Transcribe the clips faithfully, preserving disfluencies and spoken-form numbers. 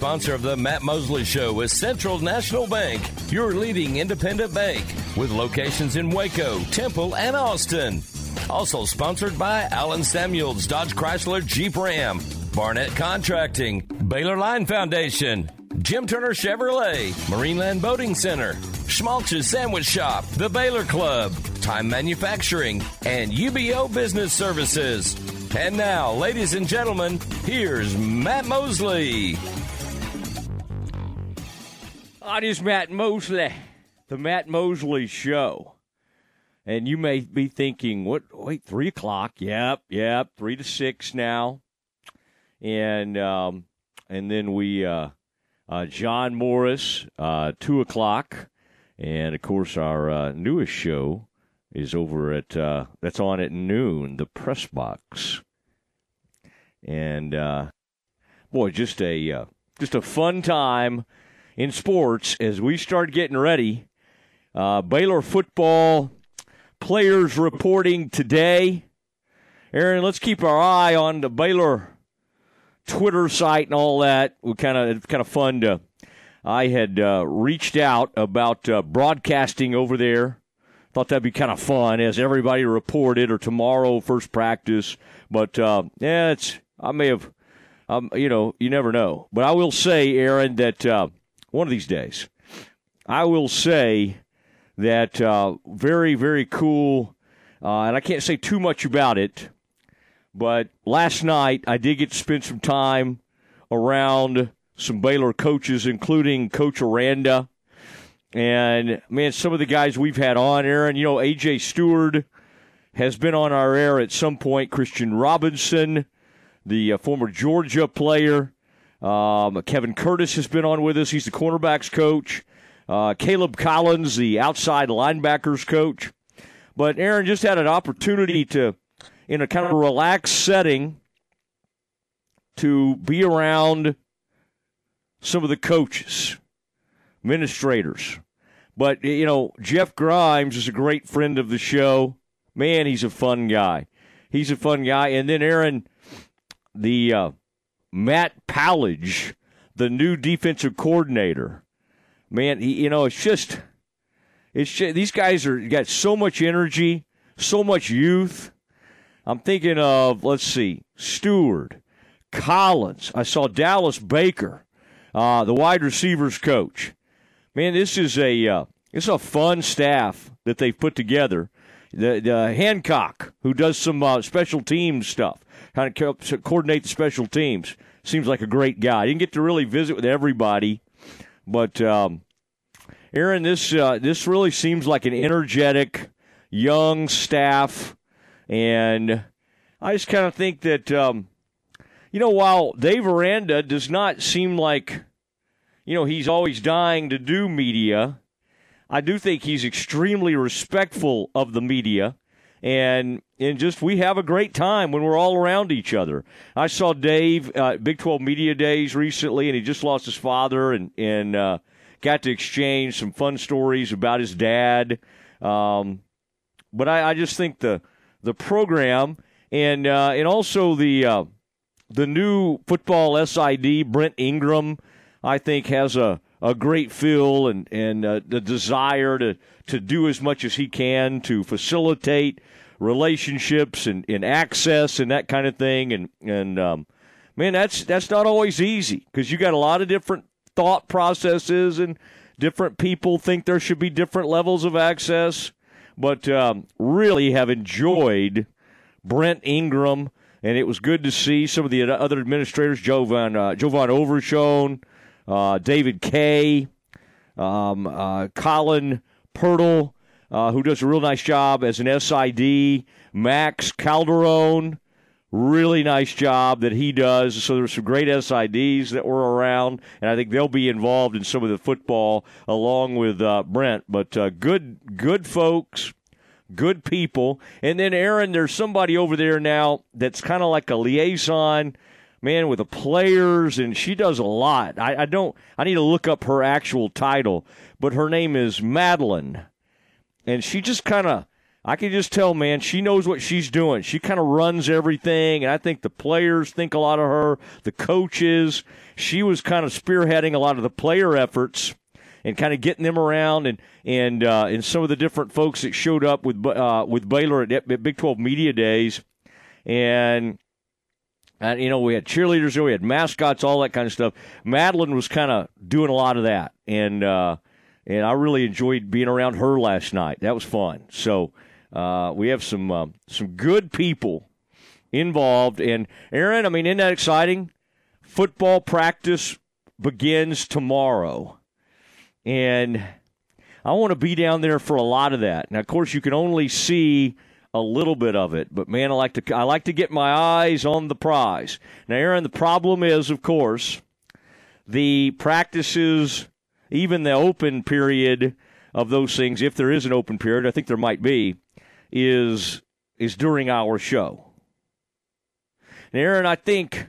Sponsor of the Matt Mosley Show is Central National Bank, your leading independent bank, with locations in Waco, Temple, and Austin. Also sponsored by Alan Samuels, Dodge Chrysler Jeep Ram, Barnett Contracting, Baylor Line Foundation, Jim Turner Chevrolet, Marineland Boating Center, Schmalch's Sandwich Shop, The Baylor Club, Time Manufacturing, and U B O Business Services. And now, ladies and gentlemen, here's Matt Mosley. It is Matt Mosley, the Matt Mosley Show. And you may be thinking, what, wait, three o'clock? Yep, yep, three to six now. And um, and then we, uh, uh, John Morris, uh, two o'clock. And, of course, our uh, newest show is over at, uh, that's on at noon, the Press Box. And, uh, boy, just a uh, just a fun time in sports, as we start getting ready. Uh, Baylor football players reporting today. Aaron, let's keep our eye on the Baylor Twitter site and all that. We kind of it's kind of fun to. I had uh, reached out about uh, broadcasting over there. Thought that'd be kind of fun, as everybody reported, or tomorrow first practice. But uh, yeah, it's I may have, um, you know, you never know. But I will say, Aaron, that. Uh, One of these days, I will say that uh, very, very cool, uh, and I can't say too much about it, but last night I did get to spend some time around some Baylor coaches, including Coach Aranda. And, man, some of the guys we've had on, Aaron, you know, A J. Stewart has been on our air at some point. Christian Robinson, the uh, former Georgia player. Um, Kevin Curtis has been on with us. He's the cornerbacks coach. Uh, Caleb Collins, the outside linebackers coach. But Aaron just had an opportunity to, in a kind of relaxed setting, to be around some of the coaches, administrators. But, you know, Jeff Grimes is a great friend of the show. Man, he's a fun guy. He's a fun guy. And then, Aaron, the uh, – Matt Pallage, the new defensive coordinator. Man, he, you know, it's just, it's just, these guys are got so much energy, so much youth. I'm thinking of, let's see, Stewart, Collins. I saw Dallas Baker, uh, the wide receivers coach. Man, this is a uh, it's a fun staff that they've put together. The, the Hancock, who does some uh, special team stuff. Kind of coordinate the special teams. Seems like a great guy. You can get to really visit with everybody. But, um, Aaron, this uh, this really seems like an energetic, young staff. And I just kind of think that, um, you know, while Dave Aranda does not seem like, you know, he's always dying to do media, I do think he's extremely respectful of the media. And and just we have a great time when we're all around each other. I saw Dave uh, Big twelve Media Days recently, and he just lost his father, and and uh, got to exchange some fun stories about his dad. Um, but I, I just think the the program and uh, and also the uh, the new football S I D Brent Ingram, I think has a, a great feel and and uh, the desire to to do as much as he can to facilitate relationships and, and access and that kind of thing. And, and um, man, that's that's not always easy, because you got a lot of different thought processes and different people think there should be different levels of access. But um, really have enjoyed Brent Ingram, and it was good to see some of the other administrators, Jovan, uh, Jovan Overshone, uh, David Kay, um, uh, Colin Pirtle, Uh, who does a real nice job as an S I D, Max Calderon, really nice job that he does. So there's some great S I Ds that were around, and I think they'll be involved in some of the football along with uh, Brent. But uh, good, good folks, good people. And then, Aaron, there's somebody over there now that's kind of like a liaison, man, with the players, and she does a lot. I, I don't – I need to look up her actual title, but her name is Madeline. And she just kind of I can just tell, man, she knows what she's doing. She kind of runs everything, and I think the players think a lot of her, the coaches. She was kind of spearheading a lot of the player efforts and kind of getting them around, and and uh, and some of the different folks that showed up with uh, with Baylor at, at Big twelve Media Days. And, uh, you know, we had cheerleaders there, we had mascots, all that kind of stuff. Madeline was kind of doing a lot of that, and uh, and I really enjoyed being around her last night. That was fun. So uh, we have some uh, some good people involved. And, Aaron, I mean, isn't that exciting? Football practice begins tomorrow, and I want to be down there for a lot of that. Now, of course, you can only see a little bit of it, but man, I like to I like to get my eyes on the prize. Now, Aaron, the problem is, of course, the practices, even the open period of those things, if there is an open period, I think there might be, is is during our show. Now, Aaron, I think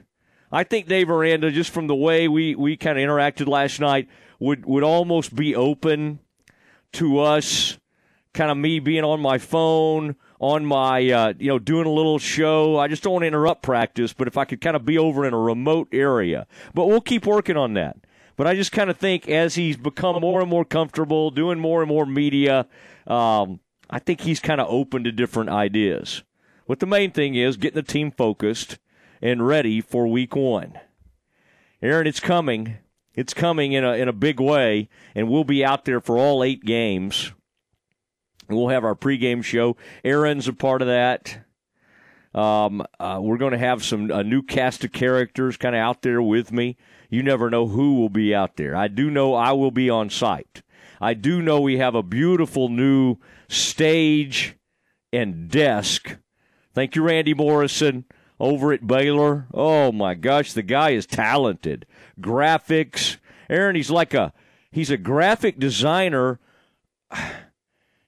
I think Dave Aranda, just from the way we we kind of interacted last night, would would almost be open to us, kind of me being on my phone, on my, uh, you know, doing a little show. I just don't want to interrupt practice, but if I could kind of be over in a remote area. But we'll keep working on that. But I just kind of think as he's become more and more comfortable, doing more and more media, um, I think he's kind of open to different ideas. But the main thing is getting the team focused and ready for week one. Aaron, it's coming. It's coming in a, in a big way, and we'll be out there for all eight games. We'll have our pregame show. Aaron's a part of that. Um, uh, we're going to have some a new cast of characters kind of out there with me. You never know who will be out there. I do know I will be on site. I do know we have a beautiful new stage and desk. Thank you, Randy Morrison, over at Baylor. Oh, my gosh, the guy is talented. Graphics. Aaron, he's like a he's a graphic designer.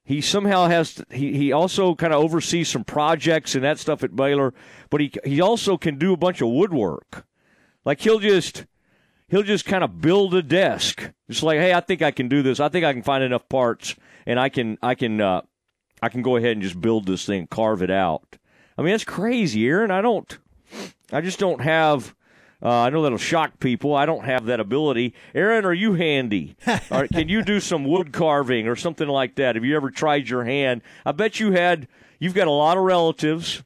He somehow has – he he also kind of oversees some projects and that stuff at Baylor, but he he also can do a bunch of woodwork. Like he'll just he'll just kind of build a desk. It's like, hey, I think I can do this. I think I can find enough parts, and I can I can uh, I can go ahead and just build this thing, carve it out. I mean, that's crazy, Aaron. I don't – I just don't have uh, – I know that'll shock people. I don't have that ability. Aaron, are you handy? Or can you do some wood carving or something like that? Have you ever tried your hand? I bet you had – you've got a lot of relatives,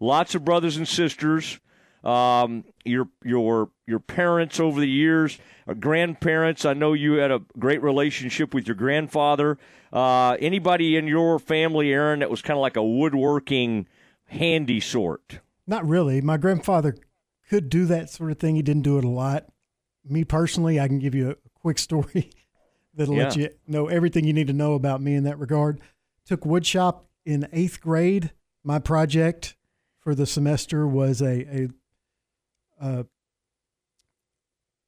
lots of brothers and sisters, um, your your your parents over the years, grandparents. I know you had a great relationship with your grandfather. Uh, anybody in your family, Aaron, that was kind of like a woodworking – handy sort? Not really. My grandfather could do that sort of thing. He didn't do it a lot. Me personally, I can give you a quick story that'll yeah. let you know everything you need to know about me in that regard. Took woodshop in eighth grade. My project for the semester was a a, a,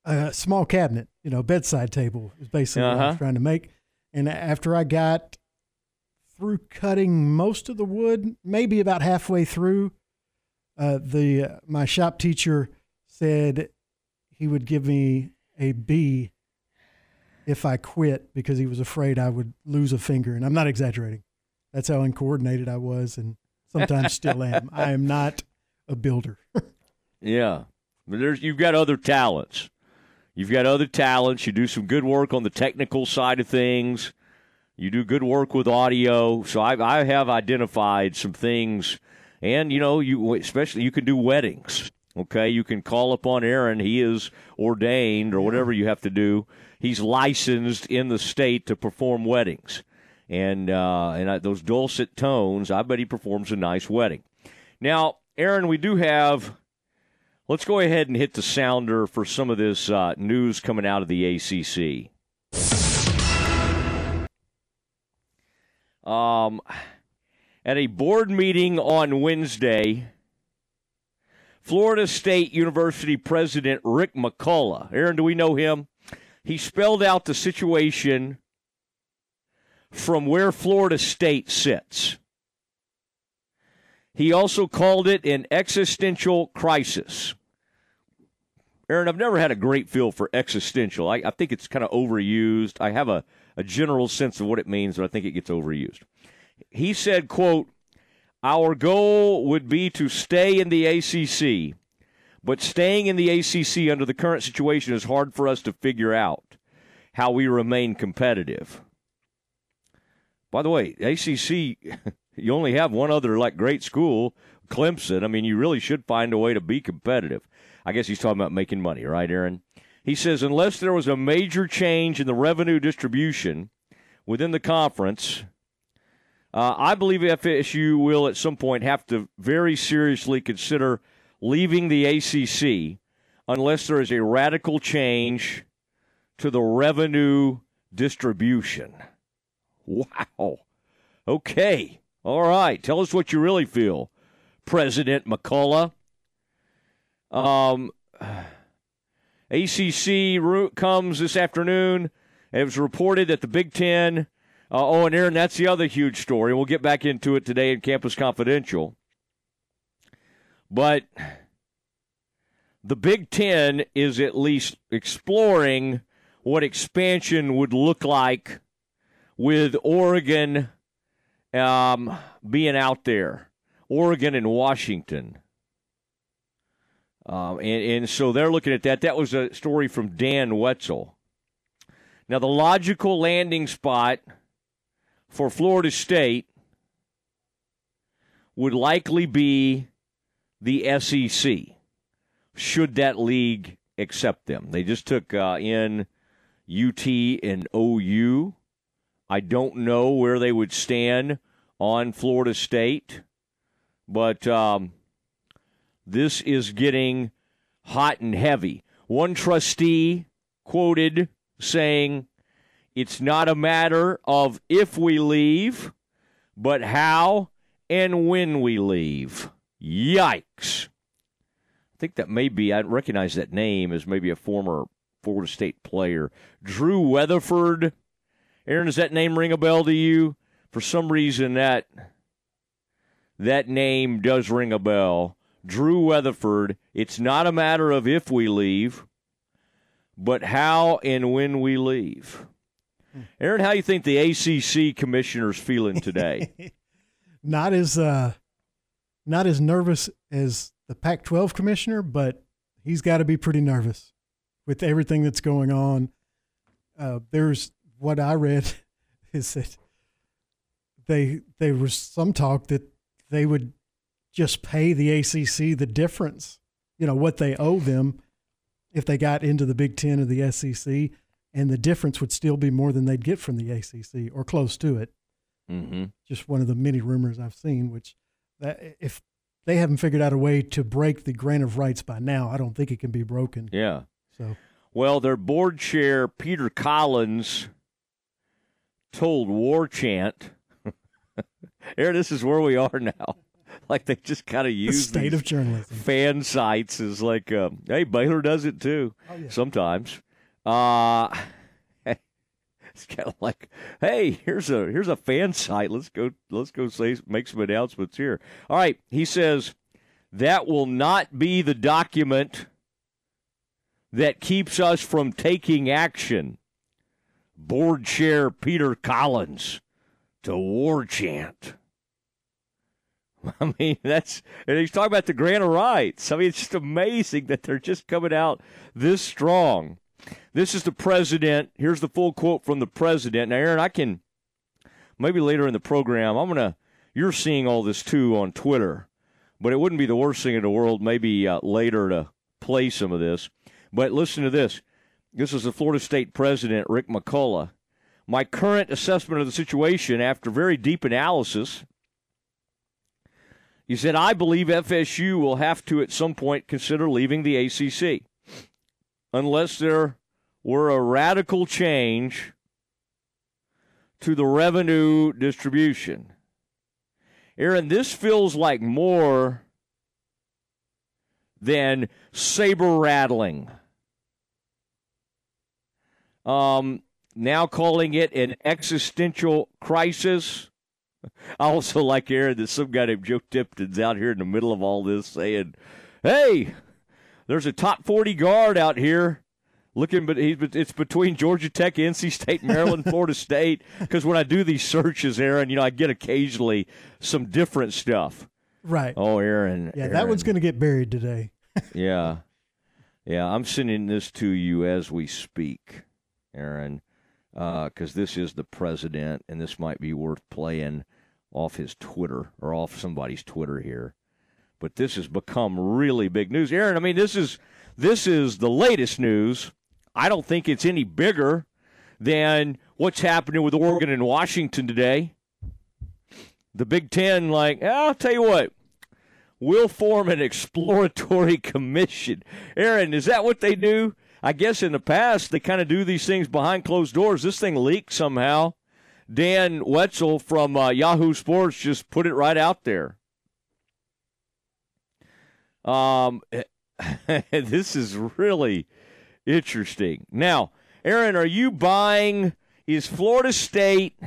a small cabinet, you know, bedside table is basically uh-huh. what I was trying to make. And after I got through cutting most of the wood, maybe about halfway through, uh, the uh, my shop teacher said he would give me a B if I quit because he was afraid I would lose a finger. And I'm not exaggerating. That's how uncoordinated I was and sometimes still am. I am not a builder. Yeah. But there's you've got other talents. You've got other talents. You do some good work on the technical side of things. You do good work with audio, so I, I have identified some things, and you know, you especially you can do weddings. Okay, you can call upon Aaron; he is ordained or whatever you have to do. He's licensed in the state to perform weddings, and uh, and I, those dulcet tones. I bet he performs a nice wedding. Now, Aaron, we do have. Let's go ahead and hit the sounder for some of this uh, news coming out of the A C C. Um, at a board meeting on Wednesday, Florida State University President Rick McCullough, Aaron, do we know him? He spelled out the situation from where Florida State sits. He also called it an existential crisis. Aaron, I've never had a great feel for existential. I, I think it's kind of overused. I have a A general sense of what it means, but I think it gets overused. He said, quote, "Our goal would be to stay in the A C C, but staying in the A C C under the current situation is hard for us to figure out how we remain competitive." By the way, A C C, you only have one other, like, great school, Clemson. I mean, you really should find a way to be competitive. I guess he's talking about making money, right, Aaron? He says, unless there was a major change in the revenue distribution within the conference, uh, I believe F S U will at some point have to very seriously consider leaving the A C C unless there is a radical change to the revenue distribution. Wow. Okay. All right. Tell us what you really feel, President McCullough. Um, A C C route comes this afternoon. It was reported that the Big Ten, uh, oh, and Aaron, that's the other huge story. We'll get back into it today in Campus Confidential. But the Big Ten is at least exploring what expansion would look like with Oregon um, being out there, Oregon and Washington. Um, and, and so they're looking at that. That was a story from Dan Wetzel. Now, the logical landing spot for Florida State would likely be the S E C, should that league accept them. They just took uh, in U T and O U. I don't know where they would stand on Florida State, but um, this is getting hot and heavy. One trustee quoted saying, "It's not a matter of if we leave, but how and when we leave." Yikes. I think that may be, I recognize that name as maybe a former Florida State player. Drew Weatherford. Aaron, does that name ring a bell to you? For some reason, that that name does ring a bell. Drew Weatherford. It's not a matter of if we leave, but how and when we leave. Aaron, how do you think the A C C commissioner's feeling today? Not as uh, not as nervous as the Pac twelve commissioner, but he's got to be pretty nervous with everything that's going on. Uh, there's what I read is that they there was some talk that they would just pay the A C C the difference, you know, what they owe them if they got into the Big Ten or the S E C, and the difference would still be more than they'd get from the A C C or close to it. Mm-hmm. Just one of the many rumors I've seen, which that if they haven't figured out a way to break the grant of rights by now, I don't think it can be broken. Yeah. So, well, their board chair, Peter Collins, told War Chant, Aaron, this is where we are now. Like, they just kind of use the state of journalism. Fan sites is like, um, hey, Baylor does it too. Oh, yeah. Sometimes. Uh, it's kind of like, hey, here's a here's a fan site. Let's go let's go say make some announcements here. All right, he says that will not be the document that keeps us from taking action. Board Chair Peter Collins to War Chant. I mean, that's, and he's talking about the grant of rights. I mean, it's just amazing that they're just coming out this strong. This is the president. Here's the full quote from the president. Now, Aaron, I can, maybe later in the program, I'm going to, you're seeing all this too on Twitter, but it wouldn't be the worst thing in the world maybe uh, later to play some of this. But listen to this. This is the Florida State president, Rick McCullough. "My current assessment of the situation after very deep analysis," he said, "I believe F S U will have to at some point consider leaving the A C C unless there were a radical change to the revenue distribution." Aaron, this feels like more than saber rattling. Um, now calling it an existential crisis. I also like, Aaron, that some guy named Joe Tipton's out here in the middle of all this saying, hey, there's a top forty guard out here looking, but he's it's between Georgia Tech, N C State, Maryland, Florida State. Because when I do these searches, Aaron, you know, I get occasionally some different stuff. Right. Oh, Aaron. Yeah, Aaron. That one's going to get buried today. Yeah. Yeah, I'm sending this to you as we speak, Aaron, because uh, this is the president, and this might be worth playing off his Twitter or off somebody's Twitter here. But this has become really big news. Aaron, I mean, this is this is the latest news. I don't think it's any bigger than what's happening with Oregon and Washington today. The Big Ten, like, I'll tell you what, we'll form an exploratory commission. Aaron, is that what they do? I guess in the past they kind of do these things behind closed doors. This thing leaked somehow. Dan Wetzel from uh, Yahoo Sports just put it right out there. Um, this is really interesting. Now, Aaron, are you buying, is Florida State,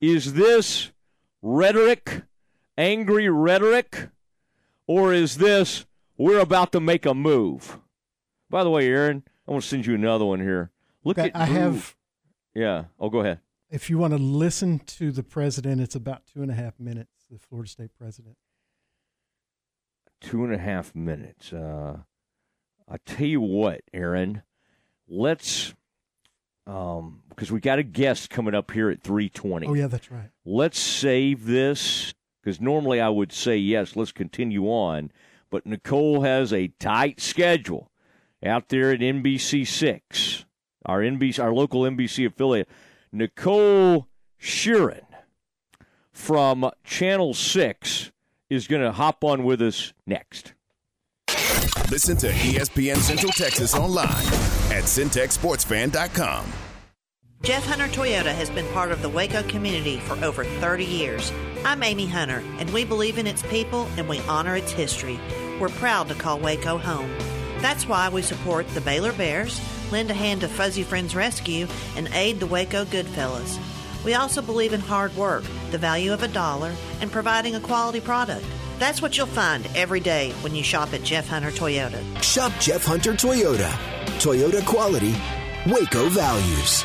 is this rhetoric, angry rhetoric, or is this we're about to make a move? By the way, Aaron, I want to send you another one here. Look at I have. Yeah. Oh, go ahead. If you want to listen to the president, it's about two and a half minutes. The Florida State president. Two and a half minutes. Uh, I tell you what, Aaron. Let's, um, because we got a guest coming up here at three twenty. Oh yeah, that's right. Let's save this. Because normally I would say, yes, let's continue on. But Nicole has a tight schedule out there at N B C six, our N B C, our local N B C affiliate. Nicole Sheeran from Channel six is going to hop on with us next. Listen to E S P N Central Texas online at Centex Sports Fan dot com. Jeff Hunter Toyota has been part of the Waco community for over thirty years. I'm Amy Hunter, and we believe in its people and we honor its history. We're proud to call Waco home. That's why we support the Baylor Bears, lend a hand to Fuzzy Friends Rescue, and aid the Waco Goodfellas. We also believe in hard work, the value of a dollar, and providing a quality product. That's what you'll find every day when you shop at Jeff Hunter Toyota. Shop Jeff Hunter Toyota. Toyota quality, Waco values.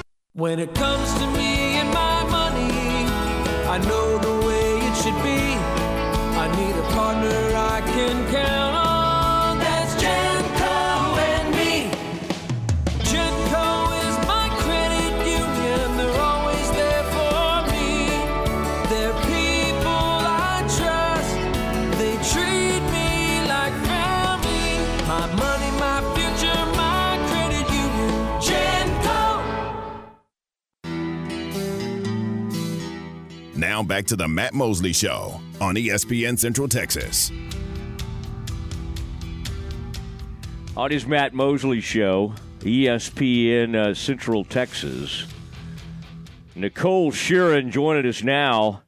When it comes to me and my money, I know the way it should be. I need a partner I can count on. That's Genco and me. Genco is my credit union. They're always there for me. They're people Now back to the Matt Mosley Show on E S P N Central Texas. On his Matt Mosley Show, E S P N uh, Central Texas, Nicole Sheeran joining us now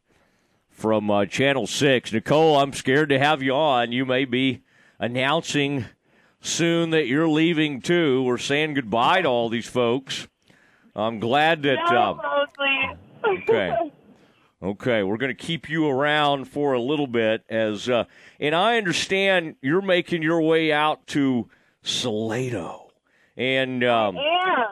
from uh, Channel six. Nicole, I'm scared to have you on. You may be announcing soon that you're leaving, too. We're saying goodbye to all these folks. I'm glad that... Uh, okay. Okay, we're going to keep you around for a little bit. as, uh, And I understand you're making your way out to Salado. And, um, I am.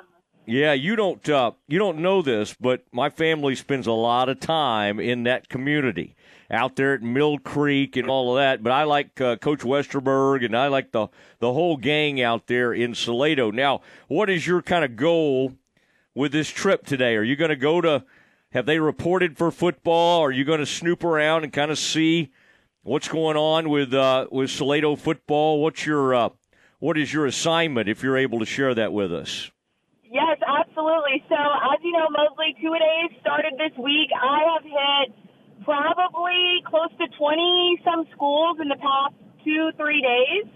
Yeah, you don't, uh, you don't know this, but my family spends a lot of time in that community, out there at Mill Creek and all of that. But I like uh, Coach Westerberg, and I like the, the whole gang out there in Salado. Now, what is your kind of goal with this trip today? Are you going to go to... Have they reported for football? Are you going to snoop around and kind of see what's going on with uh, with Salado football? What's your uh, what is your assignment, if you're able to share that with us? Yes, absolutely. So, as you know, Mosley, two-a-days started this week. I have hit probably close to twenty-some schools in the past two, three days.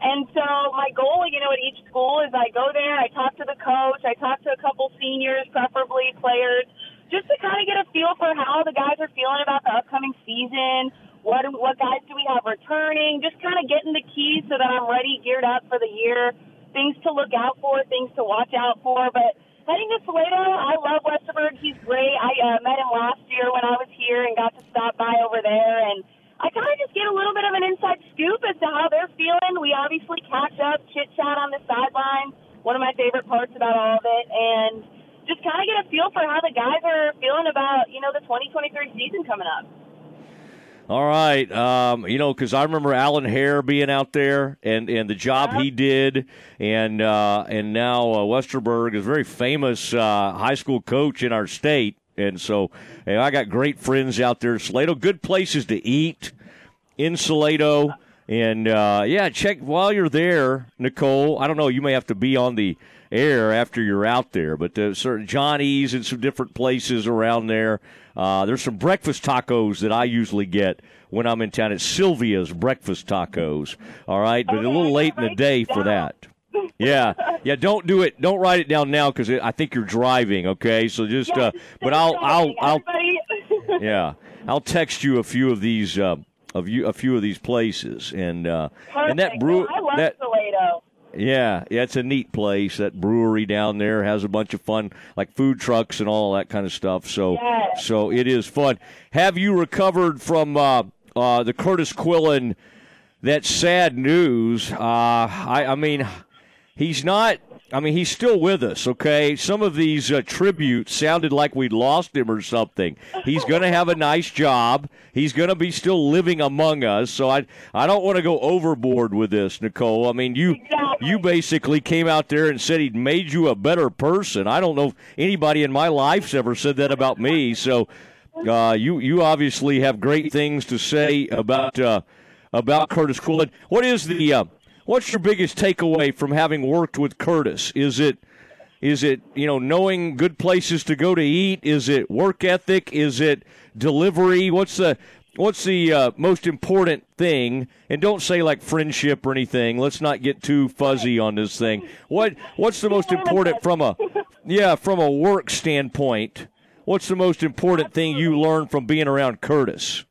And so my goal, you know, at each school is I go there, I talk to the coach, I talk to a couple seniors, preferably players, just to kind of get a feel for how the guys are feeling about the upcoming season, what what guys do we have returning, just kind of getting the keys so that I'm ready, geared up for the year, things to look out for, things to watch out for. But heading to Salado, I love Westerberg. He's great. I uh, met him last year when I was here and got to stop by over there. And I kind of just get a little bit of an inside scoop as to how they're feeling. We obviously catch up, chit-chat on the sideline, one of my favorite parts about all of it. And just kind of get a feel for how the guys are feeling about, you know, the twenty twenty-three season coming up. All right. Um, you know, because I remember Alan Hare being out there and, and the job yeah. he did. And uh, and now uh, Westerberg is a very famous uh, high school coach in our state. And so you know, I got great friends out there in Salado. Good places to eat in Salado. And, uh, yeah, check while you're there, Nicole. I don't know. You may have to be on the – air after you're out there, but there's certain Johnny's and some different places around there. Uh, there's some breakfast tacos that I usually get when I'm in town. It's Sylvia's breakfast tacos, all right? But okay, a little late in the day for that. Yeah, yeah. Don't do it. Don't write it down now because I think you're driving. Okay, so just. Uh, but I'll, I'll, I'll. Yeah, I'll text you a few of these, uh, of you, a few of these places, and uh, and that brew that. Yeah, yeah, it's a neat place. That brewery down there has a bunch of fun, like food trucks and all that kind of stuff. So, yeah. so it is fun. Have you recovered from uh, uh, the Curtis Quillen? That sad news. Uh, I, I mean, he's not. I mean, he's still with us. Okay, some of these uh, tributes sounded like we lost him or something. He's going to have a nice job. He's going to be still living among us. So I, I don't want to go overboard with this, Nicole. I mean, you, exactly. you basically came out there and said he'd made you a better person. I don't know if anybody in my life's ever said that about me. So, uh, you, you obviously have great things to say about, uh, about Curtis Quillen. What is the, uh, What's your biggest takeaway from having worked with Curtis? Is it, is it you know, knowing good places to go to eat? Is it work ethic? Is it delivery? What's the what's the uh, most important thing? And don't say like friendship or anything. Let's not get too fuzzy on this thing. What what's the most important from a yeah from a work standpoint? What's the most important thing you learned from being around Curtis?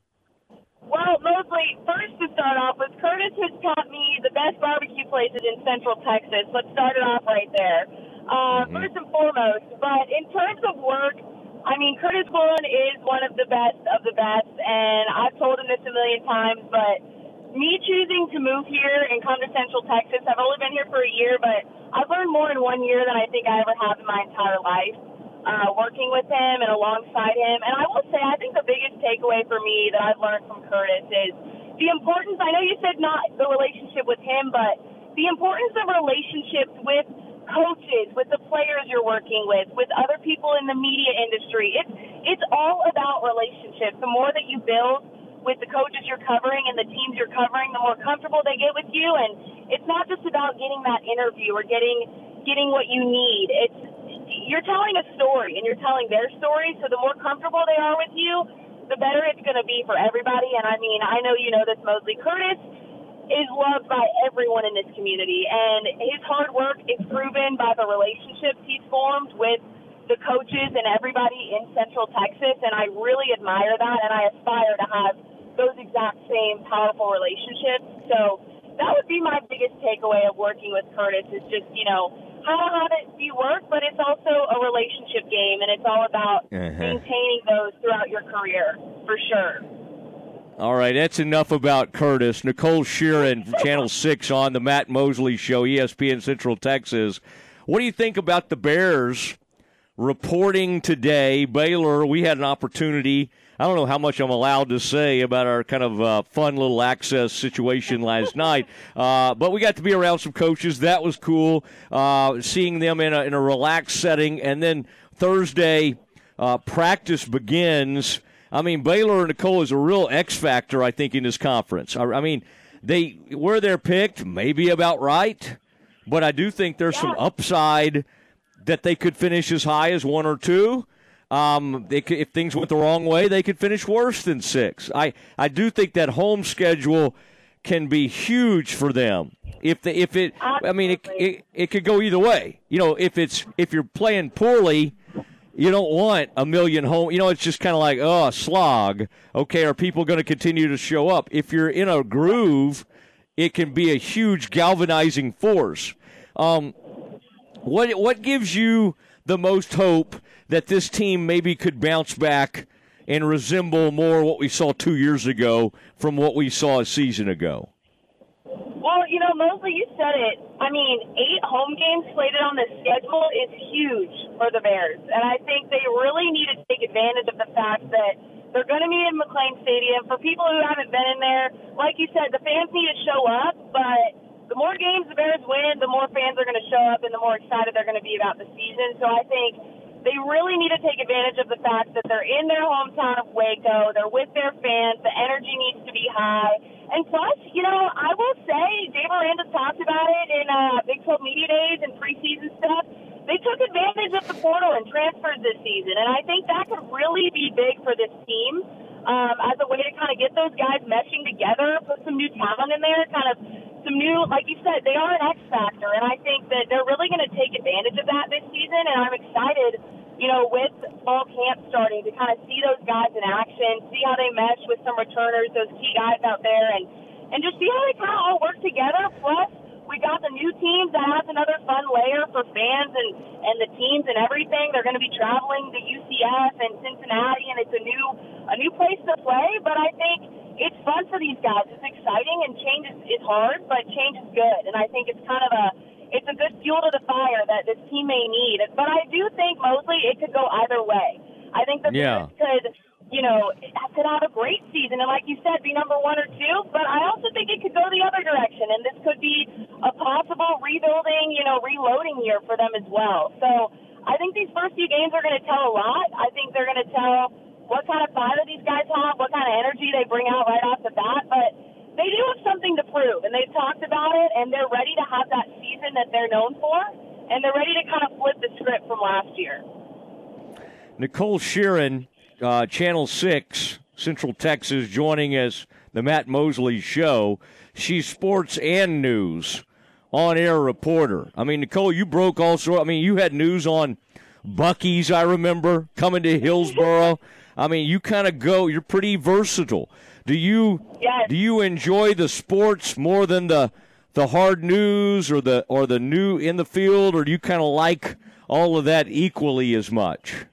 Well, mostly, first to start off with, Curtis has taught me the best barbecue places in Central Texas. Let's start it off right there, uh, mm-hmm. first and foremost. But in terms of work, I mean, Curtis Quillen is one of the best of the best, and I've told him this a million times, but me choosing to move here and come to Central Texas, I've only been here for a year, but I've learned more in one year than I think I ever have in my entire life. Uh, working with him and alongside him. And I will say, I think the biggest takeaway for me that I've learned from Curtis is the importance, I know you said not the relationship with him, but the importance of relationships with coaches, with the players you're working with, with other people in the media industry. It's, it's all about relationships. The more that you build with the coaches you're covering and the teams you're covering, the more comfortable they get with you. And it's not just about getting that interview or getting getting what you need. It's you're telling a story, and you're telling their story, so the more comfortable they are with you, the better it's going to be for everybody. And, I mean, I know you know this, Mosley. Curtis is loved by everyone in this community, and his hard work is proven by the relationships he's formed with the coaches and everybody in Central Texas, and I really admire that, and I aspire to have those exact same powerful relationships. So that would be my biggest takeaway of working with Curtis is just, you know, how to have it be work, but it's also a relationship game, and it's all about uh-huh. maintaining those throughout your career, for sure. All right, that's enough about Curtis. Nicole Sheeran from Channel six on the Matt Mosley Show, E S P N Central Texas. What do you think about the Bears reporting today? Baylor, we had an opportunity. I don't know how much I'm allowed to say about our kind of uh, fun little access situation last night, uh, but we got to be around some coaches. That was cool, uh, seeing them in a, in a relaxed setting. And then Thursday, uh, practice begins. I mean, Baylor and Nicole is a real X factor, I think, in this conference. I, I mean, they where they're picked, maybe about right, but I do think there's yeah. some upside that they could finish as high as one or two. Um, they could, if things went the wrong way, they could finish worse than six. I, I do think that home schedule can be huge for them. If the, if it, Absolutely. I mean, it, it it could go either way. You know, if it's if you're playing poorly, you don't want a million home. You know, it's just kind of like, oh, a slog. Okay, are people going to continue to show up? If you're in a groove, it can be a huge galvanizing force. Um, what what gives you the most hope that this team maybe could bounce back and resemble more what we saw two years ago from what we saw a season ago? Well, you know, Mosley, you said it. I mean, eight home games slated on the schedule is huge for the Bears. And I think they really need to take advantage of the fact that they're going to be in McLane Stadium. For people who haven't been in there, like you said, the fans need to show up. But the more games the Bears win, the more fans are going to show up and the more excited they're going to be about the season. So I think they really need to take advantage of the fact that they're in their hometown of Waco. They're with their fans. The energy needs to be high. And plus, you know, I will say, Dave Aranda talked about it in uh, Big twelve Media Days and preseason stuff. They took advantage of the portal and transfers this season, and I think that could really be big for this team um, as a way to kind of get those guys meshing together, put some new talent in there, kind of some new, like you said, they are an X factor, and I think that they're really going to take advantage of that this season, and I'm excited, you know, with fall camp starting to kind of see those guys in action, see how they mesh with some returners, those key guys out there, and, and just see how they kind of all work together. Plus, we got the new teams. That adds another fun layer for fans and, and the teams and everything. They're going to be traveling to U C F and Cincinnati, and it's a new a new place to play. But I think it's fun for these guys. It's exciting, and change is, is hard, but change is good. And I think it's kind of a It's a good fuel to the fire that this team may need. But I do think, Mosley, it could go either way. I think the Bears yeah. could, you know, could have a great season and, like you said, be number one or two. But I also think it could go the other direction, and this could be a possible rebuilding, you know, reloading year for them as well. So I think these first few games are going to tell a lot. I think they're going to tell what kind of fire these guys have, what kind of energy they bring out right off the bat. But they do have something to prove, and they've talked about it, and they're ready to have that season that they're known for, and they're ready to kind of flip the script from last year. Nicole Sheeran, uh, Channel six, Central Texas, joining us, the Matt Mosley Show. She's sports and news, on-air reporter. I mean, Nicole, you broke all sorts. I mean, you had news on Buc-ee's, I remember, coming to Hillsboro. I mean, you kind of go, you're pretty versatile. Do you yes. do you enjoy the sports more than the the hard news or the or the new in the field, or do you kind of like all of that equally as much?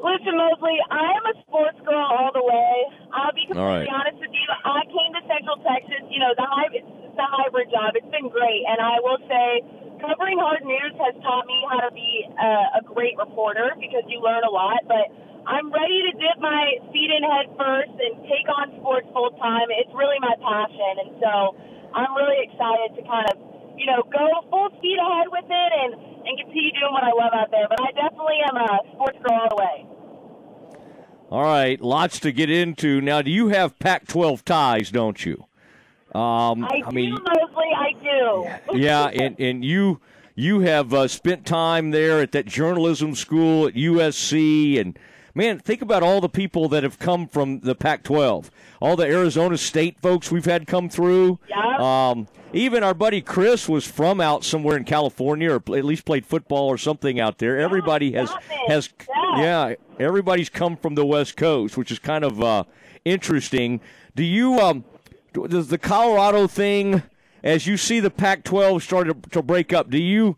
Listen, Mosley, I am a sports girl all the way. I'll be completely right. honest with you. I came to Central Texas, you know, the hybrid, the hybrid job. It's been great, and I will say, covering hard news has taught me how to be a, a great reporter because you learn a lot, but I'm ready to dip my feet in head first and take on sports full time. It's really my passion, and so I'm really excited to kind of, you know, go full speed ahead with it and, and continue doing what I love out there, but I definitely am a sports girl all the way. All right, lots to get into. Now, do you have Pac twelve ties, don't you? Um, I, I mean, do, Mosley, I do. yeah, and, and you you have uh, spent time there at that journalism school at U S C, and I man, think about all the people that have come from the Pac twelve. All the Arizona State folks we've had come through. Yep. Um, even our buddy Chris was from out somewhere in California, or at least played football or something out there. Everybody has, has yeah. yeah, everybody's come from the West Coast, which is kind of uh, interesting. Do you, um, does the Colorado thing, as you see the Pac twelve started to break up, do you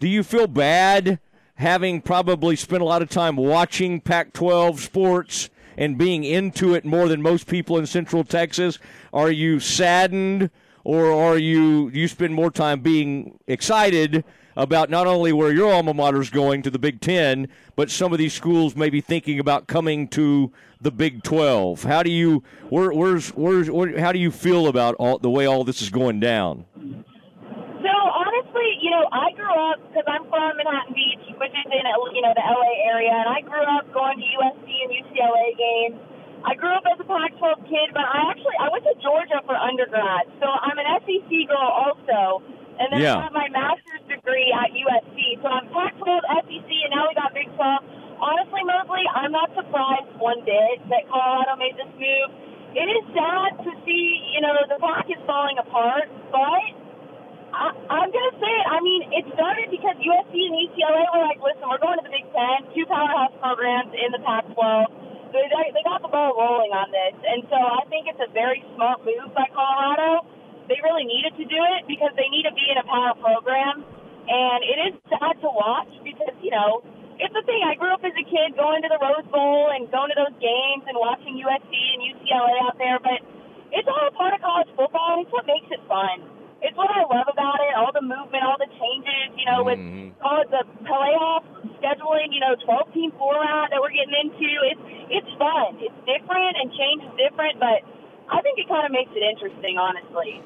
do you feel bad having probably spent a lot of time watching Pac twelve sports and being into it more than most people in Central Texas? Are you saddened, or are you you spend more time being excited about not only where your alma mater is going to the Big Ten, but some of these schools may be thinking about coming to the Big twelve? How do you where, where's where's where, how do you feel about all, the way all this is going down? So honestly, you know, I grew up, because I'm from Manhattan Beach, which is in, you know, the L A area, and I grew up going to U S C and U C L A games. I grew up as a Pac twelve kid, but I actually I went to Georgia for undergrad, so I'm an S E C girl also. And then yeah. I got my master's degree at U S C. So I'm Pac twelve, S E C, and now we got Big twelve. Honestly, Mosley, I'm not surprised one bit that Colorado made this move. It is sad to see, you know, the Pac is falling apart, but I, I'm going to say it. I mean, it started because U S C and U C L A were like, listen, we're going to the Big Ten, two powerhouse programs in the Pac twelve. They, they got the ball rolling on this. And so I think it's a very smart move by Colorado. They really needed to do it because they need to be in a power program, and it is sad to watch because, you know, it's the thing. I grew up as a kid going to the Rose Bowl and going to those games and watching U S C and U C L A out there, but it's all a part of college football, and it's what makes it fun. It's what I love about it, all the movement, all the changes, you know, with all the playoff scheduling, you know, twelve-team four-out that we're getting into. It's, it's fun. It's different, and change is different, but I think it kind of makes it interesting, honestly.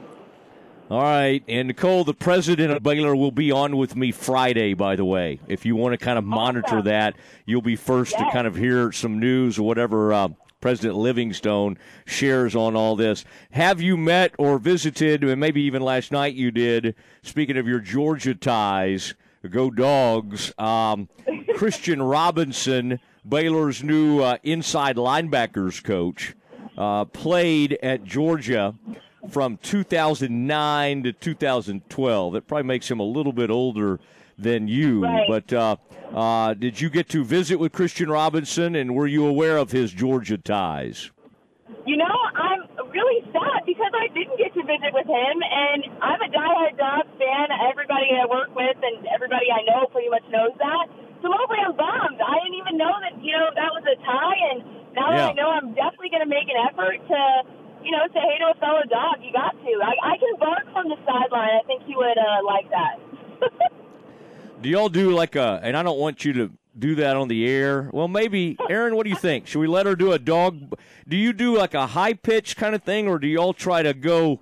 All right, and Nicole, the president of Baylor, will be on with me Friday, by the way. If you want to kind of monitor that, you'll be first yes. to kind of hear some news or whatever uh, President Livingstone shares on all this. Have you met or visited, and maybe even last night you did, speaking of your Georgia ties, go Dogs, um, Christian Robinson, Baylor's new uh, inside linebackers coach, uh, played at Georgia from two thousand nine to two thousand twelve. That probably makes him a little bit older than you. Right. But uh, uh, did you get to visit with Christian Robinson, and were you aware of his Georgia ties? You know, I'm really sad because I didn't get to visit with him, and I'm a diehard Dogs fan. Everybody I work with and everybody I know pretty much knows that. So mostly I'm bummed. I didn't even know that, you know, that was a tie, and now yeah. that I know, I'm definitely going to make an effort to, you know, say hey to a fellow Dog. You got to. I, I can bark from the sideline. I think he would uh, like that. Do y'all do like a, and I don't want you to do that on the air. Well, maybe, Aaron, what do you think? Should we let her do a dog? Do you do like a high-pitched kind of thing, or do y'all try to go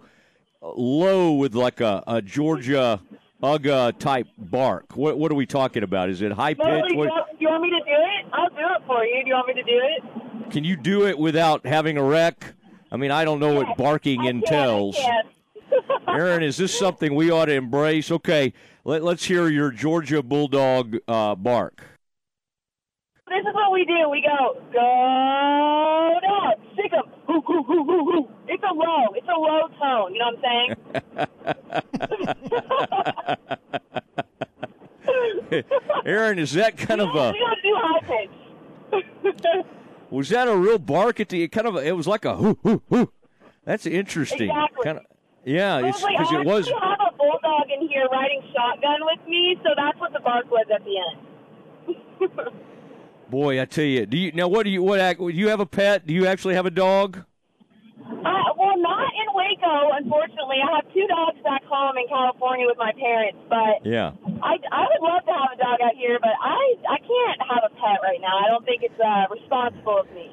low with like a, a Georgia Ugga-type bark? What, what are we talking about? Is it high-pitched? No, do you want me to do it? I'll do it for you. Do you want me to do it? Can you do it without having a wreck? I mean, I don't know what barking entails. Aaron, is this something we ought to embrace? Okay, let, let's hear your Georgia Bulldog uh, bark. This is what we do. We go, go dog, stick 'em, hoo, hoo, hoo, hoo, hoo. It's a low, it's a low tone, you know what I'm saying? Aaron, is that kind we of a... We don't do high pitch. Was that a real bark at the kind of? It was like a hoo hoo hoo. That's interesting. Exactly. Kind of, yeah, because like, it was. I have a bulldog in here riding shotgun with me, so that's what the bark was at the end. Boy, I tell you. Do you now? What do you? What do you have a pet? Do you actually have a dog? Uh, well, not in Waco, unfortunately. I have two dogs back home in California with my parents, but yeah, I, I would love to have a dog out here, but I, I can't have a pet right now. I don't think it's uh, responsible of me.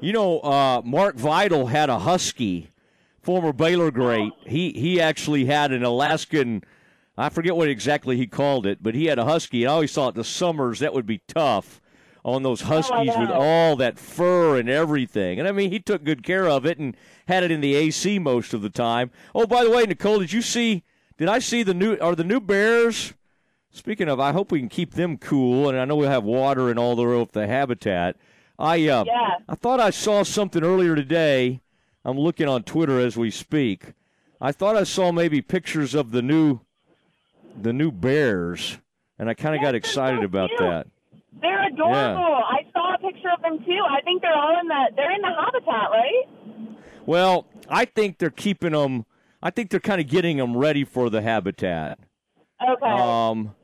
You know, uh, Mark Vidal had a husky, former Baylor great. He he actually had an Alaskan, I forget what exactly he called it, but he had a husky. And I always thought the summers that would be tough on those huskies oh, with all that fur and everything. And, I mean, he took good care of it and had it in the A C most of the time. Oh, by the way, Nicole, did you see – did I see the new – are the new bears – speaking of, I hope we can keep them cool, and I know we'll have water and all the, the habitat. I uh, yeah. I thought I saw something earlier today. I'm looking on Twitter as we speak. I thought I saw maybe pictures of the new the new Bears, and I kind of yes, got excited so about cute. that. They're adorable. Yeah. I saw a picture of them too. I think they're all in the they're in the habitat, right? Well, I think they're keeping them. I think they're kind of getting them ready for the habitat. Okay. Um.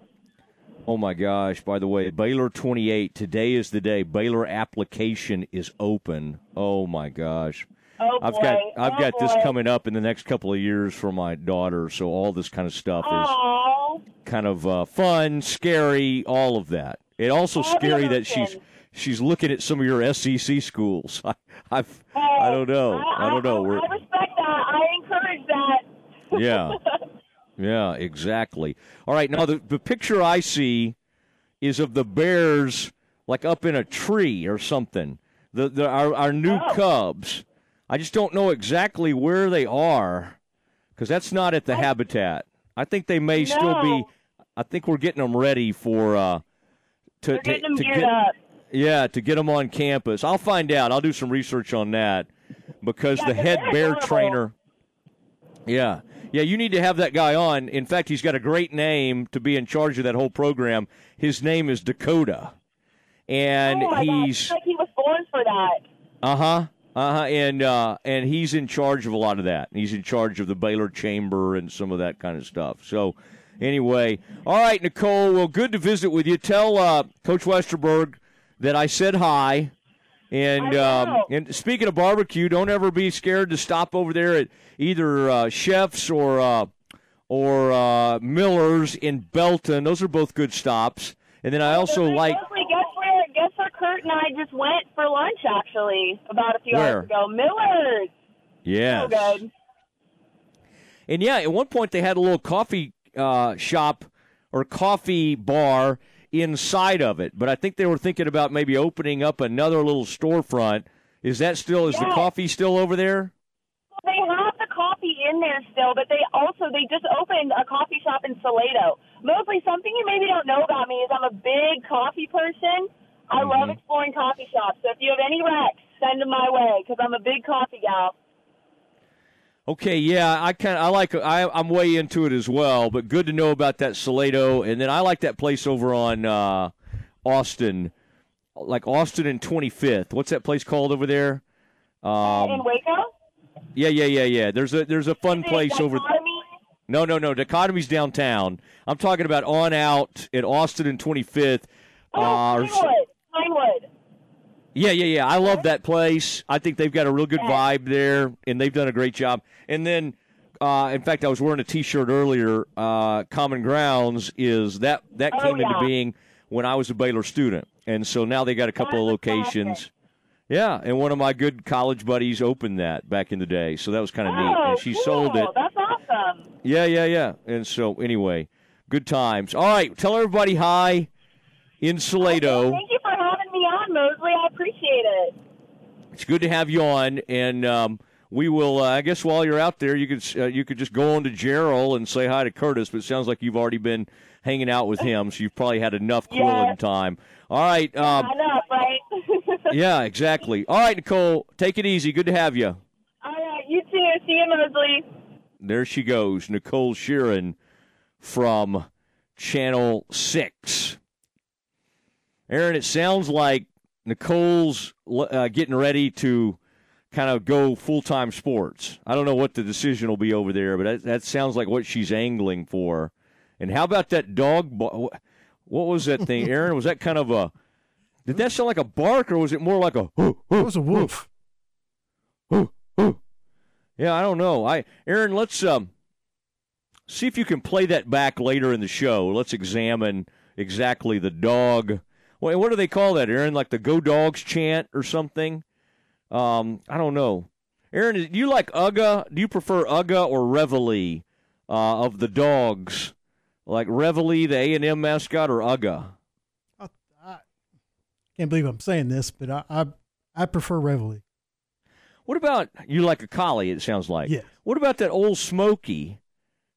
Oh, my gosh. By the way, Baylor twenty-eight. Today is the day. Baylor application is open. Oh, my gosh. Oh, boy. I've got, I've oh, got this coming up in the next couple of years for my daughter, so all this kind of stuff is Aww. kind of uh, fun, scary, all of that. It's also all scary that she's she's looking at some of your S E C schools. I I've, hey, I don't know. I, I don't know. I, I respect that. I encourage that. Yeah. Yeah, exactly. All right, now the, the picture I see is of the Bears, like, up in a tree or something, the, the our, our new oh. Cubs. I just don't know exactly where they are because that's not at the I, habitat. I think they may no. still be – I think we're getting them ready for uh, – to, to, to get up. Yeah, to get them on campus. I'll find out. I'll do some research on that because yeah, the head bear horrible. trainer – yeah. Yeah, you need to have that guy on. In fact, he's got a great name to be in charge of that whole program. His name is Dakota. And oh my he's God. It's like he was born for that. Uh-huh. Uh-huh. And uh and he's in charge of a lot of that. He's in charge of the Baylor Chamber and some of that kind of stuff. So anyway, all right, Nicole, well, good to visit with you. Tell uh, Coach Westerberg that I said hi. And um, and speaking of barbecue, don't ever be scared to stop over there at either uh, Chef's or uh, or uh, Miller's in Belton. Those are both good stops. And then I also really like mostly, guess where guess where Kurt and I just went for lunch actually about a few where? hours ago. Miller's. Yeah. So good. And yeah, at one point they had a little coffee uh, shop or coffee bar inside of it, but I think they were thinking about maybe opening up another little storefront. Is that still, is yes. the coffee still over there? Well, they have the coffee in there still, but they also, they just opened a coffee shop in Salado. Mosley, something you maybe don't know about me is I'm a big coffee person. I mm-hmm. love exploring coffee shops, so if you have any recs, send them my way, because I'm a big coffee gal. Okay, yeah, I kind of I like I, I'm way into it as well, but good to know about that Salado, and then I like that place over on uh, Austin, like Austin and twenty-fifth. What's that place called over there? Um, in Waco. Yeah, yeah, yeah, yeah. There's a there's a fun place dichotomy? over. No, no, no. Dichotomy's downtown. I'm talking about on out at Austin and twenty-fifth. Oh, uh, Pinewood. Pinewood. Yeah, yeah, yeah. I love that place. I think they've got a real good vibe there, and they've done a great job. And then, uh, in fact, I was wearing a T-shirt earlier. Uh, Common Grounds is that that came oh, yeah. into being when I was a Baylor student, and so now they got a couple That's of locations. Classic. Yeah, and one of my good college buddies opened that back in the day, so that was kind of oh, neat. And she cool. sold it. That's awesome. Yeah, yeah, yeah. And so anyway, good times. All right, tell everybody hi in Salado. Okay, thank you for having me on, Mosley. I appreciate it. It's good to have you on, and um, we will. Uh, I guess while you're out there, you could uh, you could just go on to Gerald and say hi to Curtis. But it sounds like you've already been hanging out with him, so you've probably had enough quarreling yes. time. All right. Um, yeah, enough, right? yeah, exactly. All right, Nicole, take it easy. Good to have you. All right, you too. See you, Mosley. There she goes, Nicole Sheeran from Channel Six. Aaron, it sounds like Nicole's uh, getting ready to kind of go full-time sports. I don't know what the decision will be over there, but that, that sounds like what she's angling for. And how about that dog? Bo- what was that thing, Aaron? Was that kind of a – did that sound like a bark or was it more like a – It was a woof. Ooh, ooh. Yeah, I don't know. I Aaron, let's um, see if you can play that back later in the show. Let's examine exactly the dog – what do they call that, Aaron? Like the Go Dogs chant or something? Um, I don't know. Aaron, do you like Ugga? Do you prefer Ugga or Reveille uh, of the dogs? Like Reveille, the A and M mascot, or Ugga? I, I can't believe I'm saying this, but I, I I prefer Reveille. What about, you like a collie, it sounds like. Yeah. What about that old Smokey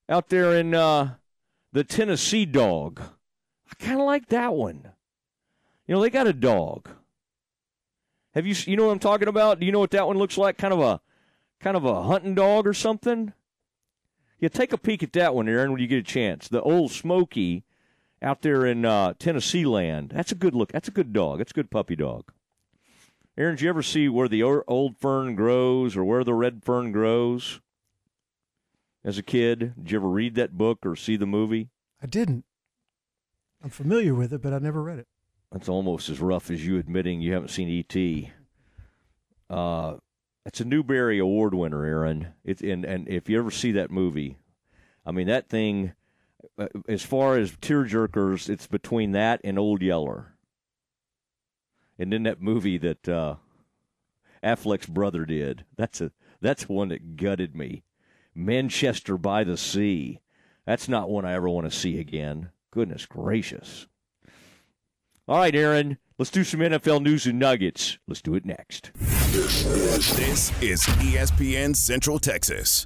out there in uh, the Tennessee dog? I kind of like that one. You know, they got a dog. Have you you know what I'm talking about? Do you know what that one looks like? Kind of a kind of a hunting dog or something? Yeah, take a peek at that one, Aaron, when you get a chance. The Old Smoky out there in uh, Tennessee land. That's a good look. That's a good dog. That's a good puppy dog. Aaron, did you ever see Where the Old Fern Grows or Where the Red Fern Grows as a kid? Did you ever read that book or see the movie? I didn't. I'm familiar with it, but I never read it. That's almost as rough as you admitting you haven't seen E T Uh, it's a Newbery Award winner, Aaron. It, and, and if you ever see that movie, I mean, that thing, as far as tearjerkers, it's between that and Old Yeller. And then that movie that uh, Affleck's brother did, that's a that's one that gutted me. Manchester by the Sea. That's not one I ever want to see again. Goodness gracious. All right, Aaron, let's do some N F L news and nuggets. Let's do it next. This is E S P N Central Texas.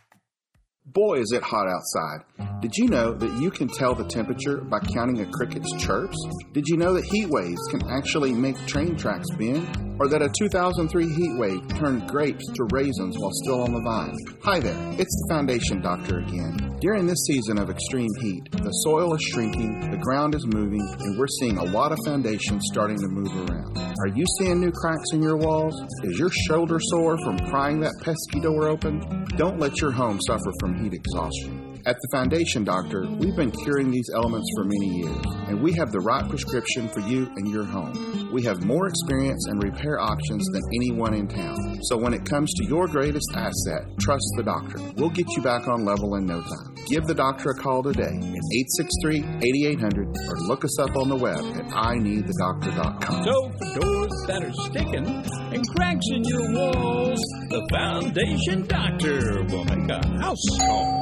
Boy, is it hot outside. Did you know that you can tell the temperature by counting a cricket's chirps? Did you know that heat waves can actually make train tracks bend? Or that a two thousand three heat wave turned grapes to raisins while still on the vine? Hi there, it's the Foundation Doctor again. During this season of extreme heat, the soil is shrinking, the ground is moving, and we're seeing a lot of foundations starting to move around. Are you seeing new cracks in your walls? Is your shoulder sore from prying that pesky door open? Don't let your home suffer from heat exhaustion. At the Foundation Doctor, we've been curing these elements for many years, and we have the right prescription for you and your home. We have more experience and repair options than anyone in town. So when it comes to your greatest asset, trust the doctor. We'll get you back on level in no time. Give the doctor a call today at eight six three, eight eight hundred or look us up on the web at I need the doctor dot com. So for doors that are sticking and cracks in your walls, the Foundation Doctor will make a house call.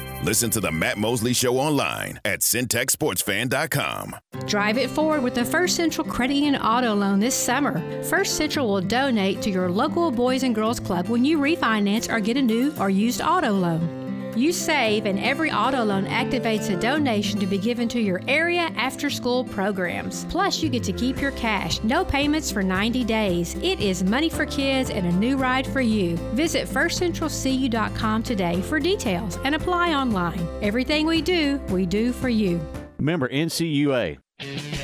Listen to the Matt Mosley Show online at Syntech Sports Fan dot com. Drive it forward with the First Central Credit Union Auto Loan this summer. First Central will donate to your local Boys and Girls Club when you refinance or get a new or used auto loan. You save, and every auto loan activates a donation to be given to your area after-school programs. Plus, you get to keep your cash. No payments for ninety days. It is money for kids and a new ride for you. Visit first central c u dot com today for details and apply online. Everything we do, we do for you. Remember N C U A.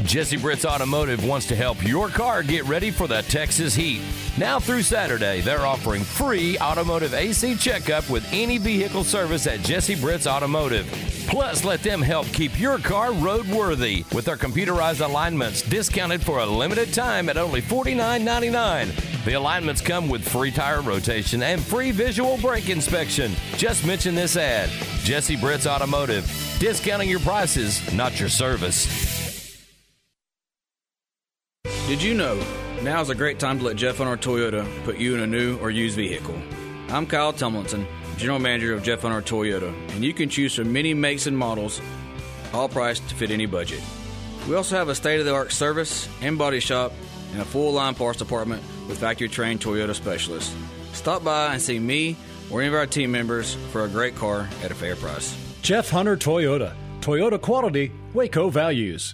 Jesse Britt's Automotive wants to help your car get ready for the Texas heat. Now through Saturday, they're offering free automotive A C checkup with any vehicle service at Jesse Britt's Automotive. Plus, let them help keep your car roadworthy with their computerized alignments discounted for a limited time at only forty-nine ninety-nine. The alignments come with free tire rotation and free visual brake inspection. Just mention this ad. Jesse Britt's Automotive. Discounting your prices, not your service. Did you know? Now's a great time to let Jeff Hunter Toyota put you in a new or used vehicle. I'm Kyle Tomlinson, General Manager of Jeff Hunter Toyota, and you can choose from many makes and models, all priced to fit any budget. We also have a state-of-the-art service and body shop, and a full-line parts department with factory-trained Toyota specialists. Stop by and see me or any of our team members for a great car at a fair price. Jeff Hunter Toyota. Toyota quality, Waco values.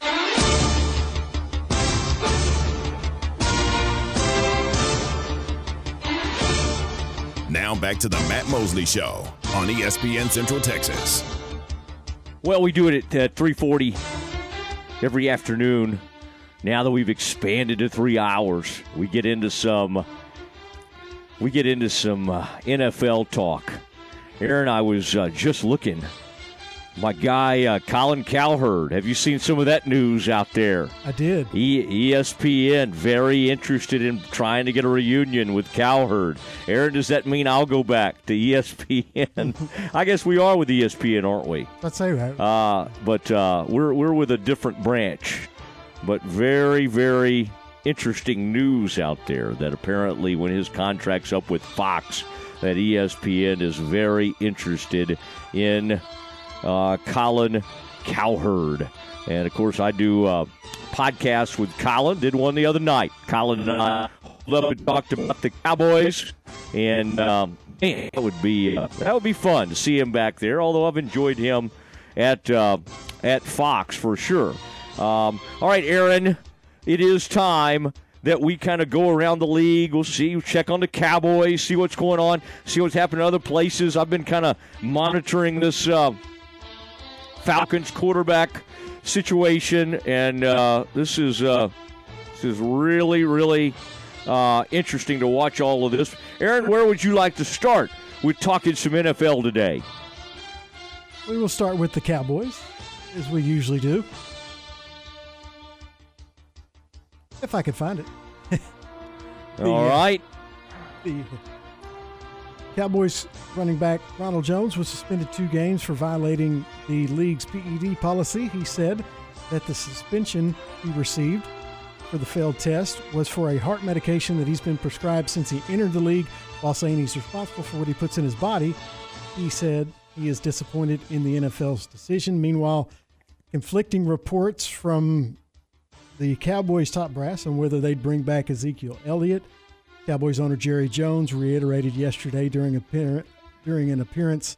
Now back to the Matt Mosley Show on E S P N Central Texas. Well, we do it at uh, three forty every afternoon. Now that we've expanded to three hours, we get into some we get into some uh, N F L talk. Aaron, I was uh, just looking. My guy, uh, Colin Cowherd. Have you seen some of that news out there? I did. E- ESPN, very interested in trying to get a reunion with Cowherd. Aaron, does that mean I'll go back to E S P N? I guess we are with E S P N, aren't we? That's how you have it. Uh, but uh, we're, we're with a different branch. But very, very interesting news out there that apparently when his contract's up with Fox, that E S P N is very interested in Uh, Colin Cowherd. And, of course, I do uh, podcasts with Colin. Did one the other night. Colin and I pulled up and talked about the Cowboys. And, um, man, that would be uh, that would be fun to see him back there, although I've enjoyed him at, uh, at Fox for sure. Um, all right, Aaron, it is time that we kind of go around the league. We'll see, check on the Cowboys, see what's going on, see what's happening in other places. I've been kind of monitoring this uh, Falcons quarterback situation, and uh, this is uh, this is really, really uh, interesting to watch all of this. Aaron, where would you like to start with talking some N F L today? We will start with the Cowboys, as we usually do. If I could find it. the, All right. The Cowboys running back Ronald Jones was suspended two games for violating the league's P E D policy. He said that the suspension he received for the failed test was for a heart medication that he's been prescribed since he entered the league, while saying he's responsible for what he puts in his body. He said he is disappointed in the N F L's decision. Meanwhile, conflicting reports from the Cowboys' top brass on whether they'd bring back Ezekiel Elliott. Cowboys owner Jerry Jones reiterated yesterday during, appear- during an appearance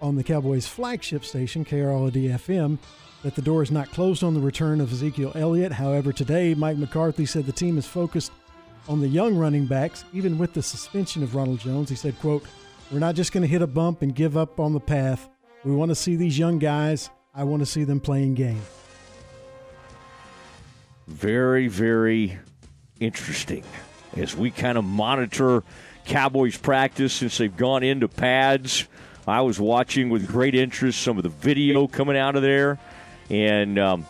on the Cowboys' flagship station, K R L D F M, that the door is not closed on the return of Ezekiel Elliott. However, today, Mike McCarthy said the team is focused on the young running backs, even with the suspension of Ronald Jones. He said, quote, "We're not just going to hit a bump and give up on the path. We want to see these young guys. I want to see them playing games." Very, very interesting as we kind of monitor Cowboys practice since they've gone into pads. I was watching with great interest some of the video coming out of there. And, um,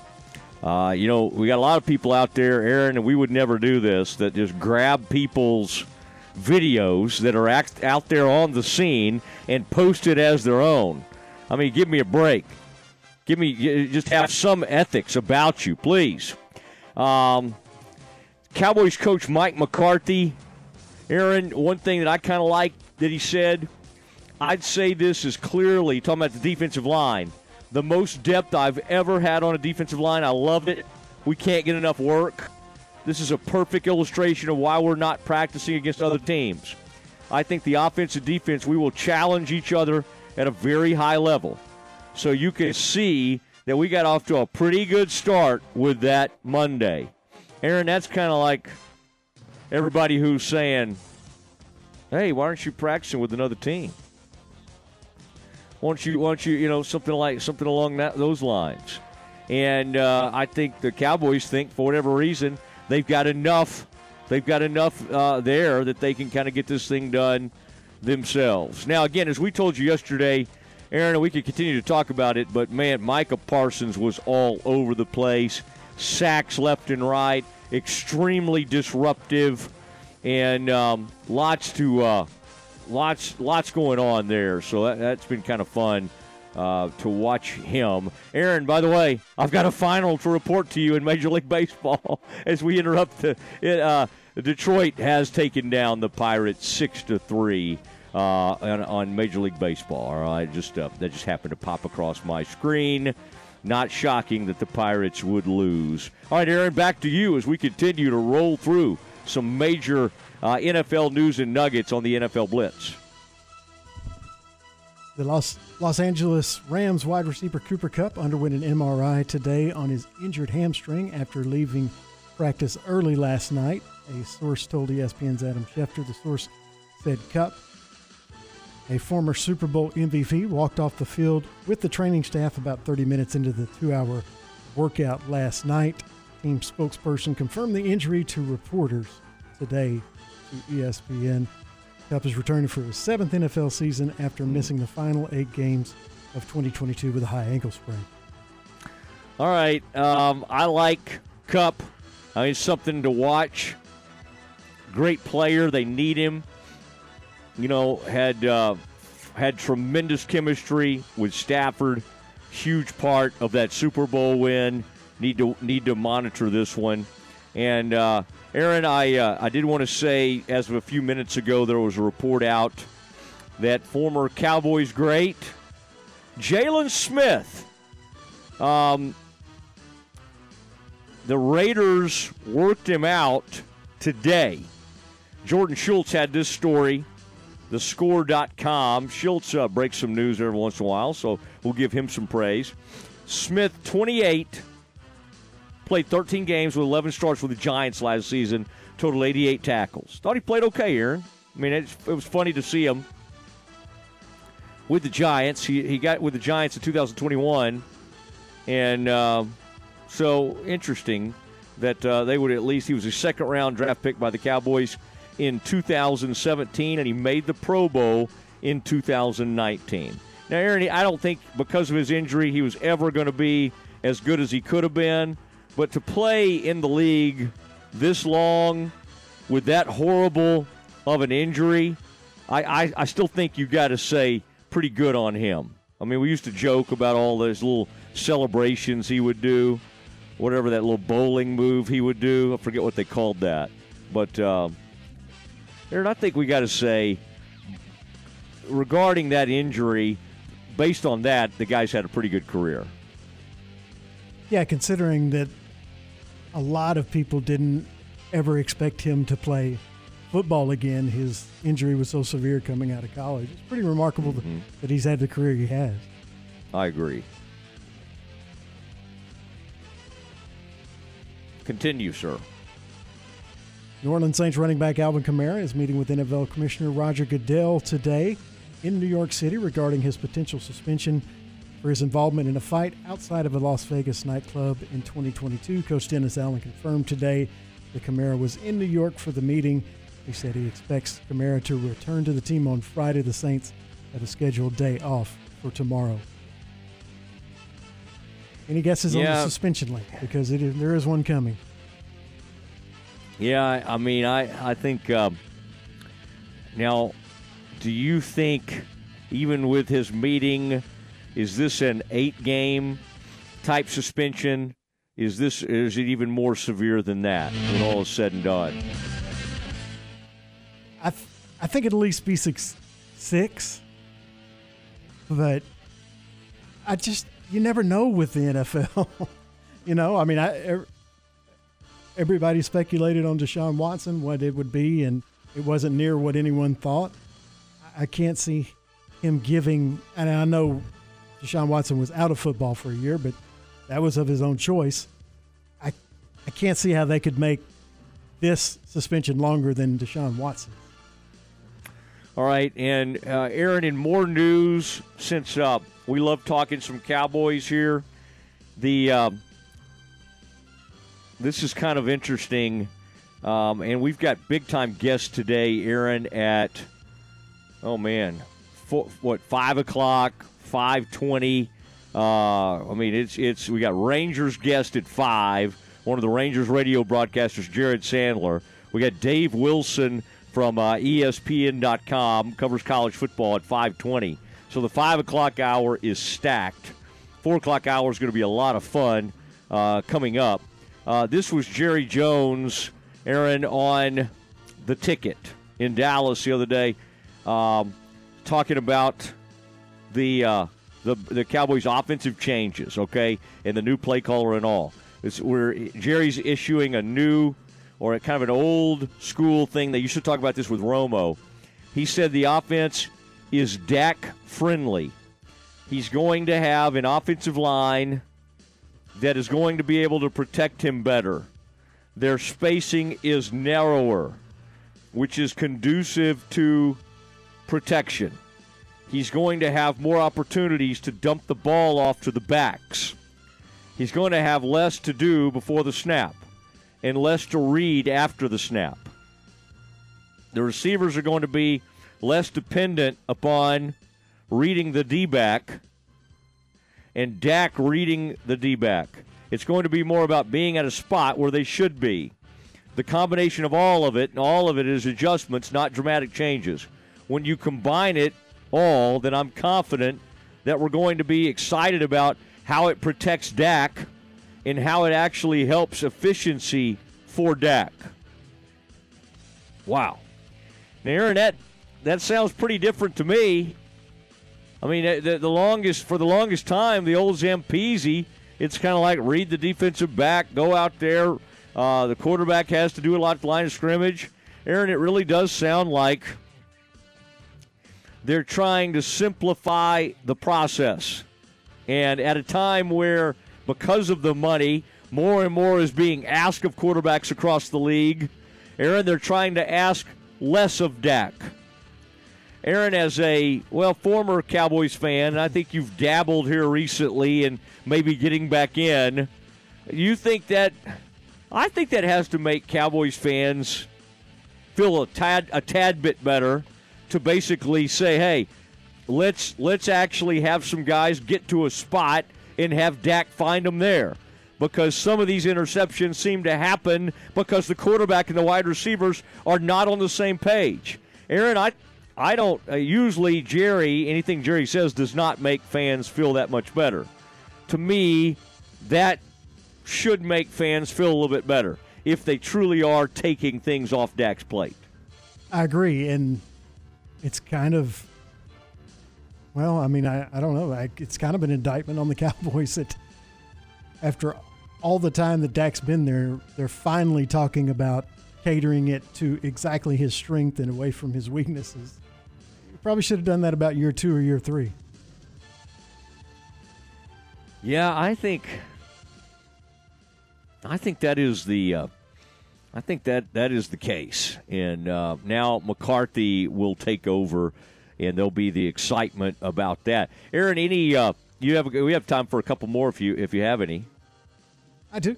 uh, you know, we got a lot of people out there, Aaron, and we would never do this, that just grab people's videos that are act- out there on the scene and post it as their own. I mean, give me a break. Give me, just have some ethics about you, please. Um, Cowboys coach Mike McCarthy, Aaron, one thing that I kind of like that he said, I'd say this is clearly, talking about the defensive line, the most depth I've ever had on a defensive line. I love it. We can't get enough work. This is a perfect illustration of why we're not practicing against other teams. I think the offense and defense, we will challenge each other at a very high level. So you can see that we got off to a pretty good start with that Monday. Aaron, that's kind of like everybody who's saying, hey, why aren't you practicing with another team? Why don't you, why don't you, you know, something like something along that, those lines. And uh, I think the Cowboys think, for whatever reason, they've got enough, they've got enough uh, there that they can kind of get this thing done themselves. Now, again, as we told you yesterday, Aaron, we could continue to talk about it, but, man, Micah Parsons was all over the place. Sacks left and right, extremely disruptive, and um, lots to uh, lots lots going on there. So that, that's been kind of fun uh, to watch him. Aaron, by the way, I've got a final to report to you in Major League Baseball as we interrupt. The, uh, Detroit has taken down the Pirates six to three. Uh, on, on Major League Baseball. All right, just uh, that just happened to pop across my screen. not shocking that the Pirates would lose. All right, Aaron, back to you as we continue to roll through some major uh, N F L news and nuggets on the N F L Blitz. The Los, Los Angeles Rams wide receiver Cooper Kupp underwent an M R I today on his injured hamstring after leaving practice early last night. A source told E S P N's Adam Schefter. The source said Kupp, a former Super Bowl M V P, walked off the field with the training staff about thirty minutes into the two-hour workout last night. Team spokesperson confirmed the injury to reporters today to E S P N. Kupp is returning for his seventh N F L season after missing the final eight games of twenty twenty-two with a high ankle sprain. All right. Um, I like Kupp. Uh, it's something to watch. Great player. They need him. You know, had uh, had tremendous chemistry with Stafford. Huge part of that Super Bowl win. Need to need to monitor this one. And uh, Aaron, I uh, I did want to say, as of a few minutes ago, there was a report out that former Cowboys great Jalen Smith, um, the Raiders worked him out today. Jordan Schultz had this story. the score dot com. Schultz uh, breaks some news every once in a while, so we'll give him some praise. Smith, twenty-eight, played thirteen games with eleven starts with the Giants last season, total eighty-eight tackles. Thought he played okay, Aaron. I mean, it, it was funny to see him with the Giants. He, he got with the Giants in two thousand twenty-one, and uh, so interesting that uh, they would at least, he was a second-round draft pick by the Cowboys in two thousand seventeen, and he made the Pro Bowl in two thousand nineteen. Now, Aaron, I don't think because of his injury he was ever going to be as good as he could have been, but to play in the league this long with that horrible of an injury, I, I, I still think you got to say pretty good on him. I mean, we used to joke about all those little celebrations he would do, whatever that little bowling move he would do. I forget what they called that, but uh, Aaron, I think we got to say, regarding that injury, based on that, the guy's had a pretty good career. Yeah, considering that a lot of people didn't ever expect him to play football again. His injury was so severe coming out of college. It's pretty remarkable mm-hmm. that he's had the career he has. I agree. Continue, sir. New Orleans Saints running back Alvin Kamara is meeting with N F L Commissioner Roger Goodell today in New York City regarding his potential suspension for his involvement in a fight outside of a Las Vegas nightclub in twenty twenty-two. Coach Dennis Allen confirmed today that Kamara was in New York for the meeting. He said he expects Kamara to return to the team on Friday. The Saints have a scheduled day off for tomorrow. Any guesses yeah. on the suspension link? Because it is, there is one coming. Yeah, I mean, I, I think um, now, do you think even with his meeting, is this an eight-game type suspension? Is this is it even more severe than that when all is said and done? I th- I think it'll at least be six, six, but I just – you never know with the N F L. you know, I mean, I er, – everybody speculated on Deshaun Watson, what it would be, and it wasn't near what anyone thought. I can't see him giving, and I know Deshaun Watson was out of football for a year, but that was of his own choice. I I can't see how they could make this suspension longer than Deshaun Watson. All right, and uh, Aaron, in more news, since uh, we love talking some Cowboys here, the uh, – this is kind of interesting, um, and we've got big-time guests today, Aaron, at, oh, man, four, what, five o'clock, five twenty. Uh, I mean, it's it's we got Rangers guest at five, one of the Rangers radio broadcasters, Jared Sandler. We got Dave Wilson from uh, E S P N dot com, covers college football at five twenty. So the five o'clock hour is stacked. four o'clock hour is going to be a lot of fun uh, coming up. Uh, this was Jerry Jones, Aaron, on The Ticket in Dallas the other day, um, talking about the uh, the the Cowboys' offensive changes, okay, and the new play caller and all. It's where Jerry's issuing a new or a kind of an old-school thing. They used to talk about this with Romo. He said the offense is Dak-friendly. He's going to have an offensive line that is going to be able to protect him better. Their spacing is narrower, which is conducive to protection. He's going to have more opportunities to dump the ball off to the backs. He's going to have less to do before the snap and less to read after the snap. The receivers are going to be less dependent upon reading the D-back and Dak reading the D-back. It's going to be more about being at a spot where they should be. The combination of all of it, and all of it is adjustments, not dramatic changes. When you combine it all, then I'm confident that we're going to be excited about how it protects Dak and how it actually helps efficiency for Dak. Wow. Now, Aaron, that, that sounds pretty different to me. I mean, the, the longest for the longest time, the old Zampezi, it's kind of like read the defensive back, go out there. Uh, the quarterback has to do a lot at the line of scrimmage. Aaron, it really does sound like they're trying to simplify the process. And at a time where, because of the money, more and more is being asked of quarterbacks across the league, Aaron, they're trying to ask less of Dak. Aaron, as a, well, former Cowboys fan, and I think you've dabbled here recently and maybe getting back in, you think that... I think that has to make Cowboys fans feel a tad a tad bit better to basically say, hey, let's let's actually have some guys get to a spot and have Dak find them there. Because some of these interceptions seem to happen because the quarterback and the wide receivers are not on the same page. Aaron, I, I don't uh, – usually Jerry, anything Jerry says does not make fans feel that much better. To me, that – should make fans feel a little bit better if they truly are taking things off Dak's plate. I agree, and it's kind of, well, I mean, I, I don't know. I, it's kind of an indictment on the Cowboys that after all the time that Dak's been there, they're finally talking about catering it to exactly his strength and away from his weaknesses. You probably should have done that about year two or year three. Yeah, I think... I think that is the, uh, I think that, that is the case, and uh, now McCarthy will take over, and there'll be the excitement about that. Aaron, any uh, you have we have time for a couple more if you if you have any. I do.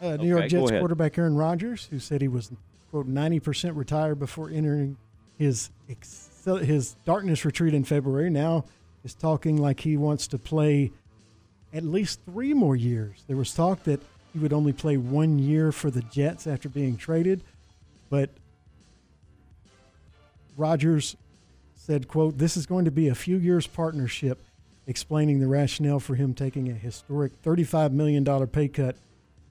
Uh, New okay, York Jets quarterback Aaron Rodgers, who said he was quote ninety percent retired before entering his excel- his darkness retreat in February, now is talking like he wants to play at least three more years. There was talk that he would only play one year for the Jets after being traded. But Rodgers said, quote, "This is going to be a few years partnership," explaining the rationale for him taking a historic thirty-five million dollars pay cut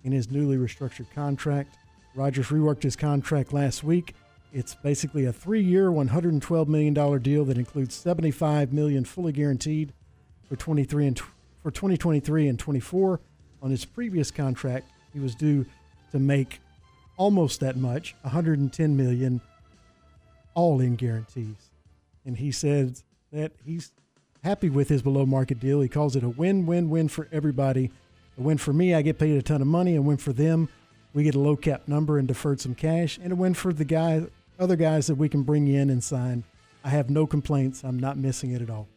in his newly restructured contract. Rodgers reworked his contract last week. It's basically a three-year, one hundred twelve million dollars deal that includes seventy-five million dollars fully guaranteed for twenty-three and t- for twenty twenty-three and twenty-four. On his previous contract, he was due to make almost that much, one hundred ten million dollars, all in guarantees. And he said that he's happy with his below-market deal. He calls it a win-win-win for everybody. A win for me, I get paid a ton of money. A win for them, we get a low-cap number and deferred some cash. And a win for the guy, other guys that we can bring in and sign. I have no complaints. I'm not missing it at all.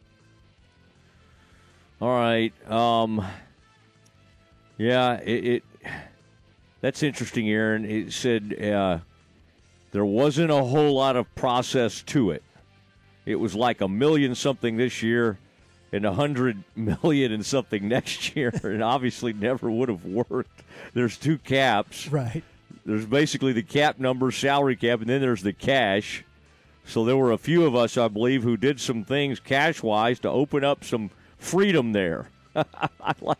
All right. Um... Yeah, it, it that's interesting, Aaron. It said uh, there wasn't a whole lot of process to it. It was like a million something this year and a hundred million and something next year, and obviously never would have worked. There's two caps. Right. There's basically the cap number, salary cap, and then there's the cash. So there were a few of us, I believe, who did some things cash-wise to open up some freedom there. I like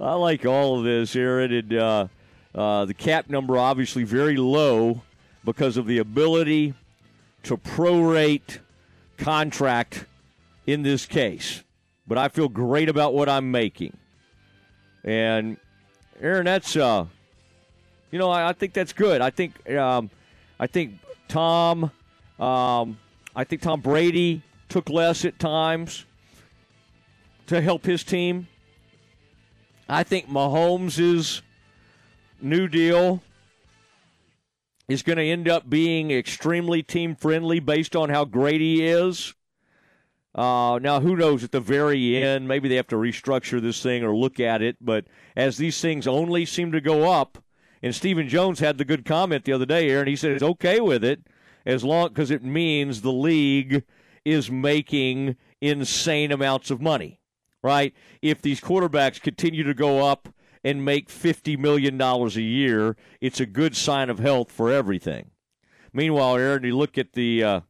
I like all of this, Aaron. It, uh, uh, the cap number obviously very low because of the ability to prorate contract in this case. but I feel great about what I'm making. And, Aaron, that's, uh, you know, I, I think that's good. I think um, I think Tom, um, I think Tom Brady took less at times to help his team. I think Mahomes' new deal is going to end up being extremely team-friendly based on how great he is. Uh, now, who knows at the very end, maybe they have to restructure this thing or look at it, but as these things only seem to go up, and Stephen Jones had the good comment the other day, Aaron, he said it's okay with it as long because it means the league is making insane amounts of money, right? If these quarterbacks continue to go up and make fifty million dollars a year, it's a good sign of health for everything. Meanwhile, Aaron, you look at the uh,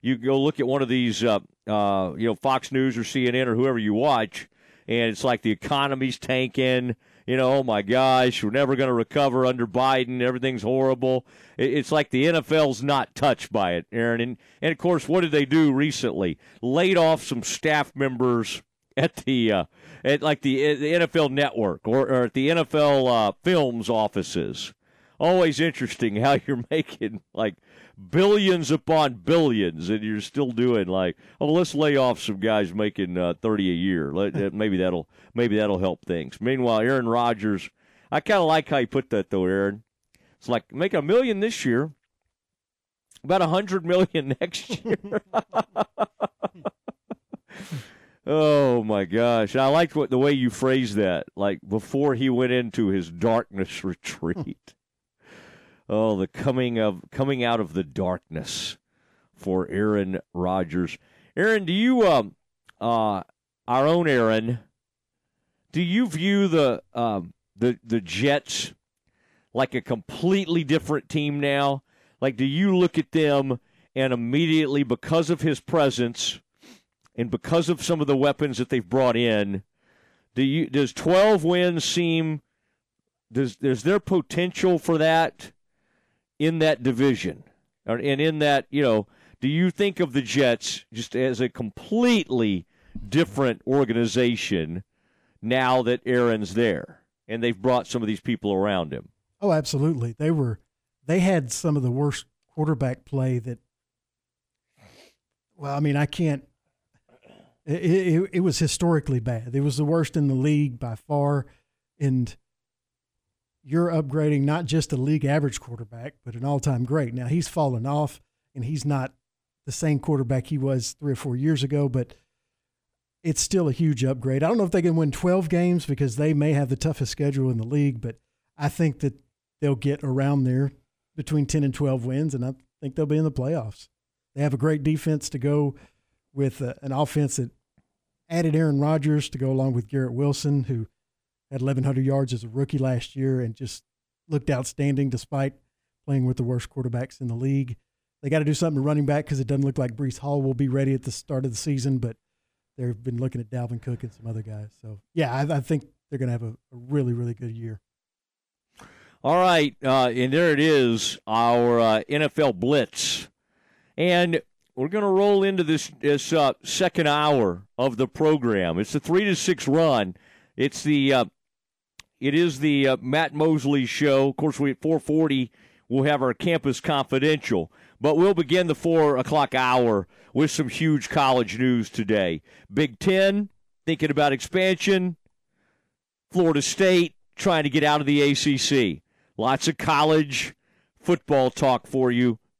you go look at one of these uh, uh, you know, Fox News or C N N or whoever you watch, and it's like the economy's tanking. You know, oh my gosh, we're never going to recover under Biden. Everything's horrible. It's like the N F L's not touched by it, Aaron. And, and of course, what did they do recently? Laid off some staff members at the uh, at like the, the N F L Network or, or at the N F L uh, Films offices. Always interesting how you're making like billions upon billions, and you're still doing like, oh, let's lay off some guys making uh, thirty a year. Let, uh, maybe that'll maybe that'll help things. Meanwhile, Aaron Rodgers, I kind of like how you put that though, Aaron. It's like make a million this year, about a hundred million next year. Oh my gosh! I liked what the way you phrased that. Like before he went into his darkness retreat. Oh, the coming of coming out of the darkness for Aaron Rodgers. Aaron, do you, um, uh, our own Aaron, do you view the um, the the Jets like a completely different team now? Like, do you look at them and immediately, because of his presence and because of some of the weapons that they've brought in, do you does twelve wins seem does there's their potential for that? In that division, and in that, you know, do you think of the Jets just as a completely different organization now that Aaron's there and they've brought some of these people around him? Oh, absolutely. They were, they had some of the worst quarterback play that. Well, I mean, I can't. It, it, it was historically bad. It was the worst in the league by far, and you're upgrading not just a league average quarterback, but an all-time great. Now, he's fallen off, and he's not the same quarterback he was three or four years ago, but it's still a huge upgrade. I don't know if they can win twelve games because they may have the toughest schedule in the league, but I think that they'll get around there between ten and twelve wins, and I think they'll be in the playoffs. They have a great defense to go with uh, an offense that added Aaron Rodgers to go along with Garrett Wilson, who had eleven hundred yards as a rookie last year and just looked outstanding despite playing with the worst quarterbacks in the league. They got to do something to running back because it doesn't look like Breece Hall will be ready at the start of the season, but they've been looking at Dalvin Cook and some other guys. So, yeah, I, I think they're going to have a, a really, really good year. All right, uh, and there it is, our uh, N F L Blitz. And we're going to roll into this, this uh, second hour of the program. It's a three to six run. It's the uh, It is the uh, Matt Mosley Show. Of course, we at four forty, we'll have our Campus Confidential. But we'll begin the four o'clock hour with some huge college news today. Big Ten, thinking about expansion. Florida State, trying to get out of the A C C. Lots of college football talk for you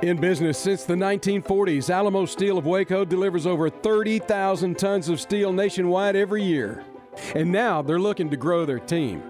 In business since the nineteen forties, Alamo Steel of Waco delivers over thirty thousand tons of steel nationwide every year. And now they're looking to grow their team.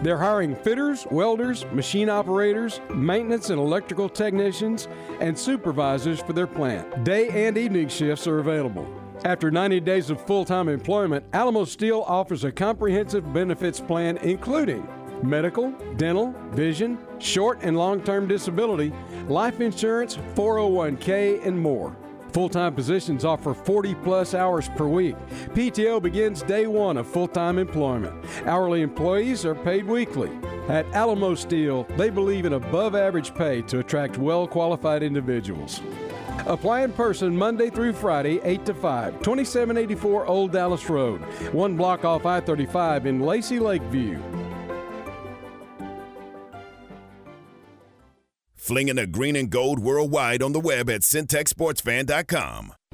They're hiring fitters, welders, machine operators, maintenance and electrical technicians, and supervisors for their plant. Day and evening shifts are available. After ninety days of full-time employment, Alamo Steel offers a comprehensive benefits plan including medical, dental, vision, short and long-term disability, life insurance, four oh one k, and more. Full-time positions offer forty-plus hours per week. P T O begins day one of full-time employment. Hourly employees are paid weekly. At Alamo Steel, they believe in above-average pay to attract well-qualified individuals. Apply in person Monday through Friday, eight to five, twenty-seven eighty-four Old Dallas Road, one block off I thirty-five in Lacey Lakeview. Flinging the green and gold worldwide on the web at Syntec Sports Fan dot com.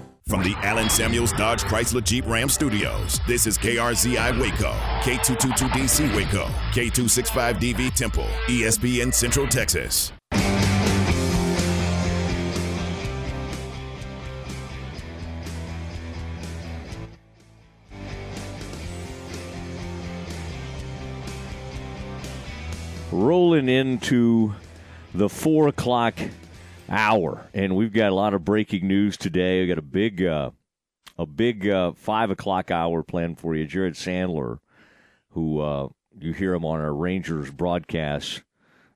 From the Allen Samuels Dodge Chrysler Jeep Ram Studios, this is K R Z I Waco, K two two two D C Waco, K two six five D V Temple, E S P N Central Texas. Rolling into the four o'clock hour, and we've got a lot of breaking news today. We've got a big uh, a big uh, five o'clock hour planned for you. Jared Sandler, who uh, you hear him on our Rangers broadcast,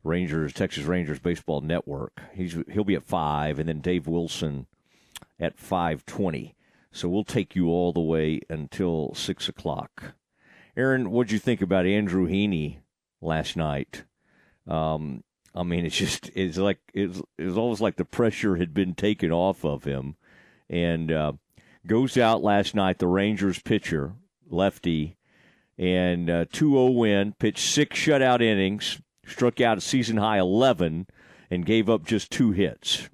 Rangers, Texas Rangers Baseball Network. He's He'll be at five, and then Dave Wilson at five twenty. So we'll take you all the way until six o'clock. Aaron, what'd you think about Andrew Heaney last night? Um I mean, it's just it's like it's it's almost like the pressure had been taken off of him, and uh, goes out last night. The Rangers pitcher, lefty, and uh, two oh win. Pitched six shutout innings, struck out a season high eleven, and gave up just two hits.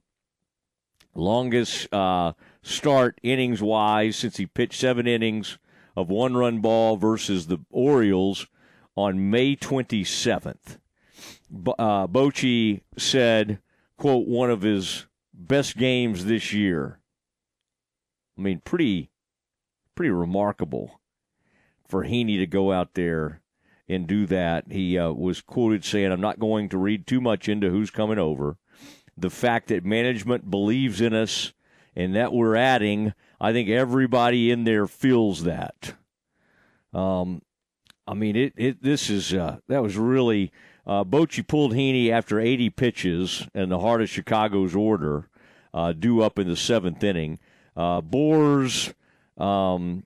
Longest uh, start innings wise since he pitched seven innings of one run ball versus the Orioles on May twenty-seventh. Uh, Bochy said, quote, one of his best games this year. I mean, pretty, pretty remarkable for Heaney to go out there and do that. He uh, was quoted saying, "I'm not going to read too much into who's coming over. The fact that management believes in us and that we're adding, I think everybody in there feels that." Um, I mean, it. It this is uh, that was really uh, Bochy pulled Heaney after eighty pitches and the heart of Chicago's order, uh, due up in the seventh inning. Uh, Boers. Um,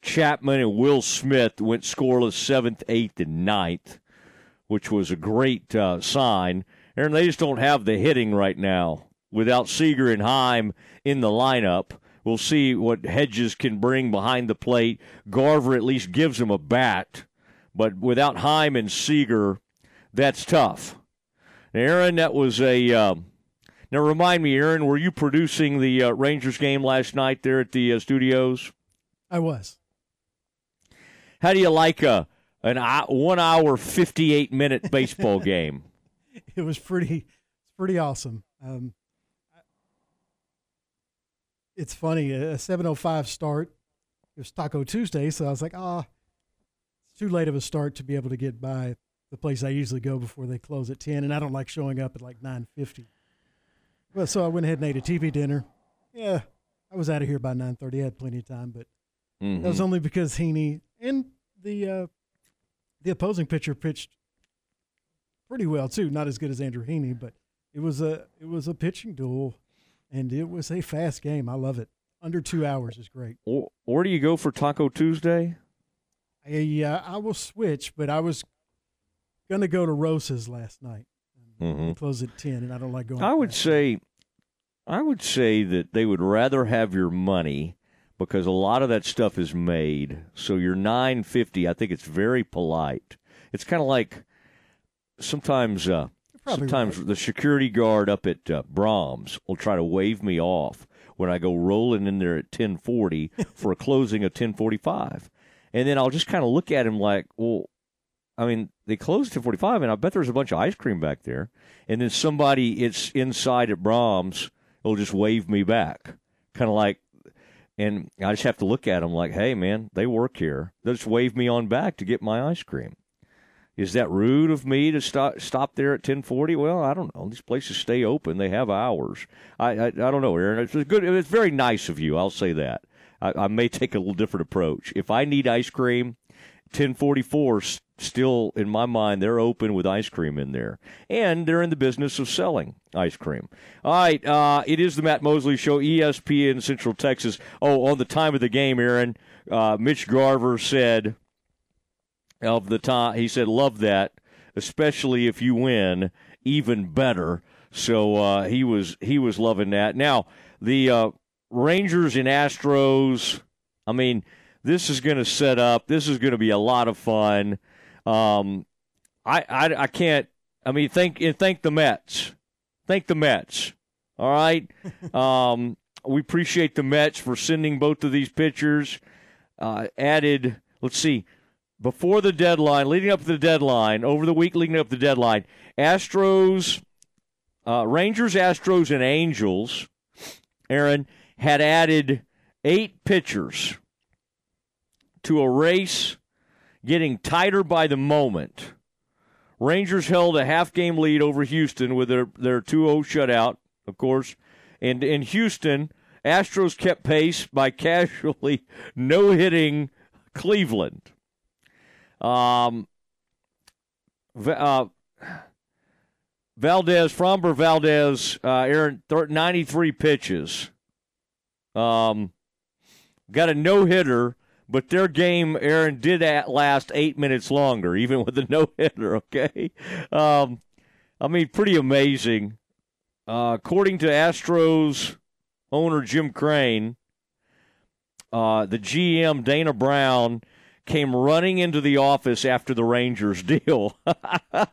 Chapman and Will Smith went scoreless seventh, eighth, and ninth, which was a great uh, sign. Aaron, they just don't have the hitting right now without Seager and Heim in the lineup. We'll see what Hedges can bring behind the plate. Garver at least gives him a bat, but without Heim and Seager, that's tough. Now, Aaron, that was a um, – now remind me, Aaron, were you producing the uh, Rangers game last night there at the uh, studios? I was. How do you like a an one hour, fifty-eight minute baseball game? It was pretty pretty awesome. Um, it's funny, a seven oh five start. It was Taco Tuesday, so I was like, ah, oh, it's too late of a start to be able to get by the place I usually go before they close at ten, and I don't like showing up at like nine fifty. Well, so I went ahead and ate a T V dinner. Yeah, I was out of here by nine thirty. I had plenty of time, but mm-hmm. that was only because Heaney – and the uh, the opposing pitcher pitched pretty well too. Not as good as Andrew Heaney, but it was a it was a pitching duel, and it was a fast game. I love it. Under two hours is great. Or, or do you go for Taco Tuesday? Yeah, I, uh, I will switch, but I was gonna go to Rosa's last night. Mm-hmm. Close at ten, and I don't like going. I would say, night. I would say that they would rather have your money, because a lot of that stuff is made. So your nine fifty, I think it's very polite. It's kind of like sometimes uh, sometimes right. the security guard up at uh, Brahms will try to wave me off when I go rolling in there at ten forty for a closing of ten forty-five. And then I'll just kind of look at him like, well, I mean, they closed at ten forty-five, and I bet there's a bunch of ice cream back there. And then somebody it's inside at Brahms will just wave me back, kind of like, and I just have to look at them like, hey, man, they work here. They'll just wave me on back to get my ice cream. Is that rude of me to stop stop there at ten forty? Well, I don't know. These places stay open. They have hours. I I, I don't know, Aaron. It's good. It's very nice of you. I'll say that. I, I may take a little different approach. If I need ice cream, ten forty-four, s- still in my mind, they're open with ice cream in there. And they're in the business of selling ice cream. All right, uh, it is the Matt Mosley Show, E S P N Central Texas. Oh, on the time of the game, Aaron, uh, Mitch Garver said of the time, he said, love that, especially if you win, even better. So uh, he was he was loving that. Now, the uh, Rangers and Astros, I mean, this is going to set up. This is going to be a lot of fun. Um, I, I I can't. I mean, thank thank the Mets. Thank the Mets. All right. Um, we appreciate the Mets for sending both of these pitchers. Uh, added. Let's see. Before the deadline, leading up to the deadline, over the week leading up to the deadline, Astros, uh, Rangers, Astros, and Angels. Aaron had added eight pitchers to a race getting tighter by the moment. Rangers held a half-game lead over Houston with their, their two oh shutout, of course. And in Houston, Astros kept pace by casually no-hitting Cleveland. Um, uh, Valdez, Framber Valdez, uh, Aaron, ninety-three pitches. Um, got a no-hitter. But their game, Aaron, did at last eight minutes longer, even with a no-hitter, okay? Um, I mean, pretty amazing. Uh, according to Astros owner Jim Crane, uh, the G M, Dana Brown, came running into the office after the Rangers deal. The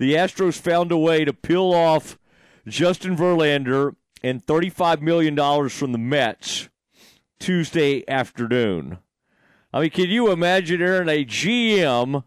Astros found a way to peel off Justin Verlander and thirty-five million dollars from the Mets Tuesday afternoon. I mean, can you imagine, Aaron, a G M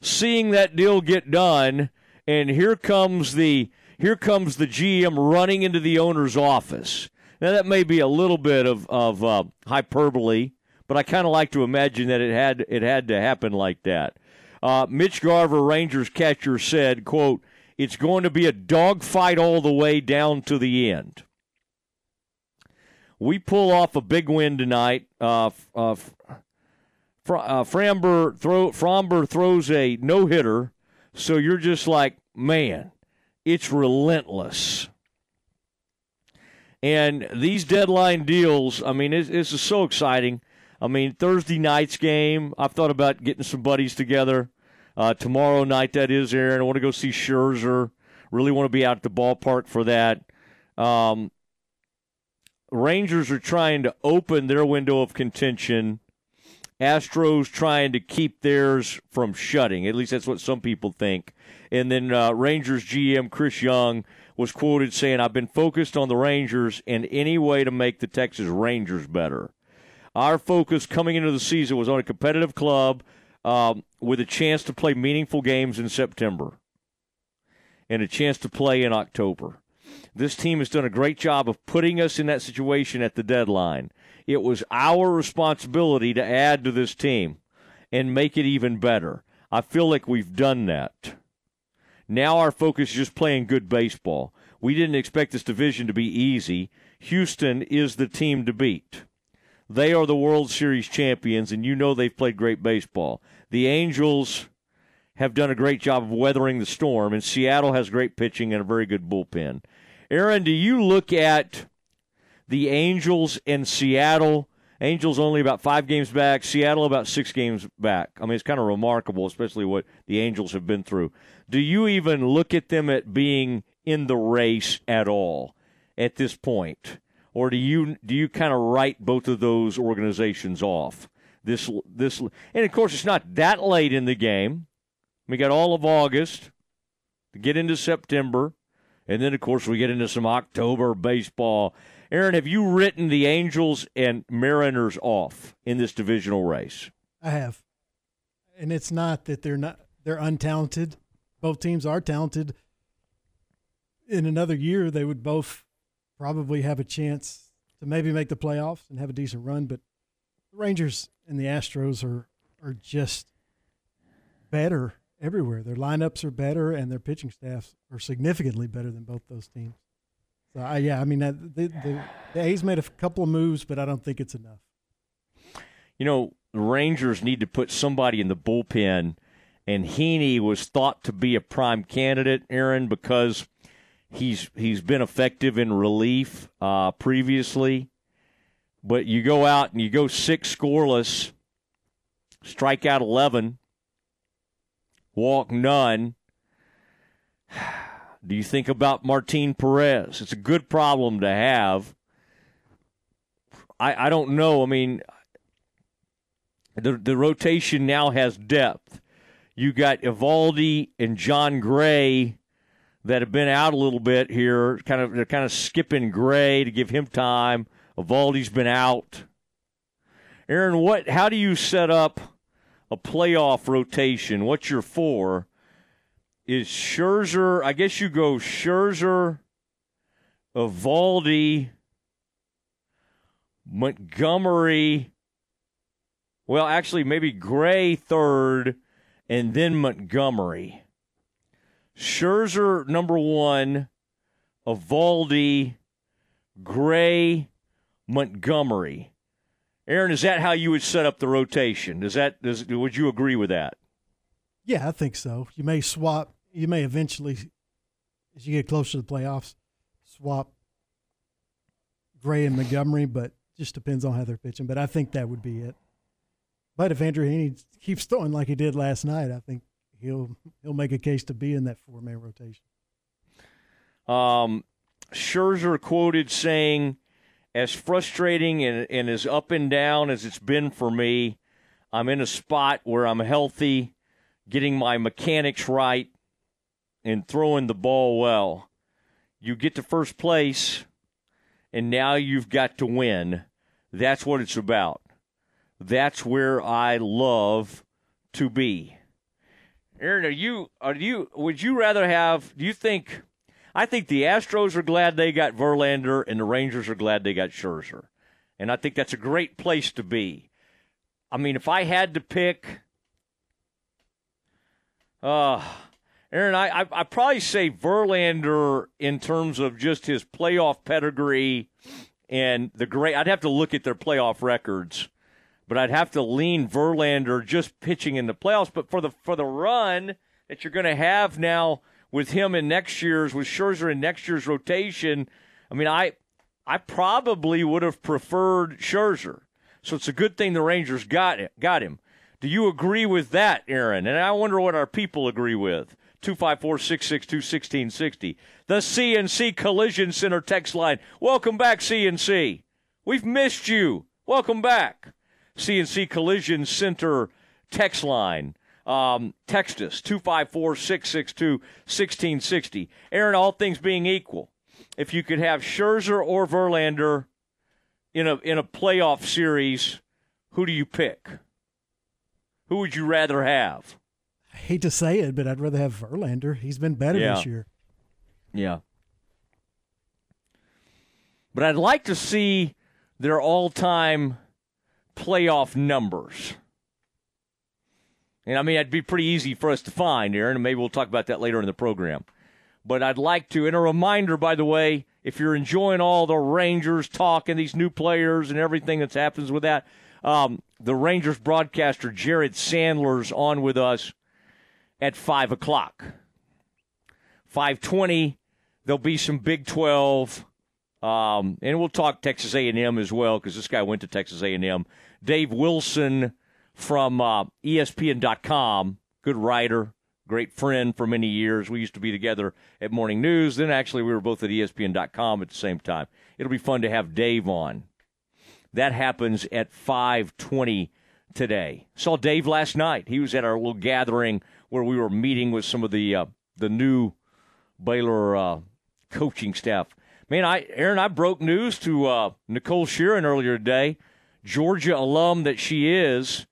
seeing that deal get done and here comes the here comes the G M running into the owner's office. Now, that may be a little bit of of uh, hyperbole, but I kind of like to imagine that it had it had to happen like that. Uh, Mitch Garver, Rangers catcher, said, quote, "It's going to be a dogfight all the way down to the end." We pull off a big win tonight. Uh, uh, Fr- uh, Framber, throw, Framber throws a no-hitter, so you're just like, man, it's relentless. And these deadline deals, I mean, it's, it's so exciting. I mean, Thursday night's game, I've thought about getting some buddies together. Uh, tomorrow night, that is, Aaron. I want to go see Scherzer. Really want to be out at the ballpark for that. Um, Rangers are trying to open their window of contention. Astros trying to keep theirs from shutting. At least that's what some people think. And then uh, Rangers G M Chris Young was quoted saying, "I've been focused on the Rangers and any way to make the Texas Rangers better. Our focus coming into the season was on a competitive club um, with a chance to play meaningful games in September and a chance to play in October. This team has done a great job of putting us in that situation at the deadline. It was our responsibility to add to this team and make it even better. I feel like we've done that. Now our focus is just playing good baseball. We didn't expect this division to be easy. Houston is the team to beat. They are the World Series champions, and you know they've played great baseball. The Angels have done a great job of weathering the storm, and Seattle has great pitching and a very good bullpen." Aaron, do you look at the Angels and Seattle? Angels only about five games back. Seattle about six games back. I mean, it's kind of remarkable, especially what the Angels have been through. Do you even look at them at being in the race at all at this point? Or do you do you kind of write both of those organizations off? This this And, of course, it's not that late in the game. We got all of August to get into September. And then, of course, we get into some October baseball. Aaron, have you written the Angels and Mariners off in this divisional race? I have. And it's not that they're not they're untalented. Both teams are talented. In another year, they would both probably have a chance to maybe make the playoffs and have a decent run, but the Rangers and the Astros are are just better everywhere. Their lineups are better, and their pitching staffs are significantly better than both those teams. So, uh, yeah, I mean, uh, the, the, the A's made a couple of moves, but I don't think it's enough. You know, the Rangers need to put somebody in the bullpen, and Heaney was thought to be a prime candidate, Aaron, because he's he's been effective in relief uh, previously. But you go out and you go six scoreless, strike out eleven, walk none. Do you think about Martin Perez? It's a good problem to have. I, I don't know. I mean, the the rotation now has depth. You got Evaldi and John Gray that have been out a little bit here. Kind of they're kind of skipping Gray to give him time. Evaldi's been out. Aaron, what? How do you set up a playoff rotation? What's your four? Is Scherzer, I guess you go Scherzer, Evaldi, Montgomery. Well, actually, maybe Gray third, and then Montgomery. Scherzer, number one, Evaldi, Gray, Montgomery. Aaron, is that how you would set up the rotation? Is that, is, would you agree with that? Yeah, I think so. You may swap. You may eventually, as you get closer to the playoffs, swap Gray and Montgomery, but just depends on how they're pitching. But I think that would be it. But if Andrew Heaney keeps throwing like he did last night, I think he'll he'll make a case to be in that four-man rotation. Um, Scherzer quoted saying, "As frustrating and, and as up and down as it's been for me, I'm in a spot where I'm healthy, getting my mechanics right, and throwing the ball well. You get to first place, and now you've got to win. That's what it's about. That's where I love to be." Aaron, are you are you would you rather have do you think I think the Astros are glad they got Verlander and the Rangers are glad they got Scherzer. And I think that's a great place to be. I mean, if I had to pick uh Aaron, I, I, I probably say Verlander in terms of just his playoff pedigree and the great. I'd have to look at their playoff records, but I'd have to lean Verlander just pitching in the playoffs. But for the for the run that you're going to have now with him in next year's, with Scherzer in next year's rotation, I mean, I I probably would have preferred Scherzer. So it's a good thing the Rangers got it, got him. Do you agree with that, Aaron? And I wonder what our people agree with. two five four, six six two, one six six zero. The C N C Collision Center text line. Welcome back, C N C. We've missed you. Welcome back. C N C Collision Center text line. Um, text us, two five four, six six two, one six six zero. Aaron, all things being equal, if you could have Scherzer or Verlander in a in a playoff series, who do you pick? Who would you rather have? I hate to say it, but I'd rather have Verlander. He's been better yeah. this year. Yeah. But I'd like to see their all-time playoff numbers. And, I mean, it'd be pretty easy for us to find, Aaron, and maybe we'll talk about that later in the program. But I'd like to, and a reminder, by the way, if you're enjoying all the Rangers talk and these new players and everything that happens with that, um, the Rangers broadcaster Jared Sandler's on with us at five o'clock. five twenty, there'll be some Big twelve. Um, and we'll talk Texas A and M as well because this guy went to Texas A and M. Dave Wilson from uh, E S P N dot com, good writer, great friend for many years. We used to be together at Morning News. Then actually we were both at E S P N dot com at the same time. It'll be fun to have Dave on. That happens at five twenty today. Saw Dave last night. He was at our little gathering where we were meeting with some of the uh, the new Baylor uh, coaching staff. Man, I Aaron, I broke news to uh, Nicole Sheeran earlier today, Georgia alum that she is,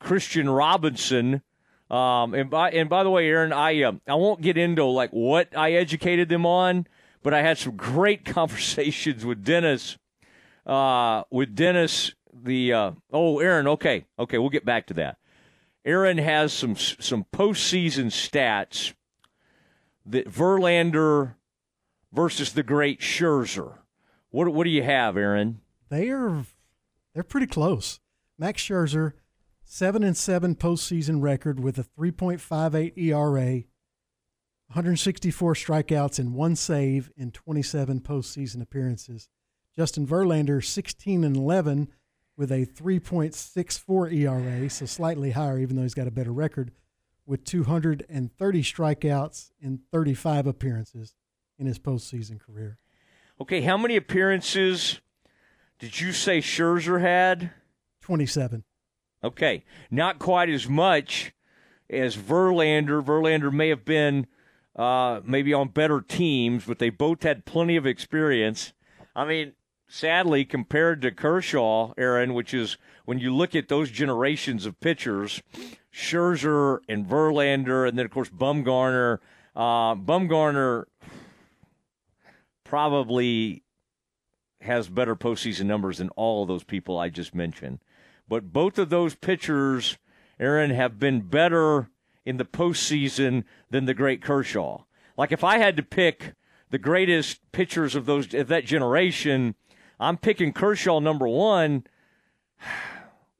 Christian Robinson. Um, and by and by the way, Aaron, I uh, I won't get into like what I educated them on, but I had some great conversations with Dennis, uh, with Dennis the uh, oh Aaron, okay, okay, we'll get back to that. Aaron has some some postseason stats that Verlander versus the great Scherzer. What what do you have, Aaron? They are they're pretty close. Max Scherzer, seven and seven postseason record with a three point five eight E R A, one hundred sixty four strikeouts and one save in twenty seven postseason appearances. Justin Verlander, sixteen and eleven. With a three point six four E R A, so slightly higher, even though he's got a better record, with two hundred thirty strikeouts in thirty-five appearances in his postseason career. Okay, how many appearances did you say Scherzer had? twenty-seven. Okay, not quite as much as Verlander. Verlander may have been uh, maybe on better teams, but they both had plenty of experience. I mean, sadly, compared to Kershaw, Aaron, which is when you look at those generations of pitchers, Scherzer and Verlander, and then, of course, Bumgarner. Uh, Bumgarner probably has better postseason numbers than all of those people I just mentioned. But both of those pitchers, Aaron, have been better in the postseason than the great Kershaw. Like, if I had to pick the greatest pitchers of those of that generation, I'm picking Kershaw number one.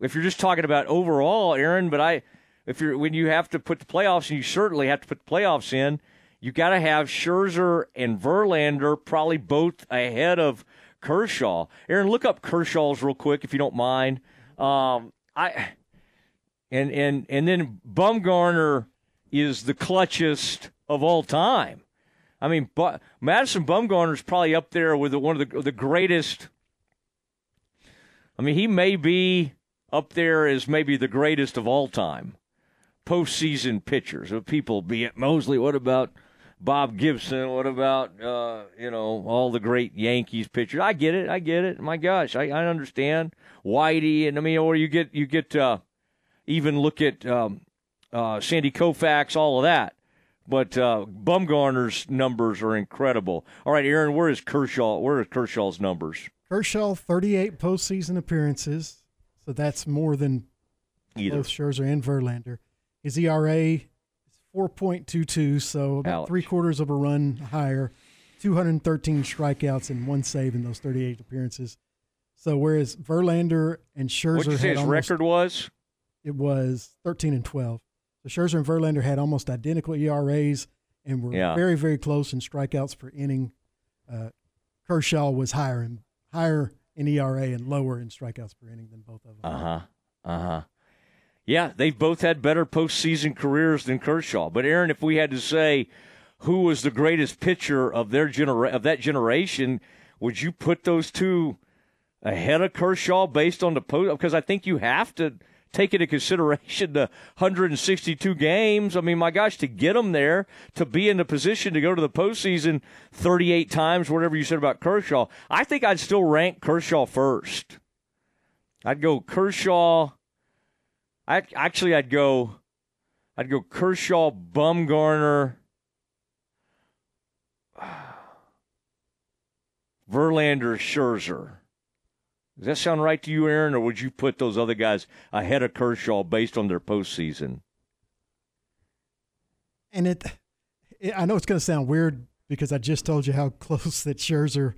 If you're just talking about overall, Aaron, but I, if you're when you have to put the playoffs, and you certainly have to put the playoffs in, you got to have Scherzer and Verlander probably both ahead of Kershaw. Aaron, look up Kershaw's real quick if you don't mind. Um, I and and and then Bumgarner is the clutchest of all time. I mean, but Madison Bumgarner is probably up there with one of the the greatest. I mean, he may be up there as maybe the greatest of all time postseason pitchers. Of people, be it Mosley. What about Bob Gibson? What about uh, you know all the great Yankees pitchers? I get it. I get it. My gosh, I, I understand. Whitey, and I mean, or you get you get uh, even look at um, uh, Sandy Koufax, all of that. But uh, Bumgarner's numbers are incredible. All right, Aaron, where is Kershaw? Where are Kershaw's numbers? Kershaw, thirty-eight postseason appearances, so that's more than either both Scherzer and Verlander. His E R A is four point two two, so about Ouch. three quarters of a run higher. two hundred thirteen strikeouts and one save in those thirty-eight appearances. So whereas Verlander and Scherzer, what you say his almost, record was? It was thirteen and twelve. So Scherzer and Verlander had almost identical E R As and were yeah. very, very close in strikeouts per inning. Uh, Kershaw was higher in higher in E R A and lower in strikeouts per inning than both of them. Uh huh. Uh huh. Yeah, they've both had better postseason careers than Kershaw. But Aaron, if we had to say who was the greatest pitcher of their genera- of that generation, would you put those two ahead of Kershaw based on the post? Because I think you have to take into consideration the one hundred sixty-two games. I mean, my gosh, to get them there, to be in the position to go to the postseason thirty-eight times, whatever you said about Kershaw, I think I'd still rank Kershaw first. I'd go Kershaw. I actually, I'd go, I'd go Kershaw, Bumgarner, Verlander, Scherzer. Does that sound right to you, Aaron, or would you put those other guys ahead of Kershaw based on their postseason? And it, it I know it's going to sound weird because I just told you how close that Scherzer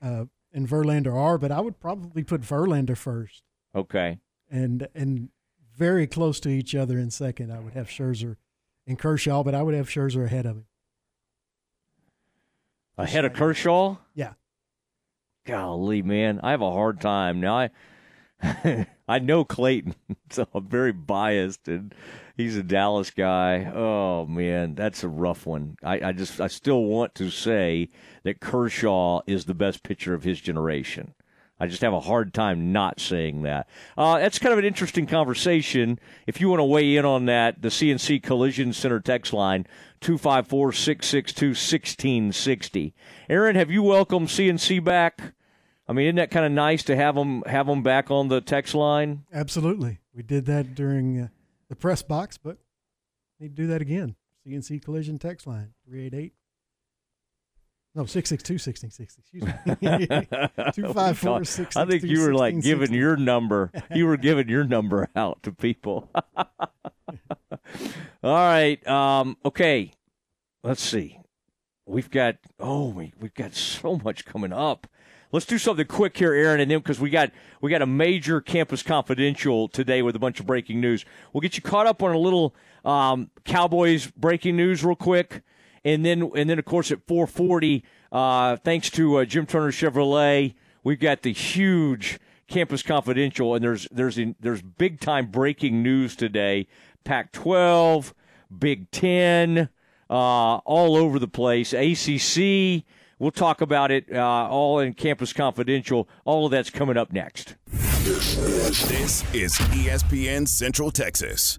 uh, and Verlander are, but I would probably put Verlander first. Okay. And and very close to each other in second. I would have Scherzer and Kershaw, but I would have Scherzer ahead of him. Ahead of Kershaw? Yeah. Golly, man, I have a hard time now. I I know Clayton, so I'm very biased, and he's a Dallas guy. Oh man, that's a rough one. I, I just I still want to say that Kershaw is the best pitcher of his generation. I just have a hard time not saying that. Uh, that's kind of an interesting conversation. If you want to weigh in on that, the C N C Collision Center text line, two five four, six six two, one six six zero. Aaron, have you welcomed C N C back? I mean, isn't that kind of nice to have them, have them back on the text line? Absolutely. We did that during uh, the press box, but we need to do that again. C N C Collision text line, three eight eight. No, six six two, one six six zero, excuse me. two five four, six six two, one six six zero. I think you were like giving your number. You were giving your number out to people. All right. Um, okay. Let's see. We've got, oh, we, we've got so much coming up. Let's do something quick here, Aaron, and then because we got we got a major Campus Confidential today with a bunch of breaking news. We'll get you caught up on a little um, Cowboys breaking news real quick. And then, and then, of course, at four forty, uh, thanks to uh, Jim Turner Chevrolet, we've got the huge Campus Confidential, and there's there's in, there's big time breaking news today. Pac twelve, Big Ten, uh, all over the place. A C C, we'll talk about it uh, all in Campus Confidential. All of that's coming up next. This is E S P N Central Texas.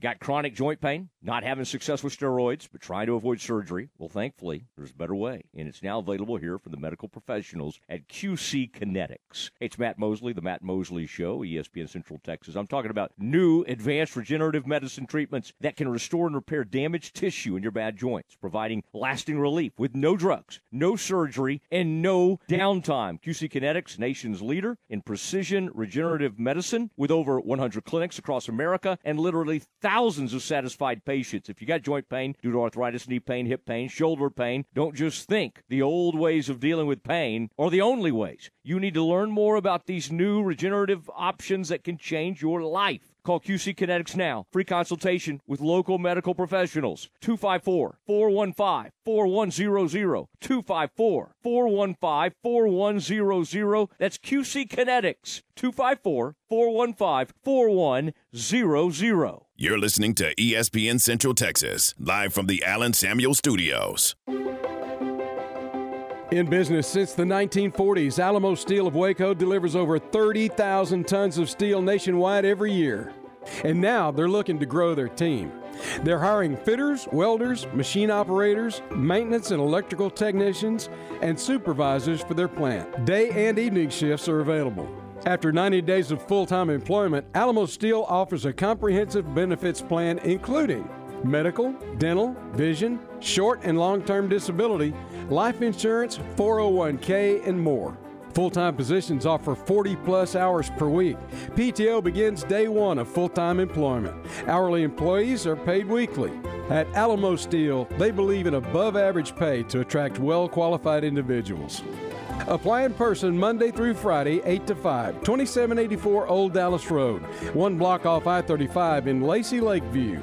Got chronic joint pain? not having success with steroids, but trying to avoid surgery. Well, thankfully, there's a better way, and it's now available here for the medical professionals at Q C Kinetics. It's Matt Mosley, the Matt Mosley Show, E S P N Central Texas. I'm talking about new advanced regenerative medicine treatments that can restore and repair damaged tissue in your bad joints, providing lasting relief with no drugs, no surgery, and no downtime. Q C Kinetics, nation's leader in precision regenerative medicine, with over one hundred clinics across America and literally thousands of satisfied patients. Patients. If you got joint pain due to arthritis, knee pain, hip pain, shoulder pain, don't just think the old ways of dealing with pain are the only ways. You need to learn more about these new regenerative options that can change your life. Call Q C Kinetics now. Free consultation with local medical professionals. two five four, four one five, four one zero zero. two five four, four one five, four one zero zero. That's Q C Kinetics. two five four, four one five, four one zero zero. You're listening to E S P N Central Texas, live from the Allen Samuel Studios. In business since the nineteen forties, Alamo Steel of Waco delivers over thirty thousand tons of steel nationwide every year. And now they're looking to grow their team. They're hiring fitters, welders, machine operators, maintenance and electrical technicians, and supervisors for their plant. Day and evening shifts are available. After ninety days of full-time employment, Alamo Steel offers a comprehensive benefits plan including medical, dental, vision, short and long-term disability, life insurance, four oh one k, and more. Full-time positions offer forty-plus hours per week. P T O begins day one of full-time employment. Hourly employees are paid weekly. At Alamo Steel, they believe in above-average pay to attract well-qualified individuals. Apply in person Monday through Friday, eight to five, twenty-seven eighty-four Old Dallas Road, one block off I thirty-five in Lacey Lakeview.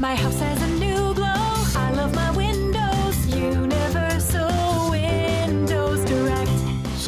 My house has a new glow. I love my windows. Universal Windows Direct.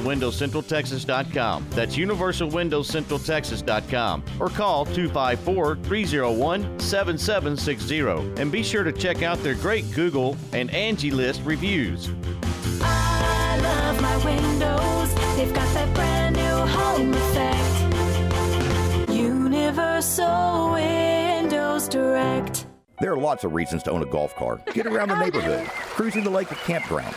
windows central texas dot com. That's universal windows central texas dot com. Or call two five four, three oh one, seven seven six oh. And be sure to check out their great Google and Angie List reviews. I love my windows. They've got that brand new home effect. Universal Windows Direct. There are lots of reasons to own a golf car. Get around the neighborhood, cruising the lake or campground.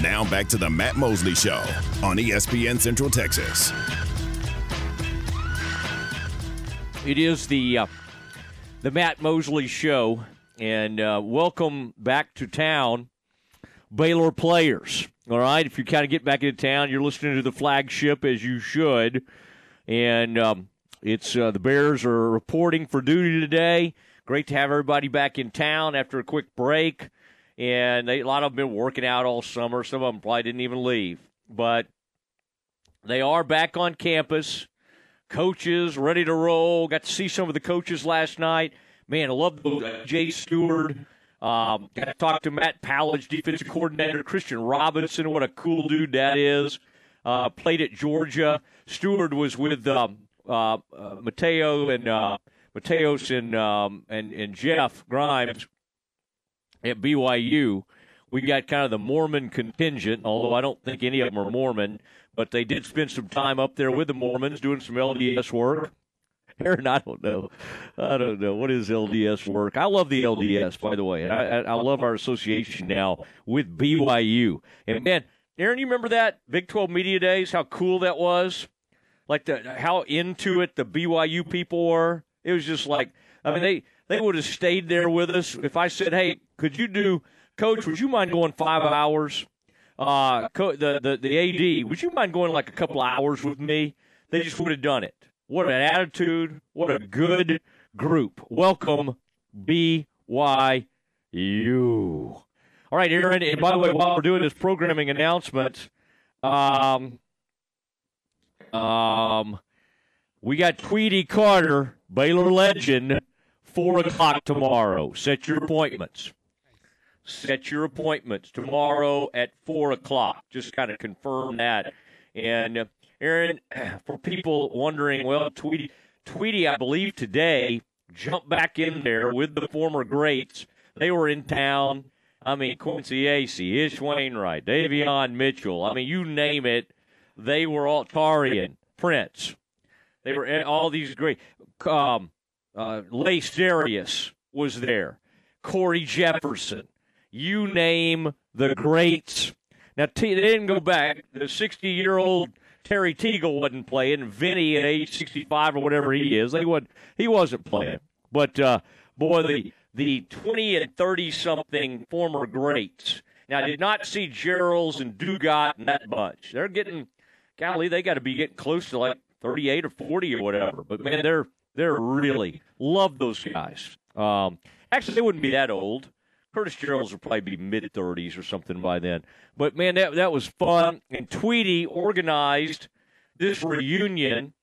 Now back to the Matt Mosley Show on E S P N Central Texas. It is the uh, the Matt Mosley Show, and uh, welcome back to town, Baylor players. All right, if you kind of get back into town, you're listening to the flagship as you should, and um, it's uh, the Bears are reporting for duty today. Great to have everybody back in town after a quick break. And they, a lot of them have been working out all summer. Some of them probably didn't even leave. But they are back on campus. Coaches ready to roll. Got to see some of the coaches last night. Man, I love A J. Stewart. Um, got to talk to Matt Pallage, defensive coordinator. Christian Robinson, what a cool dude that is. uh, played at Georgia. Stewart was with um, uh, uh, Mateo and uh, Mateos and, um, and and Jeff Grimes at B Y U. We got kind of the Mormon contingent, although I don't think any of them are Mormon, but they did spend some time up there with the Mormons doing some L D S work. Aaron, I don't know. I don't know. What is L D S work? I love the L D S, by the way. I, I love our association now with B Y U. And, man, Aaron, you remember that Big twelve Media Days, how cool that was? Like the how into it the B Y U people were? It was just like, I mean, they, they would have stayed there with us. If I said, hey, could you do – Coach, would you mind going five hours? Uh, co- the, the the A D, would you mind going like a couple hours with me? They just would have done it. What an attitude. What a good group. Welcome, B Y U. All right, Aaron, and by the way, while we're doing this programming announcement, um, um, we got Tweety Carter, Baylor legend, four o'clock tomorrow. Set your appointments. Set your appointments tomorrow at four o'clock. Just kind of confirm that. And, uh, Aaron, for people wondering, well, Tweety, Tweety, I believe today, jumped back in there with the former greats. They were in town. I mean, Quincy Acey, Ish Wainwright, Davion Mitchell. I mean, you name it. They were all Tarian, Prince. They were in all these great. Um, uh, Lace Darius was there. Corey Jefferson. You name the greats. Now, they didn't go back. The sixty-year-old Terry Teagle wasn't playing. Vinny at age sixty-five or whatever he is, they wasn't, he wasn't playing. But, uh, boy, the the twenty- and thirty-something former greats. Now, I did not see Gerald's and Dugat and that bunch. They're getting, golly, they got to be getting close to like thirty-eight or forty or whatever. But, man, they're, they're really, love those guys. Um, actually, they wouldn't be that old. Curtis Gerald's will probably be mid-thirties or something by then. But, man, that that was fun. And Tweety organized this reunion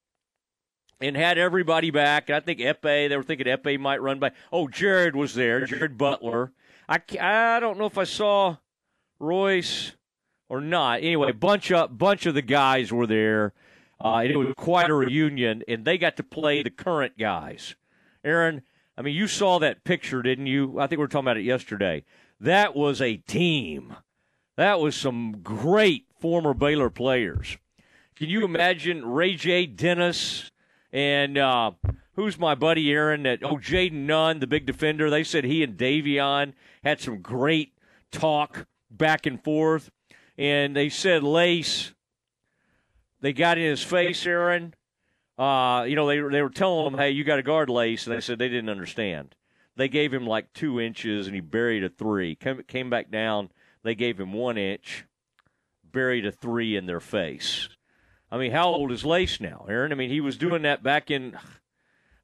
and had everybody back. And I think Epe, they were thinking Epe might run by. Oh, Jared was there, Jared Butler. I, I don't know if I saw Royce or not. Anyway, a bunch of, bunch of the guys were there. Uh, and it was quite a reunion, and they got to play the current guys. Aaron, I mean, you saw that picture, didn't you? I think we were talking about it yesterday. That was a team. That was some great former Baylor players. Can you imagine Ray J. Dennis and uh, who's my buddy, Aaron? That Oh, Jaden Nunn, the big defender. They said he and Davion had some great talk back and forth. And they said Lace, they got in his face, Aaron. Uh, you know, they they were telling him, hey, you got to guard Lace, and they said they didn't understand. They gave him like two inches, and he buried a three. Came, came back down, they gave him one inch, buried a three in their face. I mean, how old is Lace now, Aaron? I mean, he was doing that back in, I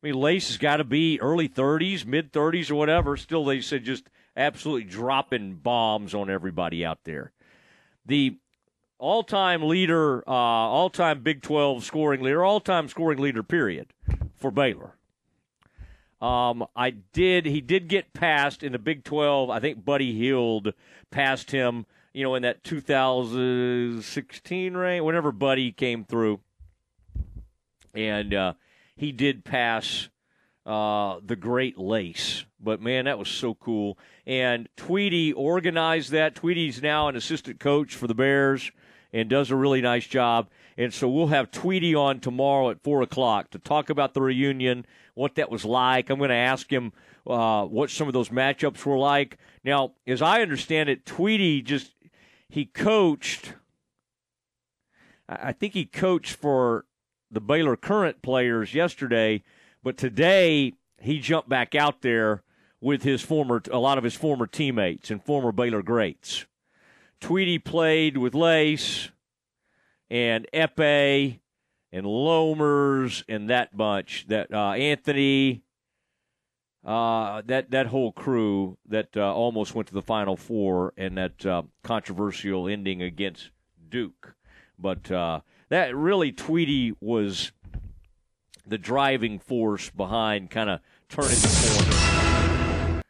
mean, Lace has got to be early thirties, mid-thirties or whatever. Still, they said just absolutely dropping bombs on everybody out there. The all-time leader, uh, all-time Big twelve scoring leader, all-time scoring leader, period, for Baylor. Um, I did, he did get passed in the Big twelve. I think Buddy Hield passed him, you know, in that two thousand sixteen range, whenever Buddy came through. And uh, he did pass uh, the great Lace. But, man, that was so cool. And Tweety organized that. Tweety's now an assistant coach for the Bears and does a really nice job. And so we'll have Tweety on tomorrow at four o'clock to talk about the reunion, what that was like. I'm going to ask him uh, what some of those matchups were like. Now, as I understand it, Tweety just – he coached – I think he coached for the Baylor current players yesterday, but today he jumped back out there with his former – a lot of his former teammates and former Baylor greats. Tweety played with Lace and Epe and Lomers and that bunch, that uh, Anthony, uh, that that whole crew that uh, almost went to the Final Four and that uh, controversial ending against Duke. But uh, that really, Tweety was the driving force behind kind of turning the corner.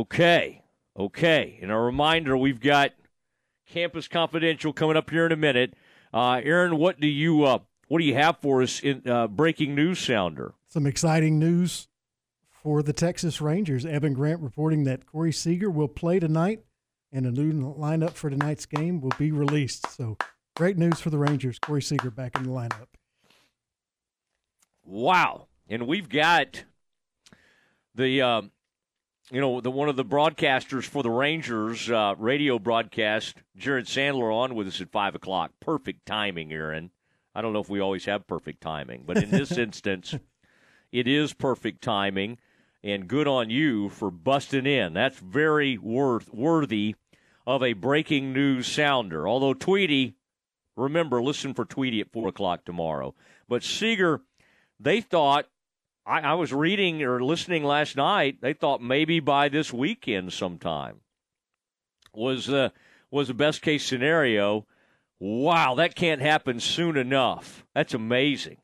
Okay, okay. And a reminder, we've got Campus Confidential coming up here in a minute. Uh, Aaron, what do you uh, what do you have for us in uh, breaking news sounder? Some exciting news for the Texas Rangers. Evan Grant reporting that Corey Seager will play tonight, and a new lineup for tonight's game will be released. So great news for the Rangers. Corey Seager back in the lineup. Wow. And we've got the, uh, you know, the one of the broadcasters for the Rangers, uh, radio broadcast, Jared Sandler, on with us at five o'clock. Perfect timing, Aaron. I don't know if we always have perfect timing, but in this instance, it is perfect timing, and good on you for busting in. That's very worth worthy of a breaking news sounder. Although Tweety, remember, listen for Tweety at four o'clock tomorrow. But Seager, they thought, I, I was reading or listening last night, they thought maybe by this weekend sometime was uh, was the best-case scenario. Wow, that can't happen soon enough. That's amazing.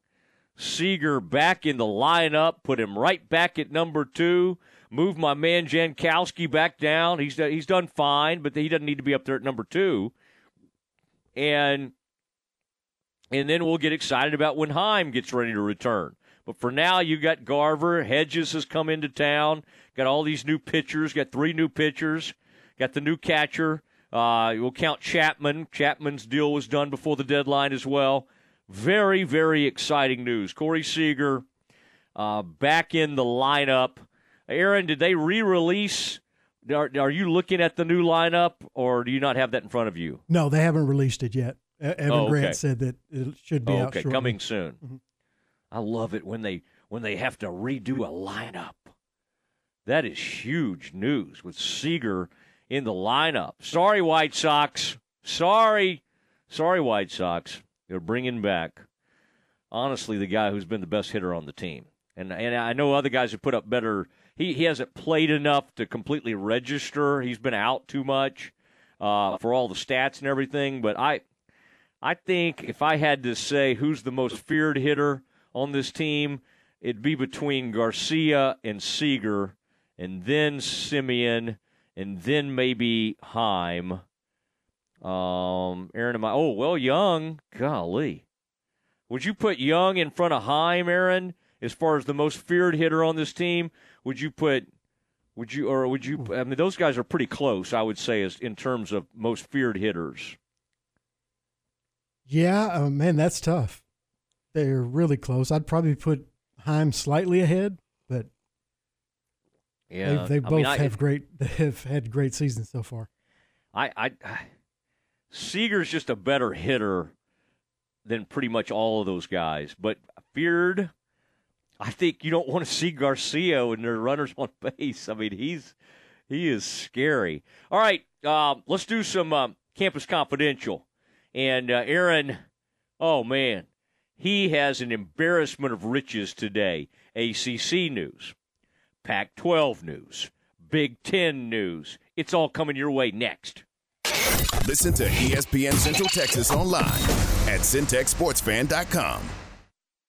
Seager back in the lineup, put him right back at number two, move my man Jankowski back down. He's, he's done fine, but he doesn't need to be up there at number two. And, and then we'll get excited about when Heim gets ready to return. But for now, you got Garver. Hedges has come into town. Got all these new pitchers. Got three new pitchers. Got the new catcher. Uh, we'll count Chapman. Chapman's deal was done before the deadline as well. Very, very exciting news. Corey Seager uh, back in the lineup. Aaron, did they re-release? Are, are you looking at the new lineup, or do you not have that in front of you? No, they haven't released it yet. Evan oh, okay. Grant said that it should be oh, out okay. shortly. Coming soon. Mm-hmm. I love it when they when they have to redo a lineup. That is huge news with Seager in the lineup. Sorry, White Sox. Sorry. Sorry, White Sox. They're bringing back, honestly, the guy who's been the best hitter on the team. And and I know other guys have put up better. He, he hasn't played enough to completely register. He's been out too much uh, for all the stats and everything. But I I think if I had to say who's the most feared hitter on this team, it'd be between Garcia and Seager and then Simeon and then maybe Heim. Um, Aaron, am I? Oh, well, Young. Golly. Would you put Young in front of Heim, Aaron, as far as the most feared hitter on this team? Would you put, would you, or would you, I mean, those guys are pretty close, I would say, as in terms of most feared hitters. Yeah, oh, man, that's tough. They're really close. I'd probably put Heim slightly ahead, but yeah, they, they both I mean, I, have great, they have had great seasons so far. I, I, I Seager's just a better hitter than pretty much all of those guys. But feared, I think you don't want to see Garcia when there are runners on base. I mean, he's he is scary. All right, uh, let's do some um, Campus Confidential. And uh, Aaron, oh, man, he has an embarrassment of riches today. A C C news, Pac twelve news, Big Ten news. It's all coming your way next. Listen to E S P N Central Texas online at Centex Sports Fan dot com.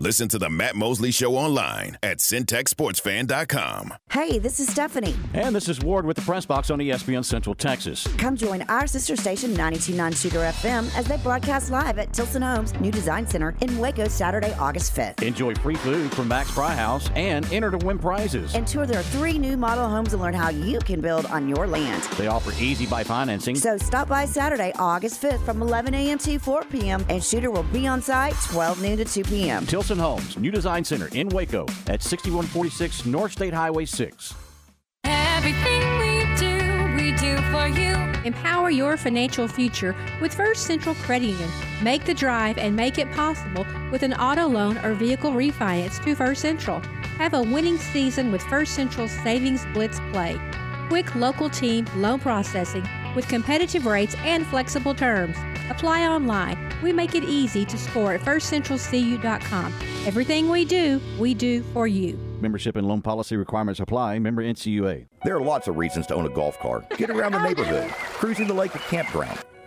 Listen to the Matt Mosley Show online at Syntex Sports Fan dot com. Hey, this is Stephanie. And this is Ward with the Press Box on E S P N Central Texas. Come join our sister station, ninety-two point nine Sugar F M, as they broadcast live at Tilson Homes New Design Center in Waco Saturday, August fifth. Enjoy free food from Max Fry House and enter to win prizes. And tour their three new model homes and learn how you can build on your land. They offer easy buy financing. So stop by Saturday, August fifth from eleven a.m. to four p.m. and Shooter will be on site twelve noon to two p.m. Tilson Homes New Design Center in Waco at sixty-one forty-six North State Highway six. Everything we do, we do for you. Empower your financial future with First Central Credit Union. Make the drive and make it possible with an auto loan or vehicle refinance through First Central. Have a winning season with First Central Savings Blitz Play. Quick local team loan processing with competitive rates and flexible terms. Apply online. We make it easy to score at first central c u dot com. Everything we do, we do for you. Membership and loan policy requirements apply. Member N C U A. There are lots of reasons to own a golf cart. Get around the neighborhood. Cruising the lake at campground.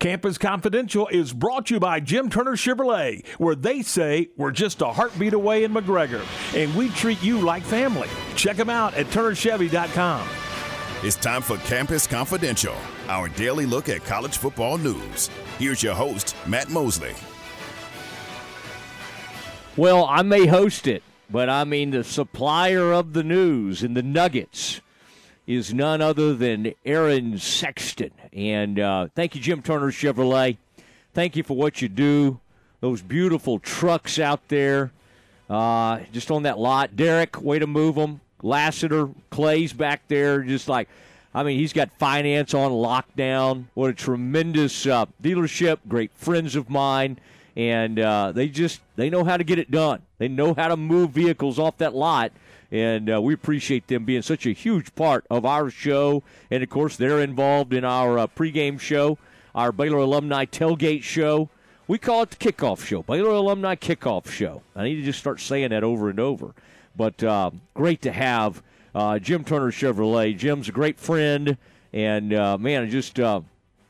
Campus Confidential is brought to you by Jim Turner Chevrolet, where they say we're just a heartbeat away in McGregor, and we treat you like family. Check them out at turner chevy dot com. It's time for Campus Confidential, our daily look at college football news. Here's your host, Matt Mosley. Well, I may host it, but I mean the supplier of the news and the nuggets is none other than Aaron Sexton. And uh, thank you, Jim Turner Chevrolet. Thank you for what you do. Those beautiful trucks out there uh, just on that lot. Derek, way to move them. Lassiter, Clay's back there. Just like, I mean, he's got finance on lockdown. What a tremendous uh, dealership. Great friends of mine. And uh, they just, they know how to get it done. They know how to move vehicles off that lot. And uh, we appreciate them being such a huge part of our show. And, of course, they're involved in our uh, pregame show, our Baylor Alumni Tailgate Show. We call it the Kickoff Show, Baylor Alumni Kickoff Show. I need to just start saying that over and over. But uh, great to have uh, Jim Turner Chevrolet. Jim's a great friend. And, uh, man, just uh,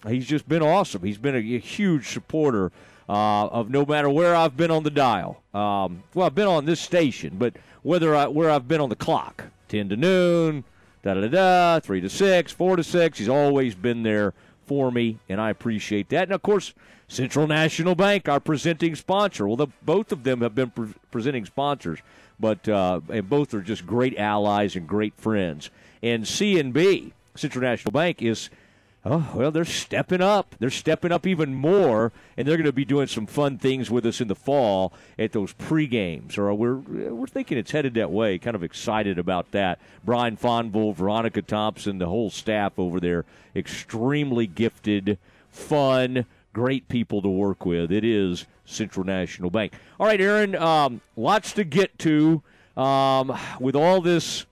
he's just been awesome. He's been a, a huge supporter Uh, of no matter where I've been on the dial. Um, well, I've been on this station, but whether I, where I've been on the clock, ten to noon, da-da-da-da, three to six, four to six, he's always been there for me, and I appreciate that. And, of course, Central National Bank, our presenting sponsor. Well, the, both of them have been pre- presenting sponsors, but uh, and both are just great allies and great friends. And C N B, Central National Bank, is – oh, well, they're stepping up. They're stepping up even more, and they're going to be doing some fun things with us in the fall at those pregames. Or we're we're thinking it's headed that way. Kind of excited about that. Brian Fonville, Veronica Thompson, the whole staff over there, extremely gifted, fun, great people to work with. It is Central National Bank. All right, Aaron, um, lots to get to um, with all this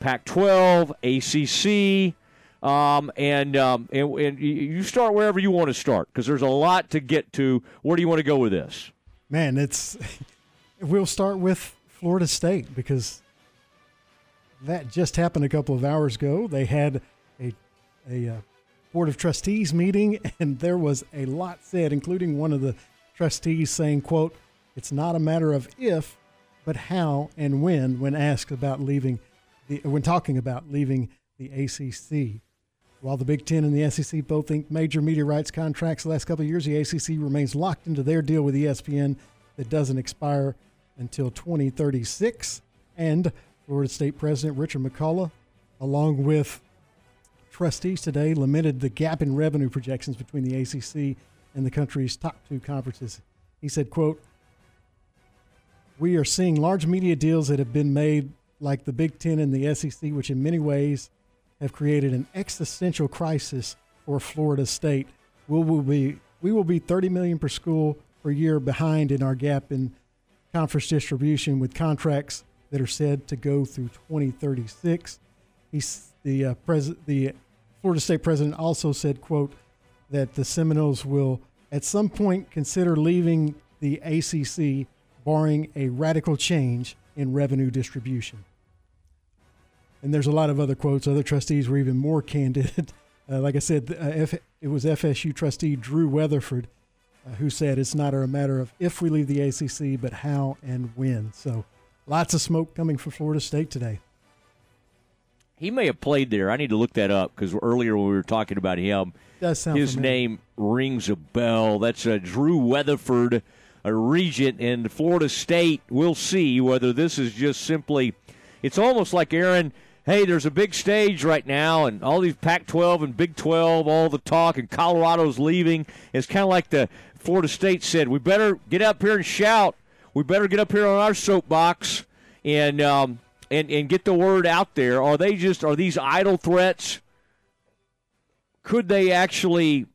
Pac twelve, A C C. Um, and, um, and and you start wherever you want to start because there's a lot to get to. Where do you want to go with this? Man, it's we'll start with Florida State because that just happened a couple of hours ago. They had a, a uh, Board of Trustees meeting, and there was a lot said, including one of the trustees saying, quote, it's not a matter of if, but how and when, when asked about leaving, the, when talking about leaving the A C C. While the Big Ten and the S E C both inked major media rights contracts the last couple of years, the A C C remains locked into their deal with E S P N that doesn't expire until twenty thirty-six. And Florida State President Richard McCullough, along with trustees today lamented the gap in revenue projections between the A C C and the country's top two conferences. He said, quote, "We are seeing large media deals that have been made like the Big Ten and the S E C, which in many ways have created an existential crisis for Florida State. We will be, we will be thirty million dollars per school per year behind in our gap in conference distribution, with contracts that are said to go through twenty thirty-six. He's the uh, pres- the Florida State president also said, quote, that the Seminoles will at some point consider leaving the A C C, barring a radical change in revenue distribution." And there's a lot of other quotes. Other trustees were even more candid. Uh, like I said, uh, F- it was F S U trustee Drew Weatherford uh, who said it's not a matter of if we leave the A C C, but how and when. So lots of smoke coming from Florida State today. He may have played there. I need to look that up, because earlier when we were talking about him, his familiar. name rings a bell. That's uh, Drew Weatherford, a regent in Florida State. We'll see whether this is just simply – it's almost like, Aaron, hey, there's a big stage right now, and all these Pac twelve and Big twelve, all the talk, and Colorado's leaving. It's kind of like the Florida State said, we better get up here and shout. We better get up here on our soapbox and um, – And and get the word out there. Are they just, are these idle threats? Could they actually,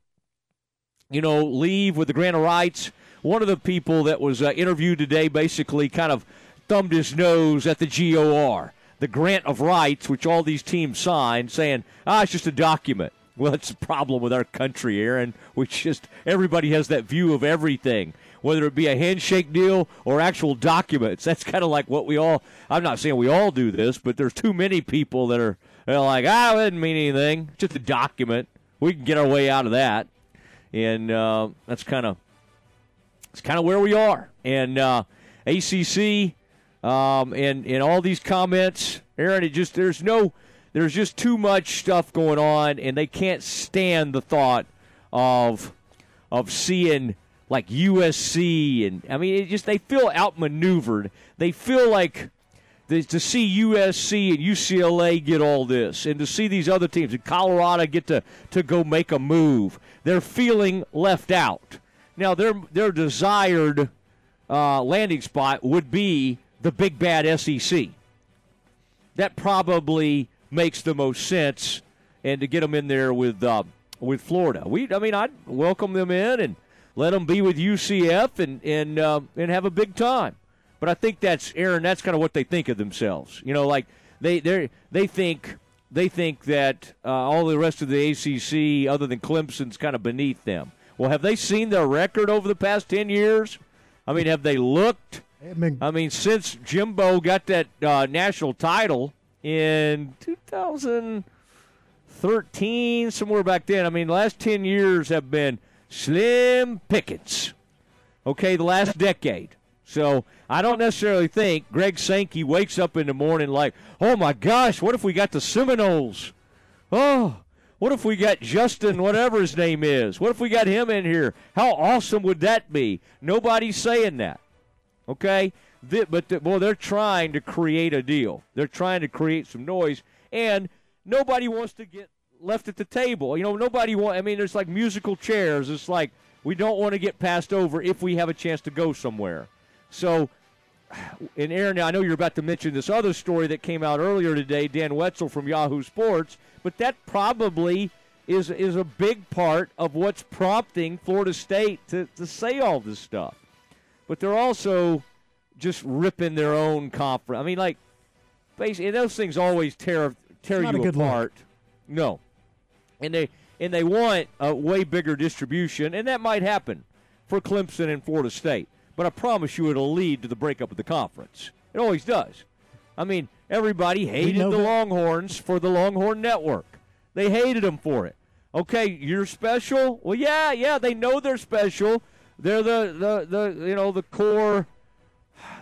you know, leave with the grant of rights? One of the people that was uh, interviewed today basically kind of thumbed his nose at the G O R, the grant of rights, which all these teams signed, saying, ah, it's just a document. Well, that's the problem with our country, Aaron, which just everybody has that view of everything, whether it be a handshake deal or actual documents. That's kind of like what we all – I'm not saying we all do this, but there's too many people that are, that are like, ah, it didn't mean anything. It's just a document. We can get our way out of that. And uh, that's kind of it's kind of where we are. And uh, A C C um, and, and all these comments, Aaron, it just – there's no – there's just too much stuff going on, and they can't stand the thought of of seeing – like U S C, and I mean, it just they feel outmaneuvered. They feel like they, to see U S C and U C L A get all this, and to see these other teams in Colorado get to, to go make a move, they're feeling left out. Now, their their desired uh, landing spot would be the big bad S E C. That probably makes the most sense, and to get them in there with uh, with Florida, we I mean, I'd welcome them in and let them be with U C F and and uh, and have a big time. But I think that's, Aaron, that's kind of what they think of themselves. You know, like they they they think they think that uh, all the rest of the A C C, other than Clemson's, kind of beneath them. Well, have they seen their record over the past ten years? I mean, have they looked? I mean, I mean since Jimbo got that uh, national title in two thousand thirteen, somewhere back then. I mean, the last ten years have been slim pickings, okay, the last decade. So I don't necessarily think Greg Sankey wakes up in the morning like, oh, my gosh, what if we got the Seminoles? Oh, what if we got Justin, whatever his name is? What if we got him in here? How awesome would that be? Nobody's saying that, okay? The, but, the, boy, they're trying to create a deal. They're trying to create some noise, and nobody wants to get left at the table. You know, nobody want, I mean, there's like musical chairs. It's like we don't want to get passed over if we have a chance to go somewhere. So, and Aaron, I know you're about to mention this other story that came out earlier today, Dan Wetzel from Yahoo Sports, but that probably is is a big part of what's prompting Florida State to, to say all this stuff. But they're also just ripping their own conference. I mean, like, basically, those things always tear, tear you apart. No. And they and they want a way bigger distribution, and that might happen for Clemson and Florida State. But I promise you it'll lead to the breakup of the conference. It always does. I mean, everybody hated the Longhorns for the Longhorn Network. They hated them for it. Okay, you're special? Well, yeah, yeah, they know they're special. They're the, the, the you know, the core.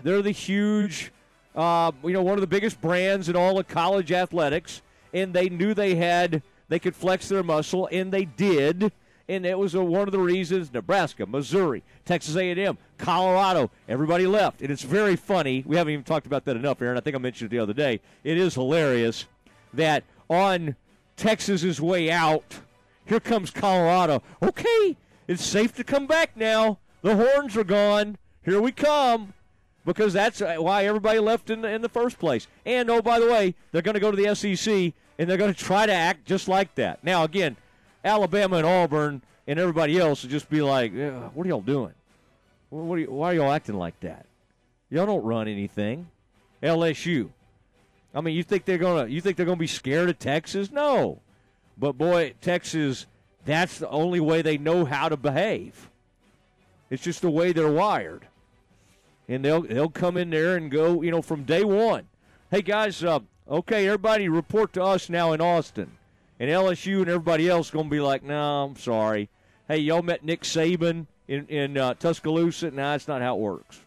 They're the huge, uh, you know, one of the biggest brands in all of college athletics. And they knew they had, they could flex their muscle, and they did. And it was a, one of the reasons Nebraska, Missouri, Texas A and M, Colorado, everybody left. And it's very funny. We haven't even talked about that enough, Aaron. I think I mentioned it the other day. It is hilarious that on Texas is way out. Here comes Colorado. Okay, it's safe to come back now. The horns are gone. Here we come. Because that's why everybody left in the, in the first place. And, oh, by the way, they're going to go to the S E C, and they're going to try to act just like that. Now, again, Alabama and Auburn and everybody else will just be like, what are y'all doing? What are you, why are y'all acting like that? Y'all don't run anything. L S U. I mean, you think they're gonna you think they're gonna be scared of Texas? No. But boy, Texas, that's the only way they know how to behave. It's just the way they're wired. And they'll they'll come in there and go, you know, from day one. Hey guys, uh, okay, everybody report to us now in Austin. And L S U and everybody else gonna be like, no, nah, I'm sorry. Hey, y'all met Nick Saban in in uh, Tuscaloosa? Nah, that's not how it works.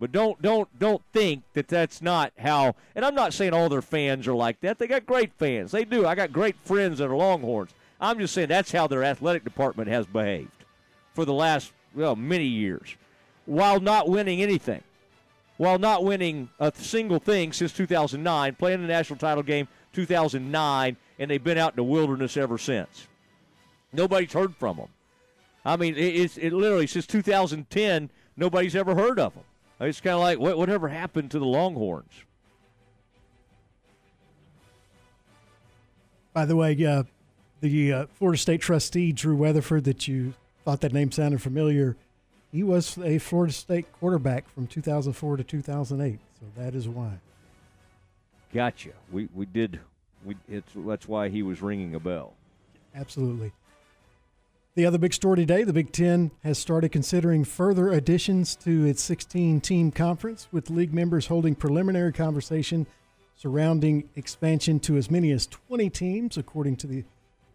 But don't don't don't think that that's not how. And I'm not saying all their fans are like that. They got great fans. They do. I got great friends that are Longhorns. I'm just saying that's how their athletic department has behaved for the last well many years, while not winning anything, while not winning a single thing since two thousand nine, playing the national title game two thousand nine, and they've been out in the wilderness ever since. Nobody's heard from them. I mean, it's it literally since two thousand ten, nobody's ever heard of them. It's kind of like, what, whatever happened to the Longhorns? By the way, uh, the uh, Florida State trustee, Drew Weatherford, that you thought that name sounded familiar, he was a Florida State quarterback from two thousand four to two thousand eight, so that is why. Gotcha. We we did. We it's that's why he was ringing a bell. Absolutely. The other big story today, the Big Ten has started considering further additions to its sixteen-team conference, with league members holding preliminary conversation surrounding expansion to as many as twenty teams, according to the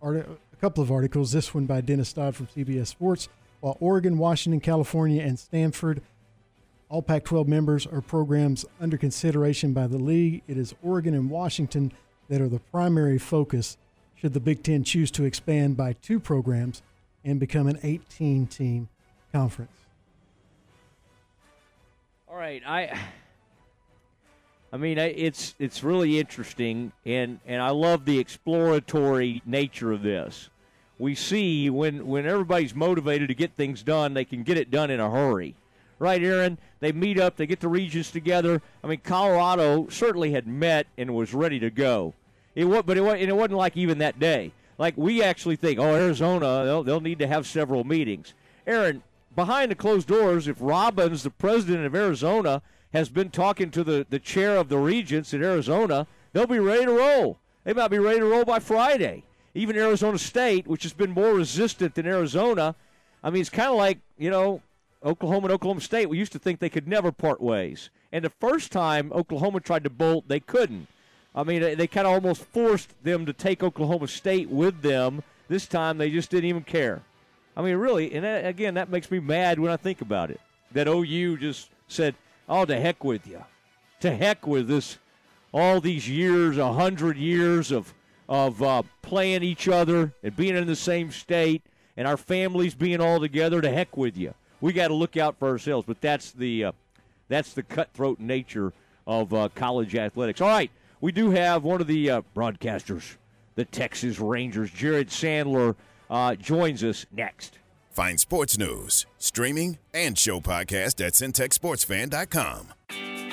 a couple of articles, this one by Dennis Dodd from C B S Sports, while Oregon, Washington, California, and Stanford, all Pac twelve members, are programs under consideration by the league. It is Oregon and Washington that are the primary focus should the Big Ten choose to expand by two programs and become an eighteen-team conference. All right, I, I mean, I, it's it's really interesting, and, and I love the exploratory nature of this. We see when when everybody's motivated to get things done, they can get it done in a hurry, right, Aaron? They meet up, they get the regions together. I mean, Colorado certainly had met and was ready to go. It was, but it was, and it wasn't like even that day. Like, we actually think, oh, Arizona, they'll, they'll need to have several meetings. Aaron, behind the closed doors, if Robbins, the president of Arizona, has been talking to the, the chair of the Regents in Arizona, they'll be ready to roll. They might be ready to roll by Friday. Even Arizona State, which has been more resistant than Arizona, I mean, it's kind of like, you know, Oklahoma and Oklahoma State, we used to think they could never part ways. And the first time Oklahoma tried to bolt, they couldn't. I mean, they, they kind of almost forced them to take Oklahoma State with them. This time they just didn't even care. I mean, really, and that, again, that makes me mad when I think about it, that O U just said, oh, to heck with you. To heck with this, all these years, one hundred years of, of uh, playing each other and being in the same state and our families being all together, to heck with you. We got to look out for ourselves, but that's the, uh, that's the cutthroat nature of uh, college athletics. All right. We do have one of the uh, broadcasters, the Texas Rangers, Jared Sandler, uh, joins us next. Find sports news, streaming, and show podcast at Syntech Sports Fan dot com.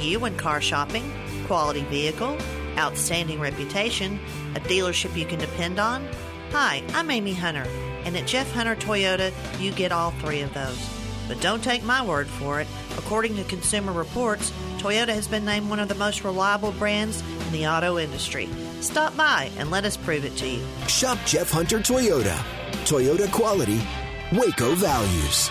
you when car shopping? Quality vehicle, outstanding reputation, a dealership you can depend on? Hi, I'm Amy Hunter, and at Jeff Hunter Toyota, you get all three of those. But don't take my word for it. According to Consumer Reports, Toyota has been named one of the most reliable brands in the auto industry. Stop by and let us prove it to you. Shop Jeff Hunter Toyota. Toyota quality, Waco values.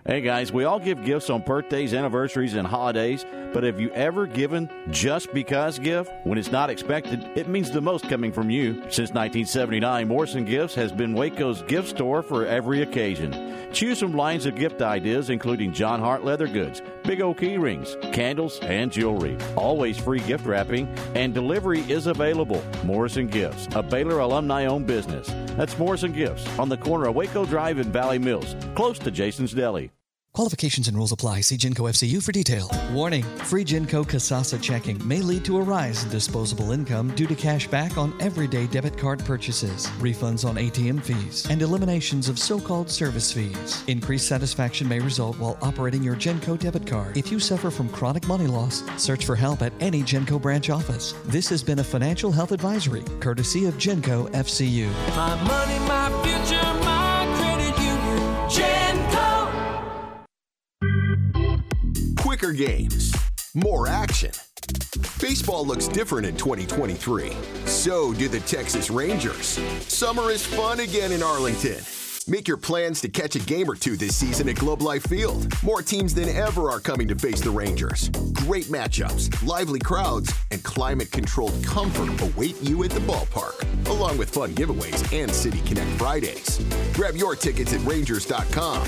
Hey guys, we all give gifts on birthdays, anniversaries, and holidays, but have you ever given just because gift? When it's not expected, it means the most coming from you. Since nineteen seventy-nine, Morrison Gifts has been Waco's gift store for every occasion. Choose from lines of gift ideas including John Hart leather goods, Big O key rings, candles, and jewelry. Always free gift wrapping, and delivery is available. Morrison Gifts, a Baylor alumni-owned business. That's Morrison Gifts on the corner of Waco Drive and Valley Mills, close to Jason's Deli. Qualifications and rules apply. See Genco F C U for detail. Warning, free Genco Casasa checking may lead to a rise in disposable income due to cash back on everyday debit card purchases, refunds on A T M fees, and eliminations of so-called service fees. Increased satisfaction may result while operating your Genco debit card. If you suffer from chronic money loss, search for help at any Genco branch office. This has been a financial health advisory, courtesy of Genco F C U. My money, my future, my credit union, Genco. Quicker games, more action. Baseball looks different in twenty twenty-three. So do the Texas Rangers. Summer is fun again in Arlington. Make your plans to catch a game or two this season at Globe Life Field. More teams than ever are coming to face the Rangers. Great matchups, lively crowds, and climate-controlled comfort await you at the ballpark, along with fun giveaways and City Connect Fridays. Grab your tickets at Rangers dot com.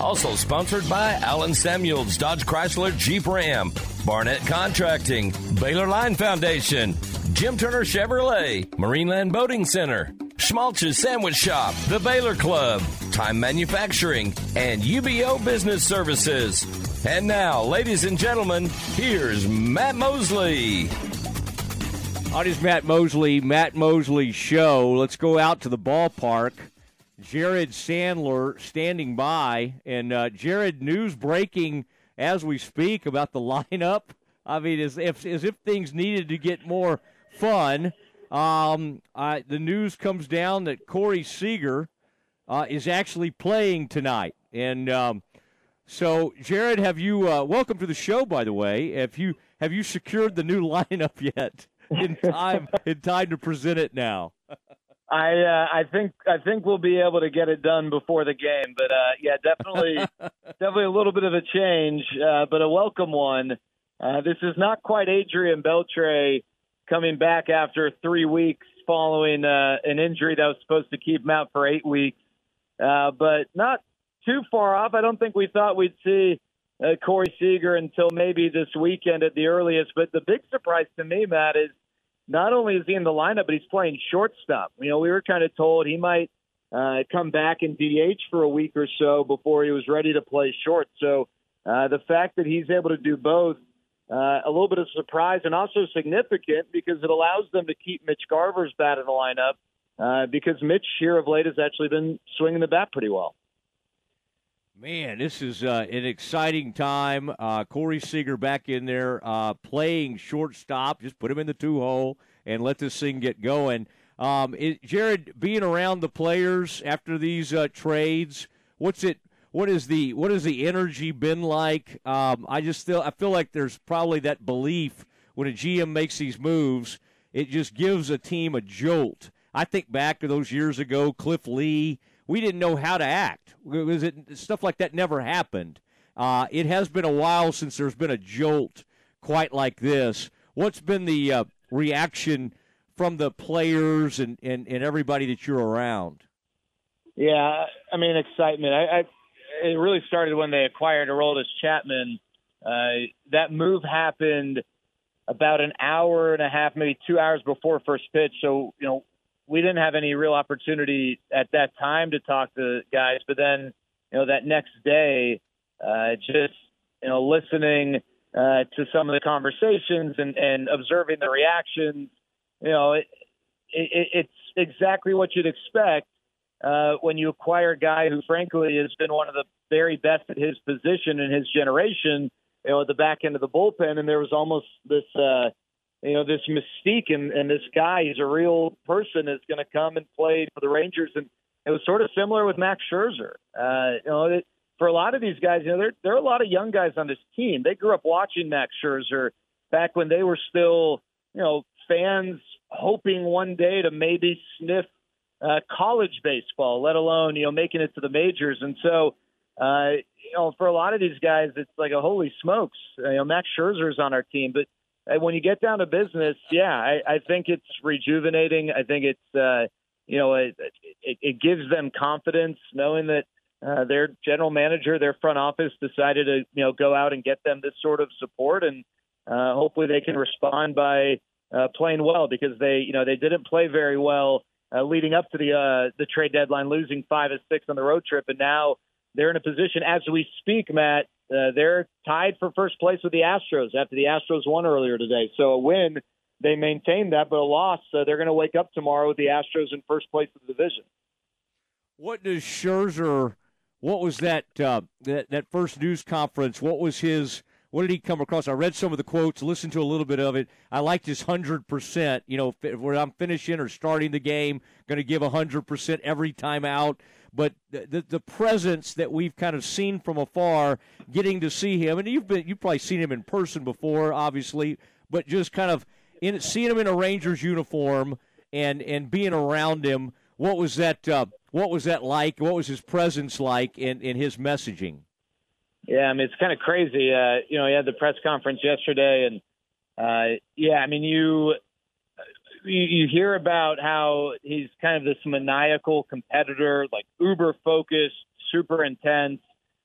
Also sponsored by Allen Samuels Dodge Chrysler Jeep Ram, Barnett Contracting, Baylor Line Foundation, Jim Turner Chevrolet, Marineland Boating Center, Schmalch's Sandwich Shop, The Baylor Club, Time Manufacturing, and U B O Business Services. And now, ladies and gentlemen, here's Matt Mosley. On his Matt Mosley, Matt Mosley Show, let's go out to the ballpark. Jared Sandler standing by, and uh, Jared, news breaking as we speak about the lineup. I mean, as if as if things needed to get more fun. Um, I, the news comes down that Corey Seager uh, is actually playing tonight, and um, so Jared, have you? Uh, welcome to the show, by the way. Have you have you secured the new lineup yet in time in time to present it now? I uh, I think I think we'll be able to get it done before the game, but uh, yeah, definitely definitely a little bit of a change, uh, but a welcome one. Uh, this is not quite Adrian Beltre coming back after three weeks following uh, an injury that was supposed to keep him out for eight weeks, uh, but not too far off. I don't think we thought we'd see uh, Corey Seager until maybe this weekend at the earliest. But the big surprise to me, Matt, is not only is he in the lineup, but he's playing shortstop. You know, we were kind of told he might uh, come back and D H for a week or so before he was ready to play short. So uh, the fact that he's able to do both, uh, a little bit of surprise and also significant because it allows them to keep Mitch Garver's bat in the lineup uh, because Mitch here of late has actually been swinging the bat pretty well. Man, this is uh, an exciting time. Uh, Corey Seager back in there uh, playing shortstop. Just put him in the two-hole and let this thing get going. Um, it, Jared, being around the players after these uh, trades, what's it? What is the what has the energy been like? Um, I just feel I feel like there's probably that belief when a G M makes these moves, it just gives a team a jolt. I think back to those years ago, Cliff Lee. We didn't know how to act. Was it, stuff like that never happened. Uh, it has been a while since there's been a jolt quite like this. What's been the uh, reaction from the players and, and, and everybody that you're around? Yeah, I mean, excitement. I, I it really started when they acquired Aroldis Chapman. Uh, that move happened about an hour and a half, maybe two hours before first pitch. So, you know, we didn't have any real opportunity at that time to talk to guys. But then, you know, that next day, uh, just, you know, listening uh, to some of the conversations and, and observing the reactions, you know, it, it, it's exactly what you'd expect uh, when you acquire a guy who, frankly, has been one of the very best at his position in his generation, you know, at the back end of the bullpen. And there was almost this, uh, you know, this mystique, and, and this guy, he's a real person, is going to come and play for the Rangers. And it was sort of similar with Max Scherzer. Uh, you know, it, for a lot of these guys, you know, there, there are a lot of young guys on this team. They grew up watching Max Scherzer back when they were still, you know, fans hoping one day to maybe sniff uh, college baseball, let alone, you know, making it to the majors. And so, uh, you know, for a lot of these guys, it's like, a holy smokes, you know, Max Scherzer's on our team. But when you get down to business, yeah, I, I think it's rejuvenating. I think it's, uh, you know, it, it, it gives them confidence knowing that uh, their general manager, their front office decided to, you know, go out and get them this sort of support. And uh, hopefully they can respond by uh, playing well, because they, you know, they didn't play very well uh, leading up to the uh, the trade deadline, losing five of six on the road trip. And now they're in a position, as we speak, Matt, Uh, they're tied for first place with the Astros after the Astros won earlier today. So a win, they maintain that, but a loss, uh, they're going to wake up tomorrow with the Astros in first place of the division. What does Scherzer, what was that, uh, that that first news conference, what was his, what did he come across? I read some of the quotes, listened to a little bit of it. I liked his one hundred percent, you know, where I'm finishing or starting the game, going to give one hundred percent every time out. But the the presence that we've kind of seen from afar, getting to see him, and you've been you've probably seen him in person before, obviously, but just kind of in, seeing him in a Rangers uniform and and being around him, what was that? Uh, what was that like? What was his presence like, and in, in his messaging? Yeah, I mean, it's kind of crazy. Uh, you know, he had the press conference yesterday, and uh, yeah, I mean, you. You hear about how he's kind of this maniacal competitor, like uber focused, super intense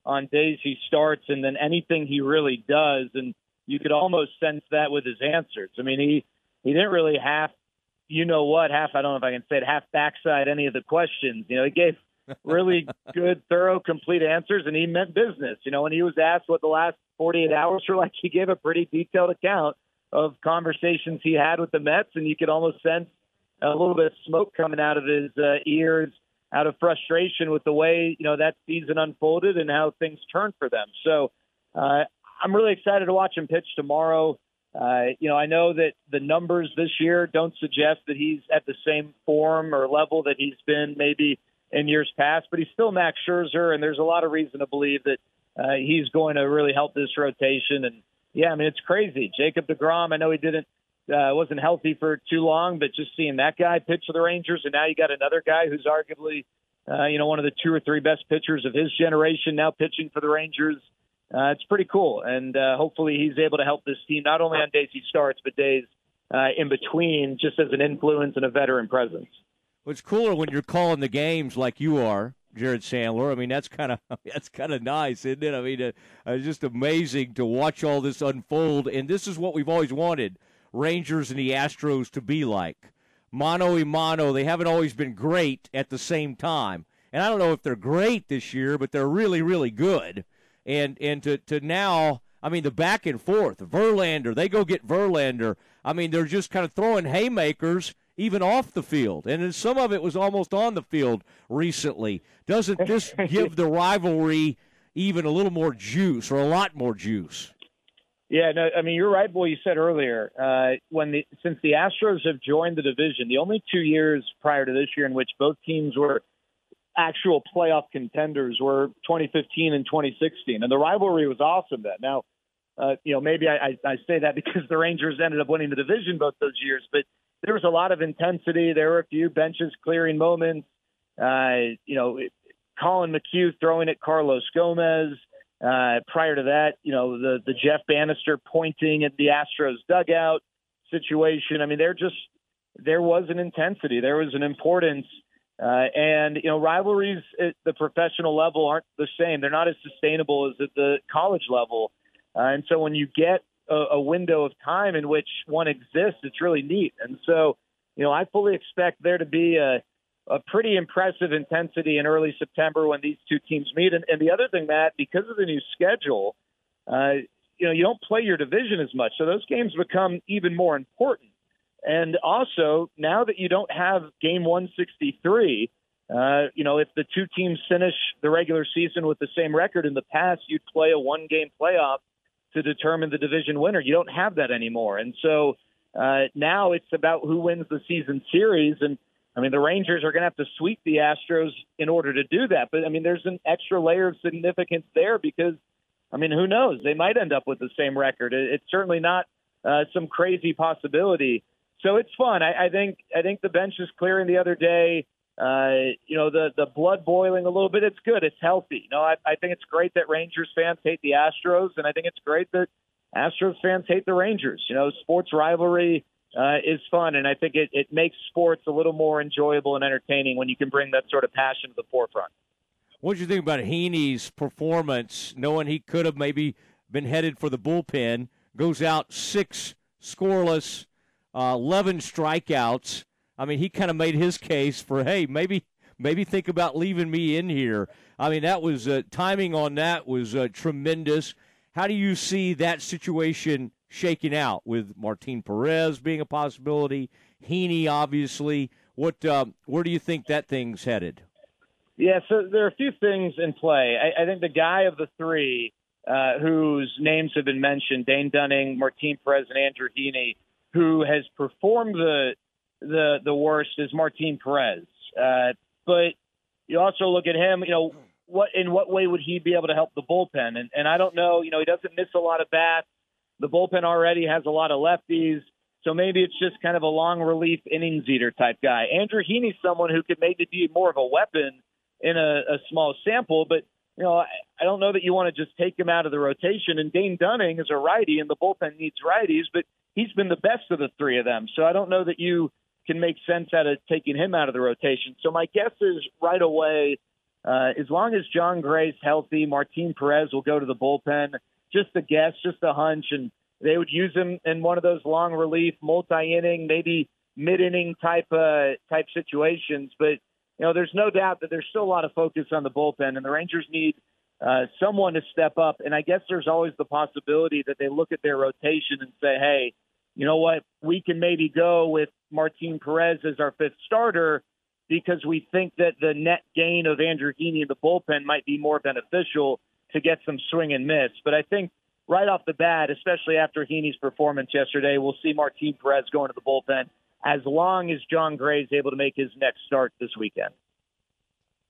on days he starts and then anything he really does. And you could almost sense that with his answers. I mean, he, he didn't really half, you know what, half, I don't know if I can say it, half backside any of the questions. You know, he gave really good, thorough, complete answers, and he meant business. You know, when he was asked what the last forty-eight hours were like, he gave a pretty detailed account of conversations he had with the Mets, and you could almost sense a little bit of smoke coming out of his uh, ears out of frustration with the way, you know, that season unfolded and how things turned for them. So uh, I'm really excited to watch him pitch tomorrow. Uh, you know, I know that the numbers this year don't suggest that he's at the same form or level that he's been maybe in years past, but he's still Max Scherzer, and there's a lot of reason to believe that uh, he's going to really help this rotation. And yeah, I mean, it's crazy. Jacob deGrom, I know he didn't, uh, wasn't healthy for too long, but just seeing that guy pitch for the Rangers, and now you got another guy who's arguably, uh, you know, one of the two or three best pitchers of his generation now pitching for the Rangers. Uh, it's pretty cool, and uh, hopefully he's able to help this team not only on days he starts, but days uh, in between, just as an influence and a veteran presence. Well, it's cooler when you're calling the games like you are, Jared Sandler. I mean, that's kind of that's kind of nice, isn't it? I mean, uh, it's just amazing to watch all this unfold, and this is what we've always wanted Rangers and the Astros to be like. Mano a mano. They haven't always been great at the same time, and I don't know if they're great this year, but they're really, really good. And and to, to now, I mean, the back and forth, Verlander, they go get Verlander. I mean, they're just kind of throwing haymakers even off the field, and then some of it was almost on the field recently. Doesn't this give the rivalry even a little more juice, or a lot more juice? Yeah, no, I mean, you're right, boy, you said earlier, uh, when the, since the Astros have joined the division, the only two years prior to this year in which both teams were actual playoff contenders were twenty fifteen and twenty sixteen, and the rivalry was awesome then. Now, uh, you know, maybe I, I, I say that because the Rangers ended up winning the division both those years, but there was a lot of intensity. There were a few benches clearing moments. Uh, you know, Colin McHugh throwing at Carlos Gomez. Uh, prior to that, you know, the, the Jeff Bannister pointing at the Astros dugout situation. I mean, there just there was an intensity. There was an importance Uh, and, you know, rivalries at the professional level aren't the same. They're not as sustainable as at the college level. Uh, and so when you get a, a window of time in which one exists, it's really neat. And so, you know, I fully expect there to be a, a pretty impressive intensity in early September when these two teams meet. And, and the other thing, Matt, because of the new schedule, uh, you know, you don't play your division as much. So those games become even more important. And also, now that you don't have game one sixty-three, uh, you know, if the two teams finish the regular season with the same record in the past, you'd play a one-game playoff to determine the division winner. You don't have that anymore. And so uh, now it's about who wins the season series. And, I mean, the Rangers are going to have to sweep the Astros in order to do that. But, I mean, there's an extra layer of significance there because, I mean, who knows? They might end up with the same record. It's certainly not uh, some crazy possibility. So it's fun. I, I think I think the bench is clearing the other day. Uh, you know, the the blood boiling a little bit. It's good. It's healthy. No, I, I think it's great that Rangers fans hate the Astros, and I think it's great that Astros fans hate the Rangers. You know, sports rivalry uh, is fun, and I think it, it makes sports a little more enjoyable and entertaining when you can bring that sort of passion to the forefront. What did you think about Heaney's performance, knowing he could have maybe been headed for the bullpen, goes out six scoreless, Uh, eleven strikeouts. I mean, he kind of made his case for, hey, maybe maybe think about leaving me in here. I mean, that was uh, timing on that was uh, tremendous. How do you see that situation shaking out with Martin Perez being a possibility, Heaney obviously? What uh, where do you think that thing's headed? Yeah, so there are a few things in play. I, I think the guy of the three uh, whose names have been mentioned, Dane Dunning, Martin Perez, and Andrew Heaney, who has performed the the the worst is Martin Perez. Uh, but you also look at him, you know, what in what way would he be able to help the bullpen? And, and I don't know, you know, he doesn't miss a lot of bats. The bullpen already has a lot of lefties, so maybe it's just kind of a long relief innings eater type guy. Andrew Heaney's someone who could maybe be more of a weapon in a, a small sample, but, you know, I, I don't know that you want to just take him out of the rotation. And Dane Dunning is a righty, and the bullpen needs righties, but he's been the best of the three of them. So I don't know that you can make sense out of taking him out of the rotation. So my guess is right away, uh, as long as John Gray's healthy, Martin Perez will go to the bullpen. Just a guess, just a hunch. And they would use him in one of those long relief, multi-inning, maybe mid-inning type, uh, type situations. But, you know, there's no doubt that there's still a lot of focus on the bullpen. And the Rangers need uh, someone to step up. And I guess there's always the possibility that they look at their rotation and say, hey, you know what, we can maybe go with Martin Perez as our fifth starter because we think that the net gain of Andrew Heaney in the bullpen might be more beneficial to get some swing and miss. But I think right off the bat, especially after Heaney's performance yesterday, we'll see Martin Perez going to the bullpen as long as John Gray is able to make his next start this weekend.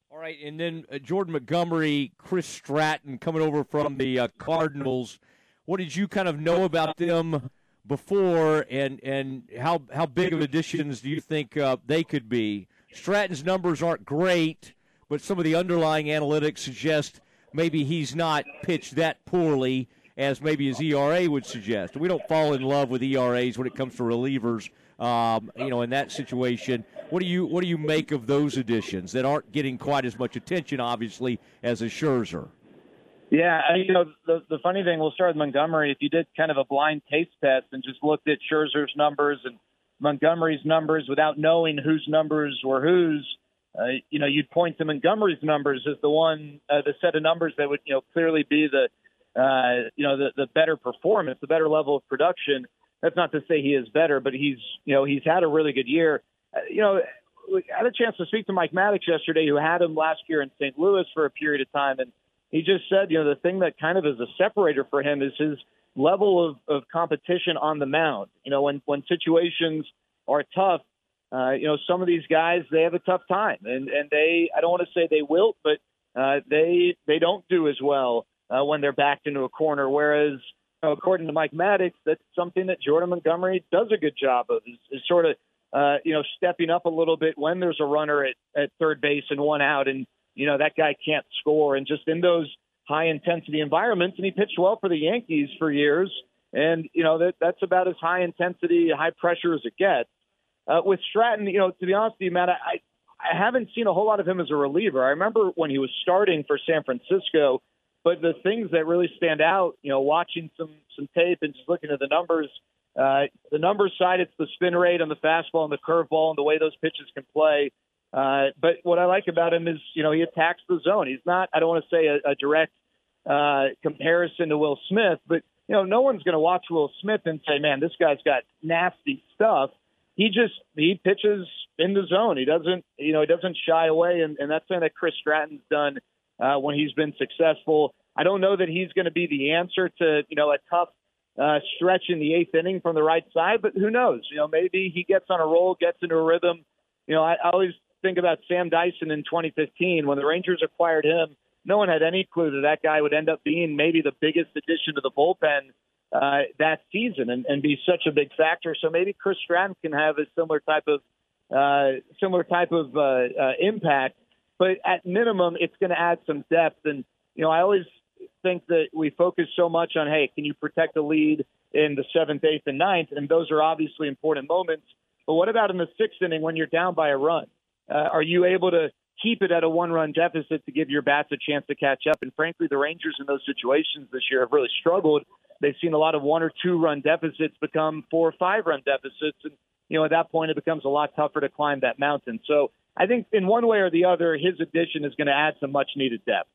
All right, and then uh, Jordan Montgomery, Chris Stratton coming over from the uh, Cardinals. What did you kind of know about them before, and and how how big of additions do you think uh, they could be? Stratton's numbers aren't great, but some of the underlying analytics suggest maybe he's not pitched that poorly as maybe his E R A would suggest. We don't fall in love with E R As when it comes to relievers, um, you know, in that situation. What do you what do you make of those additions that aren't getting quite as much attention, obviously, as a Scherzer? Yeah, I, you know, the, the funny thing, we'll start with Montgomery. If you did kind of a blind taste test and just looked at Scherzer's numbers and Montgomery's numbers without knowing whose numbers were whose, uh, you know, you'd point to Montgomery's numbers as the one, uh, the set of numbers that would, you know, clearly be the, uh, you know, the, the better performance, the better level of production. That's not to say he is better, but he's, you know, he's had a really good year. Uh, you know, I had a chance to speak to Mike Maddox yesterday, who had him last year in Saint Louis for a period of time, and he just said, you know, the thing that kind of is a separator for him is his level of, of competition on the mound. You know, when, when situations are tough, uh, you know, some of these guys, they have a tough time. And, and they, I don't want to say they wilt, but uh, they they don't do as well uh, when they're backed into a corner. Whereas, you know, according to Mike Maddox, that's something that Jordan Montgomery does a good job of, is, is sort of, uh, you know, stepping up a little bit when there's a runner at, at third base and one out, and you know, that guy can't score. And just in those high-intensity environments, and he pitched well for the Yankees for years, and, you know, that that's about as high-intensity, high-pressure as it gets. Uh, with Stratton, you know, to be honest with you, Matt, I, I haven't seen a whole lot of him as a reliever. I remember when he was starting for San Francisco, but the things that really stand out, you know, watching some some tape and just looking at the numbers, uh, the numbers side, it's the spin rate on the fastball and the curveball and the way those pitches can play. Uh, but what I like about him is, you know, he attacks the zone. He's not, I don't want to say a, a direct uh, comparison to Will Smith, but, you know, no one's going to watch Will Smith and say, man, this guy's got nasty stuff. He just, he pitches in the zone. He doesn't, you know, he doesn't shy away. And, and that's something that Chris Stratton's done uh, when he's been successful. I don't know that he's going to be the answer to, you know, a tough uh, stretch in the eighth inning from the right side, but who knows? You know, maybe he gets on a roll, gets into a rhythm. You know, I, I always think about Sam Dyson in twenty fifteen when the Rangers acquired him. No one had any clue that that guy would end up being maybe the biggest addition to the bullpen uh, that season and, and be such a big factor. So maybe Chris Stratton can have a similar type of uh, similar type of uh, uh, impact, but at minimum, it's going to add some depth. And you know, I always think that we focus so much on, hey, can you protect the lead in the seventh, eighth, and ninth? And those are obviously important moments. But what about in the sixth inning when you're down by a run? Uh, are you able to keep it at a one-run deficit to give your bats a chance to catch up? And frankly, the Rangers in those situations this year have really struggled. They've seen a lot of one- or two-run deficits become four- or five-run deficits. And, you know, at that point, it becomes a lot tougher to climb that mountain. So I think in one way or the other, his addition is going to add some much-needed depth.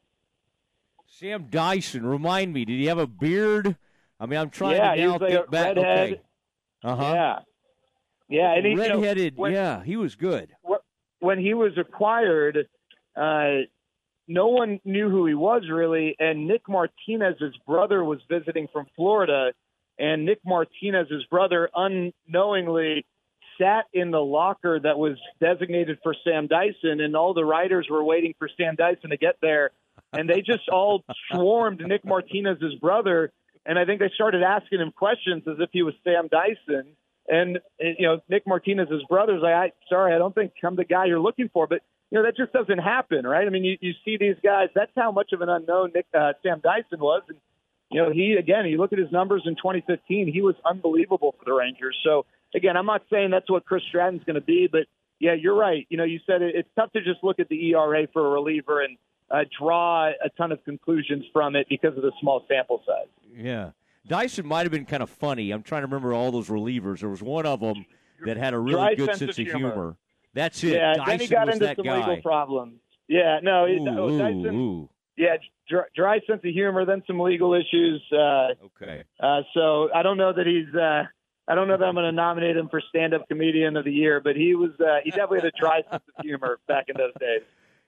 Sam Dyson, remind me, did he have a beard? I mean, I'm trying yeah, to now think like back. Redhead. Okay. Uh-huh. Yeah. Yeah. And he, Redheaded, you know, when, yeah, he was good. What, When he was acquired, uh, no one knew who he was really, and Nick Martinez's brother was visiting from Florida, and Nick Martinez's brother unknowingly sat in the locker that was designated for Sam Dyson, and all the writers were waiting for Sam Dyson to get there, and they just all swarmed Nick Martinez's brother, and I think they started asking him questions as if he was Sam Dyson. And, you know, Nick Martinez's brother's like, I, sorry, I don't think I'm the guy you're looking for. But, you know, that just doesn't happen, right? I mean, you, you see these guys. That's how much of an unknown Nick, uh, Sam Dyson was. And, you know, he, again, you look at his numbers in twenty fifteen, he was unbelievable for the Rangers. So, again, I'm not saying that's what Chris Stratton's going to be. But, yeah, you're right. You know, you said it, it's tough to just look at the E R A for a reliever and uh, draw a ton of conclusions from it because of the small sample size. Yeah. Dyson might have been kind of funny. I'm trying to remember all those relievers. There was one of them that had a really good sense of humor. humor. That's it. Yeah, Dyson then he got was into that some guy. legal problems. Yeah, no, ooh, no ooh, Dyson. Ooh. Yeah, dry, dry sense of humor, then some legal issues. Uh, okay. Uh, so I don't know that he's. Uh, I don't know that I'm going to nominate him for stand-up comedian of the year, but he was. Uh, he definitely had a dry sense of humor back in those days.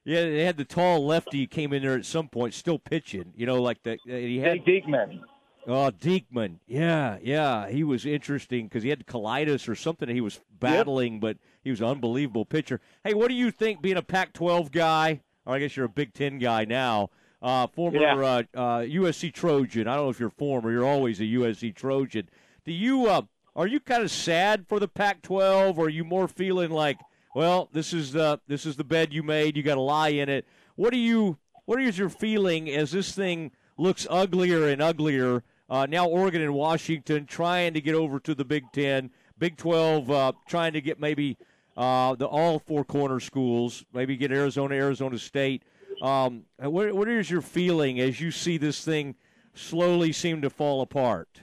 Yeah, they had the tall lefty came in there at some point, still pitching. You know, like that. He had Dick Diekman. Oh, Diekman. Yeah, yeah. He was interesting because he had colitis or something he was battling, yep. But he was an unbelievable pitcher. Hey, what do you think, being a Pac twelve guy, or I guess you're a Big Ten guy now, uh, former yeah. uh, uh, U S C Trojan. I don't know if you're former. You're always a U S C Trojan. Do you uh, are you kind of sad for the Pac twelve, or are you more feeling like, well, this is the, this is the bed you made. You got to lie in it. What do you What is your feeling as this thing looks uglier and uglier? Uh, now Oregon and Washington trying to get over to the Big Ten, Big twelve uh, trying to get maybe uh, the all four corner schools, maybe get Arizona, Arizona State. Um, what, what is your feeling as you see this thing slowly seem to fall apart?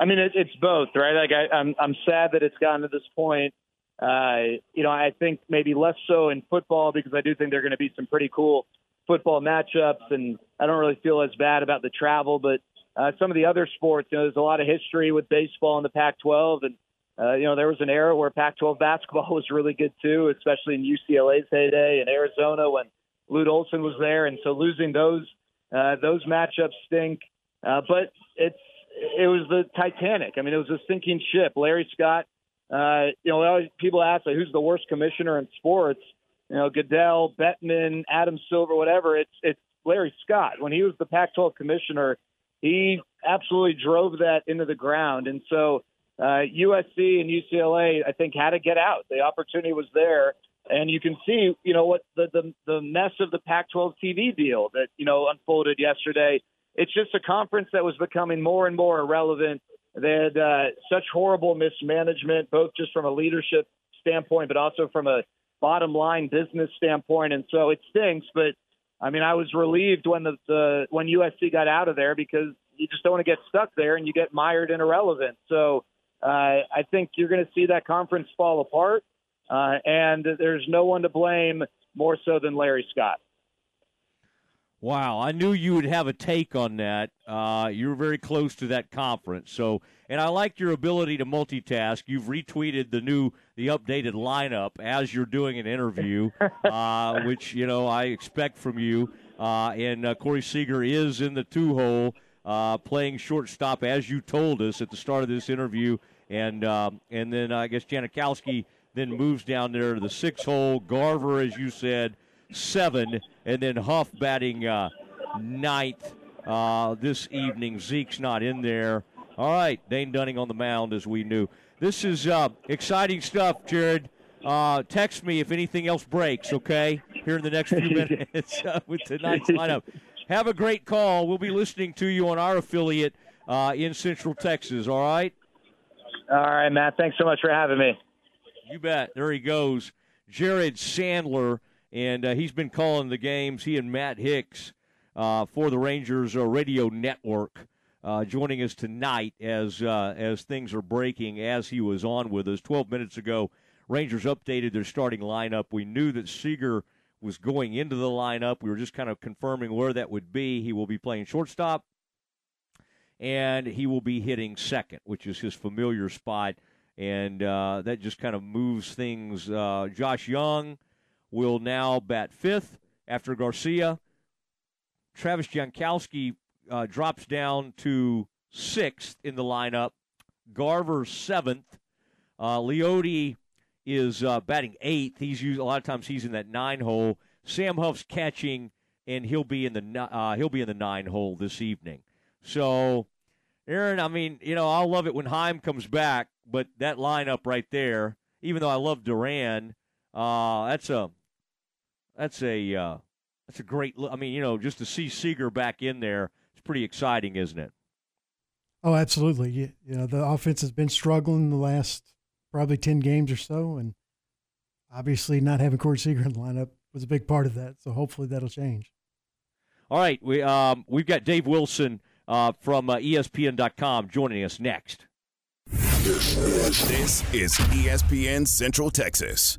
I mean, it, it's both, right? Like I, I'm, I'm sad that it's gotten to this point. Uh, you know, I think maybe less so in football because I do think they're going to be some pretty cool football matchups, and I don't really feel as bad about the travel, but. Uh, some of the other sports, you know, there's a lot of history with baseball in the Pac twelve. And, uh, you know, there was an era where Pac twelve basketball was really good, too, especially in U C L A's heyday and Arizona when Lute Olson was there. And so losing those uh, those matchups stink. Uh, but it's it was the Titanic. I mean, it was a sinking ship. Larry Scott, uh, you know, always, people ask, like, who's the worst commissioner in sports? You know, Goodell, Bettman, Adam Silver, whatever. It's, it's Larry Scott. When he was the Pac twelve commissioner, he absolutely drove that into the ground. And so uh, U S C and U C L A, I think, had to get out. The opportunity was there. And you can see, you know, what the, the, the mess of the Pac twelve T V deal that, you know, unfolded yesterday. It's just a conference that was becoming more and more irrelevant. They had uh, such horrible mismanagement, both just from a leadership standpoint, but also from a bottom line business standpoint. And so it stinks, but I mean, I was relieved when the, the when U S C got out of there, because you just don't want to get stuck there and you get mired in irrelevance. So uh, I think you're going to see that conference fall apart, uh, and there's no one to blame more so than Larry Scott. Wow, I knew you would have a take on that. Uh, you're very close to that conference. So, and I like your ability to multitask. You've retweeted the new, the updated lineup as you're doing an interview, uh, which, you know, I expect from you. Uh, and uh, Corey Seager is in the two-hole uh, playing shortstop, as you told us at the start of this interview. And um, and then uh, I guess Jankowski then moves down there to the six-hole. Garver, as you said, seven, and then Huff batting uh, ninth uh, this evening. Zeke's not in there. All right, Dane Dunning on the mound, as we knew. This is uh, exciting stuff, Jared. Uh, text me if anything else breaks, okay, here in the next few minutes uh, with tonight's lineup. Have a great call. We'll be listening to you on our affiliate uh, in Central Texas, all right? All right, Matt. Thanks so much for having me. You bet. There he goes. Jared Sandler. And uh, he's been calling the games, he and Matt Hicks, uh, for the Rangers uh, Radio Network, uh, joining us tonight as uh, as things are breaking, as he was on with us. Twelve minutes ago, Rangers updated their starting lineup. We knew that Seager was going into the lineup. We were just kind of confirming where that would be. He will be playing shortstop, and he will be hitting second, which is his familiar spot. And uh, that just kind of moves things. Uh, Josh Young will now bat fifth after Garcia. Travis Jankowski uh, drops down to sixth in the lineup. Garver, seventh. Uh, Leote is uh, batting eighth. He's used, a lot of times he's in that nine hole. Sam Huff's catching, and he'll be in the uh, he'll be in the nine hole this evening. So, Aaron, I mean, you know, I'll love it when Haim comes back, but that lineup right there, even though I love Duran, uh, that's a That's a uh, that's a great look. I mean, you know, just to see Seager back in there, it's pretty exciting, isn't it? Oh, absolutely. You, you know, the offense has been struggling the last probably ten games or so, and obviously not having Corey Seager in the lineup was a big part of that. So hopefully that'll change. All right, we um we've got Dave Wilson uh, from uh, E S P N dot com joining us next. This is, this is E S P N Central Texas.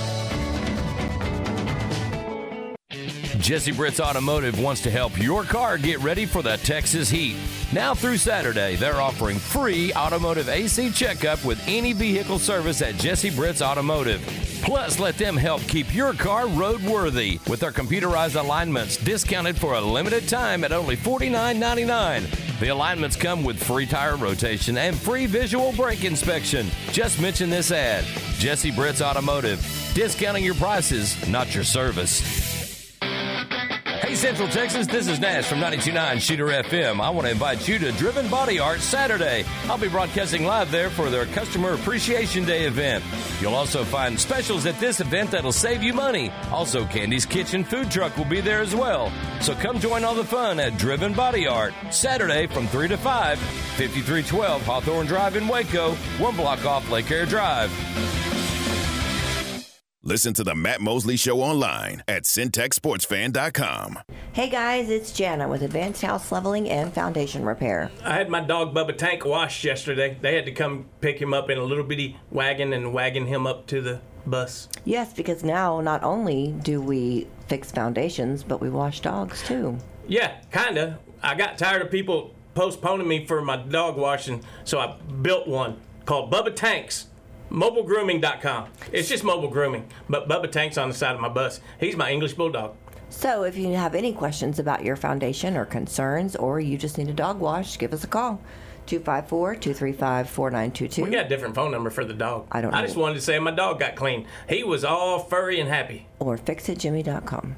Jesse Britt's Automotive wants to help your car get ready for the Texas heat. Now through Saturday, they're offering free automotive A C checkup with any vehicle service at Jesse Britt's Automotive. Plus, let them help keep your car roadworthy with their computerized alignments discounted for a limited time at only forty-nine ninety-nine. The alignments come with free tire rotation and free visual brake inspection. Just mention this ad. Jesse Britt's Automotive. Discounting your prices, not your service. Hey, Central Texas, this is Nash from ninety-two point nine Shooter F M. I want to invite you to Driven Body Art Saturday. I'll be broadcasting live there for their Customer Appreciation Day event. You'll also find specials at this event that'll save you money. Also, Candy's Kitchen Food Truck will be there as well. So come join all the fun at Driven Body Art Saturday from three to five, fifty-three twelve Hawthorne Drive in Waco, one block off Lake Air Drive. Listen to the Matt Mosley Show online at Syntex Sports Fan dot com. Hey guys, it's Jana with Advanced House Leveling and Foundation Repair. I had my dog Bubba Tank washed yesterday. They had to come pick him up in a little bitty wagon and wagon him up to the bus. Yes, because now not only do we fix foundations, but we wash dogs too. Yeah, kinda. I got tired of people postponing me for my dog washing, so I built one called Bubba Tanks. mobile grooming dot com. It's just mobile grooming, but Bubba Tank's on the side of my bus. He's my English bulldog. So if you have any questions about your foundation or concerns, or you just need a dog wash, give us a call. two five four, two three five, four nine two two. We got a different phone number for the dog. I don't know. I just wanted to say my dog got clean. He was all furry and happy. Or fix it jimmy dot com.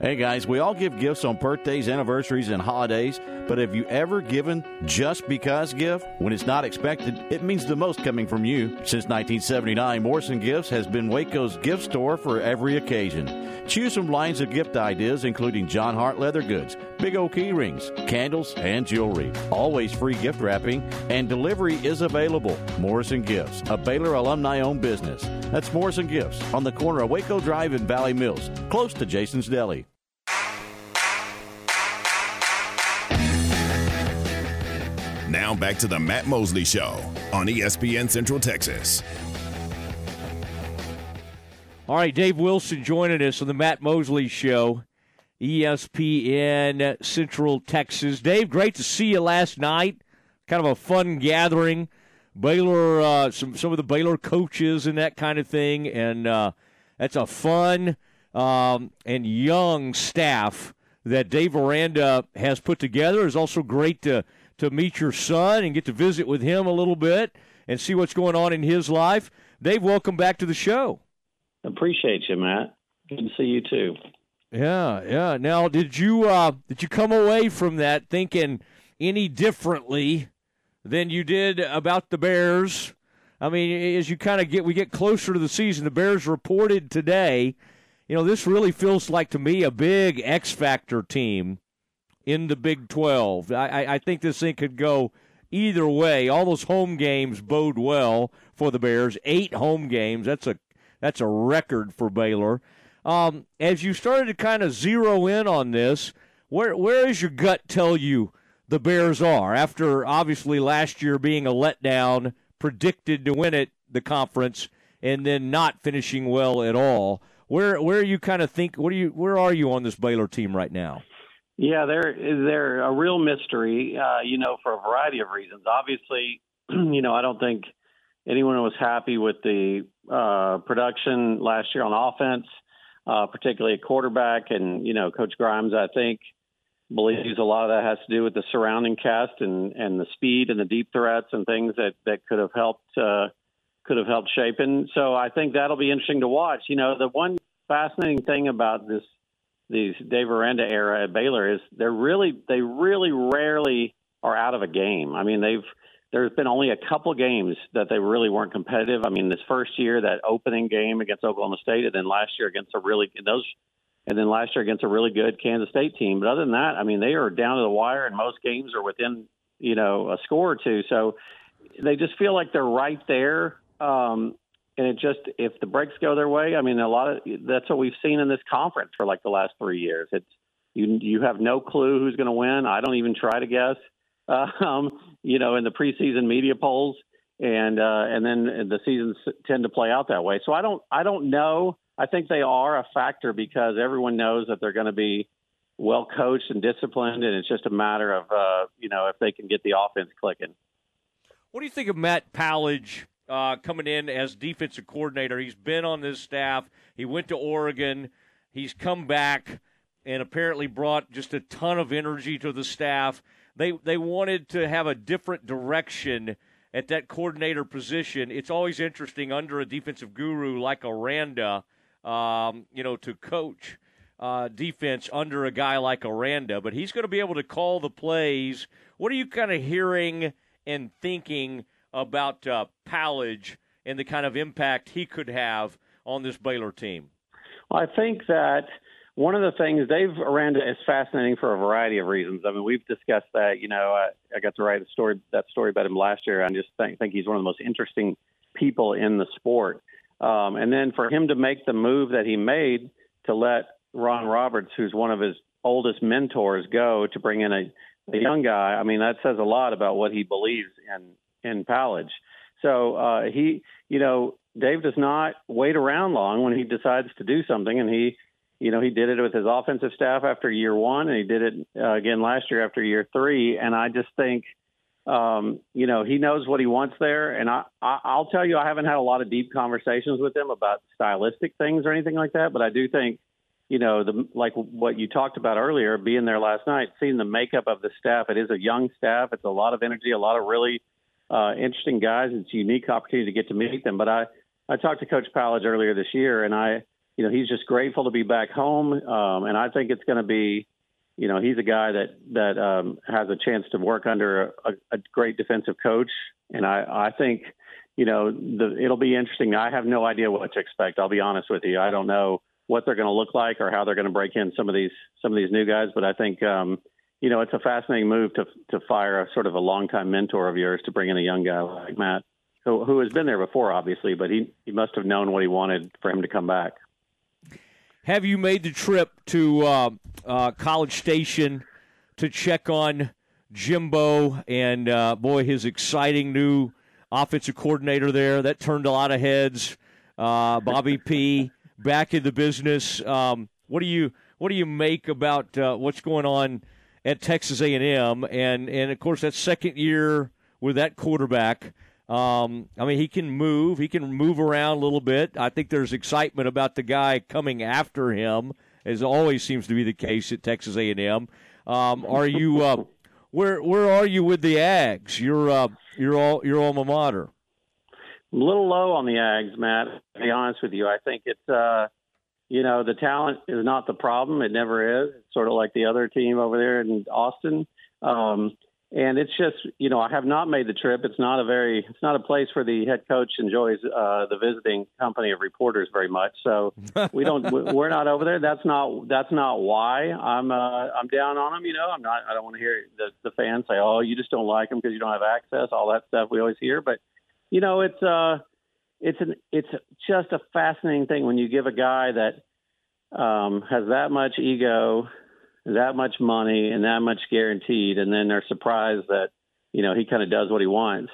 Hey guys, we all give gifts on birthdays, anniversaries, and holidays, but have you ever given just because gift? When it's not expected, it means the most coming from you. Since nineteen seventy-nine, Morrison Gifts has been Waco's gift store for every occasion. Choose from lines of gift ideas including John Hart leather goods, Big O key rings, candles, and jewelry. Always free gift wrapping, and delivery is available. Morrison Gifts, a Baylor alumni-owned business. That's Morrison Gifts on the corner of Waco Drive and Valley Mills, close to Jason's Deli. Now back to the Matt Mosley Show on E S P N Central Texas. All right, Dave Wilson joining us on the Matt Mosley Show, E S P N Central Texas. Dave, great to see you last night. Kind of a fun gathering. Baylor, uh, some some of the Baylor coaches and that kind of thing, and uh, that's a fun um, and young staff that Dave Aranda has put together. It's also great to to meet your son and get to visit with him a little bit and see what's going on in his life. Dave, welcome back to the show. Appreciate you, Matt. Good to see you too. Yeah, yeah. Now, did you uh, did you come away from that thinking any differently than you did about the Bears? I mean, as you kind of get we get closer to the season, the Bears reported today, you know, this really feels like to me a big X factor team in the Big twelve. I, I think this thing could go either way. All those home games bode well for the Bears. Eight home games. That's a that's a record for Baylor. Um, as you started to kind of zero in on this, where where does your gut tell you the Bears are, after obviously last year being a letdown, predicted to win it, the conference, and then not finishing well at all? Where where you kind of think? What do you? Where are you on this Baylor team right now? Yeah, they're they're a real mystery, uh, you know, for a variety of reasons. Obviously, you know, I don't think anyone was happy with the uh, production last year on offense. Uh, particularly a quarterback. And, you know, Coach Grimes, I think, believes a lot of that has to do with the surrounding cast and, and the speed and the deep threats and things that, that could have helped uh, could have helped shape. And so I think that'll be interesting to watch. You know, the one fascinating thing about this these Dave Aranda era at Baylor is they're really they really rarely are out of a game. I mean, they've there's been only a couple games that they really weren't competitive. I mean, this first year, that opening game against Oklahoma State, and then last year against a really those, and then last year against a really good Kansas State team. But other than that, I mean, they are down to the wire, and most games are within, you know, a score or two. So they just feel like they're right there, um, and it just if the breaks go their way, I mean, a lot of that's what we've seen in this conference for like the last three years. It's you you have no clue who's going to win. I don't even try to guess. Um, you know, in the preseason media polls, and uh, and then the seasons tend to play out that way. So I don't, I don't know. I think they are a factor because everyone knows that they're going to be well coached and disciplined, and it's just a matter of uh, you know if they can get the offense clicking. What do you think of Matt Pallage uh, coming in as defensive coordinator? He's been on this staff. He went to Oregon. He's come back and apparently brought just a ton of energy to the staff. They they wanted to have a different direction at that coordinator position. It's always interesting under a defensive guru like Aranda, um, you know, to coach uh, defense under a guy like Aranda. But he's going to be able to call the plays. What are you kind of hearing and thinking about uh, Pallage and the kind of impact he could have on this Baylor team? Well, I think that one of the things, Dave Aranda is fascinating for a variety of reasons. I mean, we've discussed that. You know, I, I got to write a story, that story about him last year. I just think, think he's one of the most interesting people in the sport. Um, and then for him to make the move that he made to let Ron Roberts, who's one of his oldest mentors, go to bring in a, a young guy, I mean, that says a lot about what he believes in, in Pallage. So uh, he, you know, Dave does not wait around long when he decides to do something, and he You know, he did it with his offensive staff after year one, and he did it uh, again last year after year three. And I just think, um, you know, he knows what he wants there. And I, I, I'll tell you, I haven't had a lot of deep conversations with him about stylistic things or anything like that. But I do think, you know, the, like what you talked about earlier, being there last night, seeing the makeup of the staff. It is a young staff. It's a lot of energy, a lot of really uh, interesting guys. It's a unique opportunity to get to meet them. But I, I talked to Coach Pallage earlier this year, and I – you know, he's just grateful to be back home. Um, and I think it's going to be, you know, he's a guy that, that um, has a chance to work under a, a great defensive coach. And I, I think, you know, the, it'll be interesting. I have no idea what to expect. I'll be honest with you. I don't know what they're going to look like or how they're going to break in some of these, some of these new guys. But I think, um, you know, it's a fascinating move to, to fire a sort of a longtime mentor of yours to bring in a young guy like Matt, who, who has been there before, obviously, but he, he must have known what he wanted for him to come back. Have you made the trip to uh, uh, College Station to check on Jimbo and, uh, boy, his exciting new offensive coordinator there? That turned a lot of heads. Uh, Bobby P. back in the business. Um, what do you what do you make about uh, what's going on at Texas A and M? And, and, of course, that second year with that quarterback. Um, I mean, he can move. He can move around a little bit. I think there's excitement about the guy coming after him, as always seems to be the case at Texas A and M. Um, are you uh, where where are you with the Aggs? You're uh, you're all your alma mater. I'm a little low on the Aggs, Matt. To be honest with you, I think it's uh, you know the talent is not the problem. It never is. It's sort of like the other team over there in Austin. Um, And it's just, you know, I have not made the trip. It's not a very, it's not a place where the head coach enjoys uh, the visiting company of reporters very much. So we don't, we're not over there. That's not, that's not why I'm, uh, I'm down on them. You know, I'm not, I don't want to hear the, the fans say, oh, you just don't like them because you don't have access, all that stuff we always hear. But, you know, it's, uh, it's an, it's just a fascinating thing when you give a guy that um, has that much ego, that much money and that much guaranteed. And then they're surprised that, you know, he kind of does what he wants.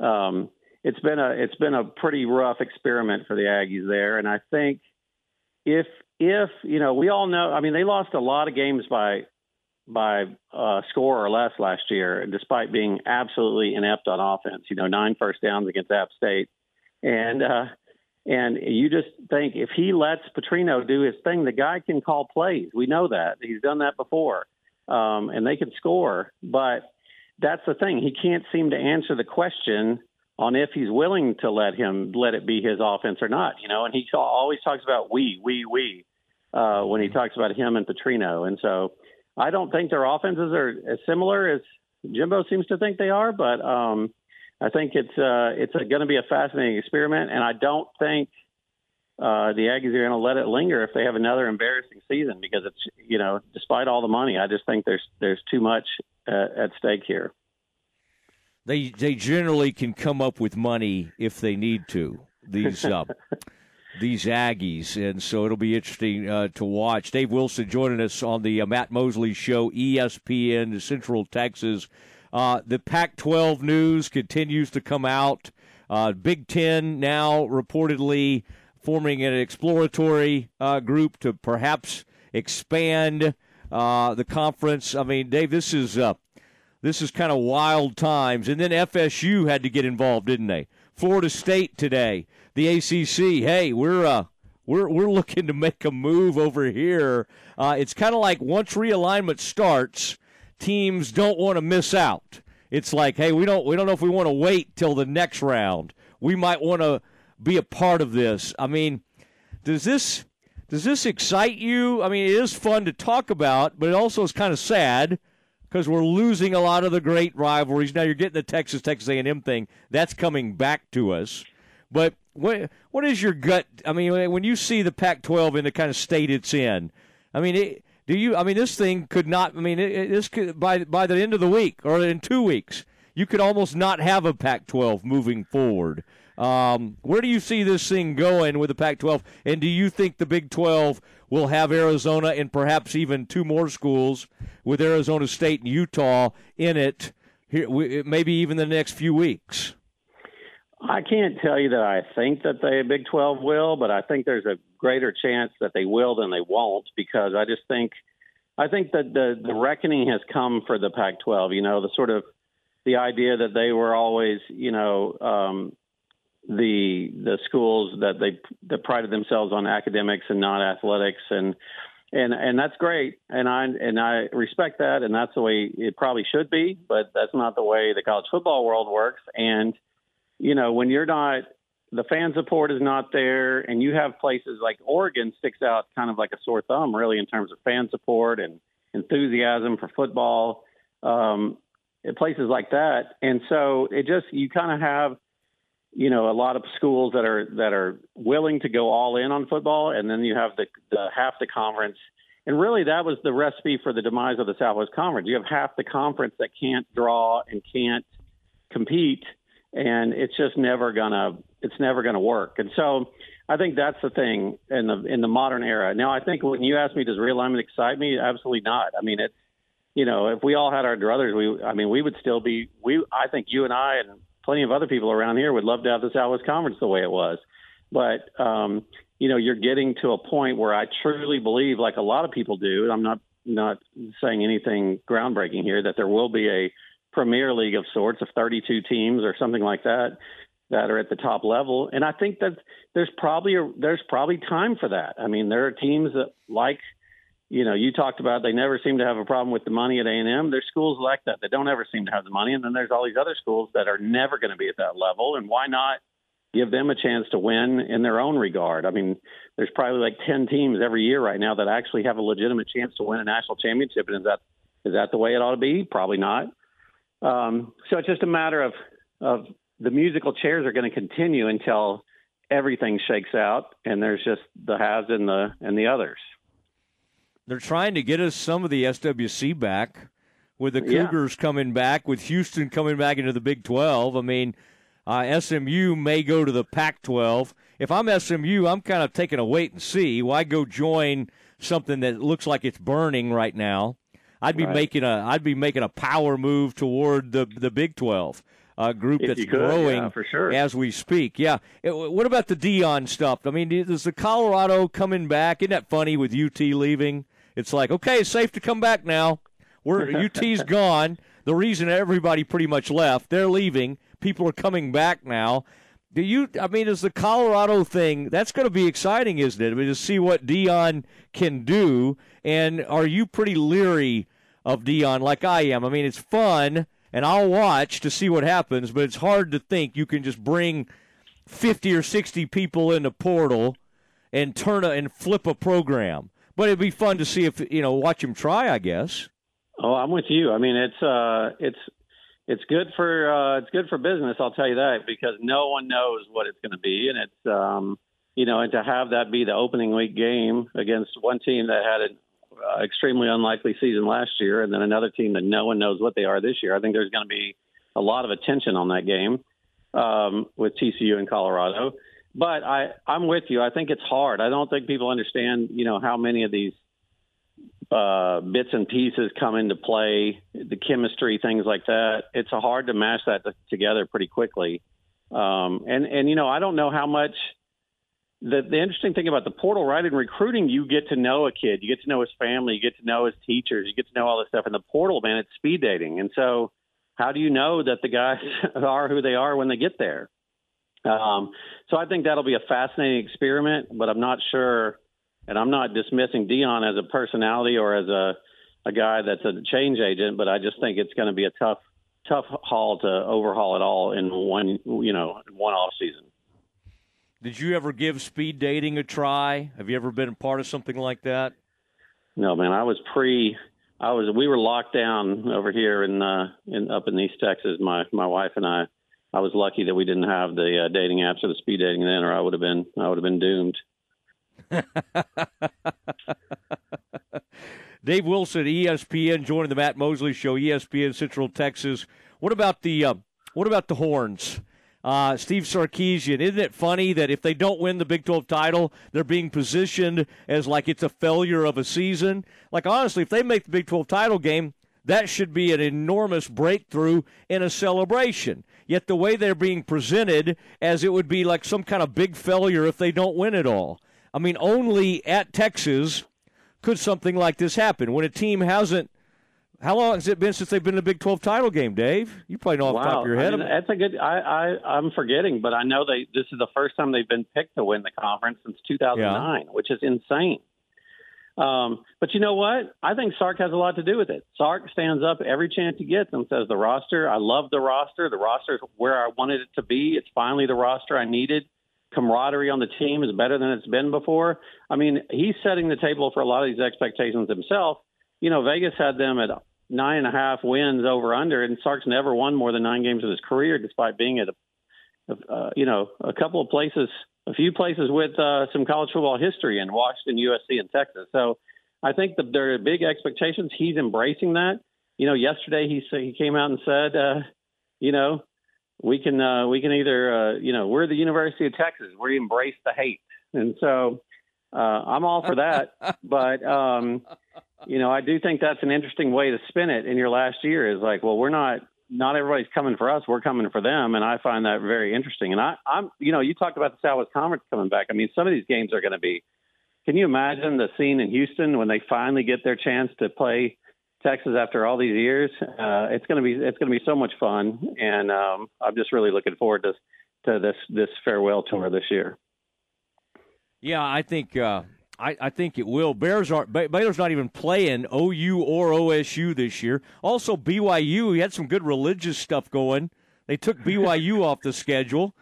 Um, it's been a, it's been a pretty rough experiment for the Aggies there. And I think if, if, you know, we all know, I mean, they lost a lot of games by, by uh score or less last year, despite being absolutely inept on offense, you know, nine first downs against App State. And, uh, And you just think if he lets Petrino do his thing, the guy can call plays. We know that. He's done that before. Um, and they can score. But that's the thing. He can't seem to answer the question on if he's willing to let him let it be his offense or not. You know, and he always talks about we, we, we uh, when he talks about him and Petrino. And so I don't think their offenses are as similar as Jimbo seems to think they are. But um I think it's uh, it's going to be a fascinating experiment, and I don't think uh, the Aggies are going to let it linger if they have another embarrassing season because it's you know despite all the money, I just think there's there's too much uh, at stake here. They they generally can come up with money if they need to these uh, these Aggies, and so it'll be interesting uh, to watch. Dave Wilson joining us on the uh, Matt Mosley Show, E S P N Central Texas. Uh, the Pac twelve news continues to come out. Uh, Big Ten now reportedly forming an exploratory uh, group to perhaps expand uh, the conference. I mean, Dave, this is uh, this is kind of wild times. And then F S U had to get involved, didn't they? Florida State today, the A C C. Hey, we're uh, we're we're looking to make a move over here. Uh, it's kind of like once realignment starts. Teams don't want to miss out. It's like, hey, we don't we don't know if we want to wait till the next round. We might want to be a part of this. I mean, does this does this excite you? I mean, it is fun to talk about, but it also is kind of sad because we're losing a lot of the great rivalries. Now you're getting the Texas Texas A and M thing. That's coming back to us. But what what is your gut? I mean, when you see the Pac twelve in the kind of state it's in, I mean, it Do you? I mean, this thing could not. I mean, it, this could by by the end of the week or in two weeks, you could almost not have a Pac twelve moving forward. Um, where do you see this thing going with the Pac twelve? And do you think the Big twelve will have Arizona and perhaps even two more schools with Arizona State and Utah in it? Here, maybe even the next few weeks. I can't tell you that I think that the Big twelve will, but I think there's a greater chance that they will than they won't, because I just think I think that the, the reckoning has come for the Pac twelve, you know, the sort of the idea that they were always, you know, um, the the schools that they that prided themselves on academics and not athletics. And And and that's great, and I and I respect that, and that's the way it probably should be, but that's not the way the college football world works. And, you know, when you're not – the fan support is not there, and you have places like Oregon sticks out kind of like a sore thumb, really, in terms of fan support and enthusiasm for football, um, places like that. And so it just – you kind of have – you know, a lot of schools that are that are willing to go all in on football, and then you have the, the half the conference. And really, that was the recipe for the demise of the Southwest Conference. You have half the conference that can't draw and can't compete, and it's just never gonna it's never gonna work. And so, I think that's the thing in the in the modern era. Now, I think when you ask me, does realignment excite me? Absolutely not. I mean, it's you know, if we all had our druthers, we I mean, we would still be we. I think you and I and plenty of other people around here would love to have the Southwest Conference the way it was. But, um, you know, you're getting to a point where I truly believe, like a lot of people do, and I'm not, not saying anything groundbreaking here, that there will be a Premier League of sorts of thirty-two teams or something like that that are at the top level. And I think that there's probably a, there's probably time for that. I mean, there are teams that like – you know, you talked about they never seem to have a problem with the money at A and M. There's schools like that that don't ever seem to have the money. And then there's all these other schools that are never going to be at that level. And why not give them a chance to win in their own regard? I mean, there's probably like ten teams every year right now that actually have a legitimate chance to win a national championship. And is that is that the way it ought to be? Probably not. Um, so it's just a matter of, of the musical chairs are going to continue until everything shakes out. And there's just the haves and the and the others. They're trying to get us some of the S W C back with the Cougars yeah. coming back, with Houston coming back into the Big twelve. I mean, uh, S M U may go to the Pac twelve. If I'm S M U, I'm kind of taking a wait and see. Why go join something that looks like it's burning right now? I'd be right. making a I'd be making a power move toward the the Big twelve, a group if that's could, growing yeah, for sure. as we speak. Yeah. What about the Dion stuff? I mean, is the Colorado coming back? Isn't that funny with U T leaving? It's like, okay, it's safe to come back now. We're U T's gone. The reason everybody pretty much left, they're leaving. People are coming back now. Do you? I mean, is the Colorado thing, that's going to be exciting, isn't it? I mean, to see what Dion can do. And are you pretty leery of Dion like I am? I mean, it's fun, and I'll watch to see what happens, but it's hard to think you can just bring fifty or sixty people in the portal and turn a, and flip a program. But it'd be fun to see if you know, watch him try, I guess. Oh, I'm with you. I mean, it's uh, it's it's good for uh, it's good for business. I'll tell you that, because no one knows what it's going to be, and it's um, you know, and to have that be the opening week game against one team that had an uh, extremely unlikely season last year, and then another team that no one knows what they are this year. I think there's going to be a lot of attention on that game um, with T C U and Colorado. But I, I'm with you. I think it's hard. I don't think people understand, you know, how many of these uh, bits and pieces come into play, the chemistry, things like that. It's hard to mash that together pretty quickly. Um, and, and, you know, I don't know how much the, – the interesting thing about the portal, right, in recruiting, you get to know a kid. You get to know his family. You get to know his teachers. You get to know all this stuff. In the portal, man, it's speed dating. And so how do you know that the guys are who they are when they get there? Um, so I think that'll be a fascinating experiment, but I'm not sure, and I'm not dismissing Dion as a personality or as a, a guy that's a change agent, but I just think it's going to be a tough, tough haul to overhaul it all in one, you know, one off season. Did you ever give speed dating a try? Have you ever been a part of something like that? No, man, I was pre, I was, we were locked down over here in, uh, in up in East Texas, my, my wife and I. I was lucky that we didn't have the uh, dating apps or the speed dating then, or I would have been I would have been doomed. Dave Wilson, E S P N, joining the Matt Mosley Show, E S P N Central Texas. What about the uh, what about the Horns? Uh, Steve Sarkisian, isn't it funny that if they don't win the Big twelve title, they're being positioned as like it's a failure of a season? Like, honestly, if they make the Big twelve title game, that should be an enormous breakthrough and a celebration. yet the way they're being presented as it would be like some kind of big failure if they don't win it all. I mean, only at Texas could something like this happen when a team hasn't. How long has it been since they've been in a Big twelve title game, Dave? You probably know off wow. the top of your head. I mean, that's a good. I, I I'm forgetting, but I know they. This is the first time they've been picked to win the conference since two thousand nine, yeah. which is insane. Um, but you know what? I think Sark has a lot to do with it. Sark stands up every chance he gets and says, "The roster. I love the roster. The roster is where I wanted it to be. It's finally the roster I needed. Camaraderie on the team is better than it's been before." I mean, he's setting the table for a lot of these expectations himself. You know, Vegas had them at nine and a half wins over under, and Sark's never won more than nine games of his career, despite being at, a, uh, you know, a couple of places, a few places with uh, some college football history in Washington, U S C, and Texas. So I think that there are big expectations. He's embracing that. You know, yesterday he he came out and said, uh, you know, we can uh, we can either, uh, you know, we're the University of Texas. We embrace the hate. And so uh, I'm all for that. But, um, you know, I do think that's an interesting way to spin it in your last year is like, well, we're not not everybody's coming for us. We're coming for them. And I find that very interesting. And I, I'm you know, you talked about the Southwest Conference coming back. I mean, some of these games are going to be. Can you imagine the scene in Houston when they finally get their chance to play Texas after all these years? Uh, it's going to be it's going to be so much fun. And um, I'm just really looking forward to, to this this farewell tour this year. Yeah, I think uh, I, I think it will. Bears are Baylor's not even playing O U or O S U this year. Also, B Y U, he had some good religious stuff going. They took B Y U off the schedule.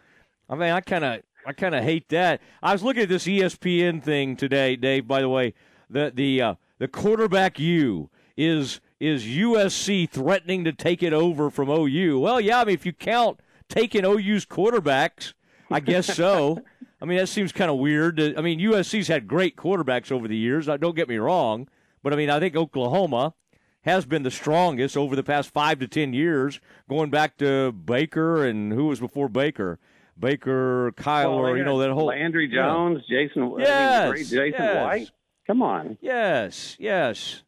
I mean, I kind of I kind of hate that. I was looking at this E S P N thing today, Dave. By the way, the the uh, the quarterback U is is U S C threatening to take it over from O U. Well, yeah, I mean, if you count taking O U's quarterbacks, I guess so. I mean, that seems kind of weird. I mean, U S C's had great quarterbacks over the years. Don't get me wrong. But, I mean, I think Oklahoma has been the strongest over the past five to ten years, going back to Baker and who was before Baker? Baker, Kyle, well, or, you know, that whole – Landry Jones, you know. Jason yes, I mean, Jason yes. White. Come on. Yes, yes.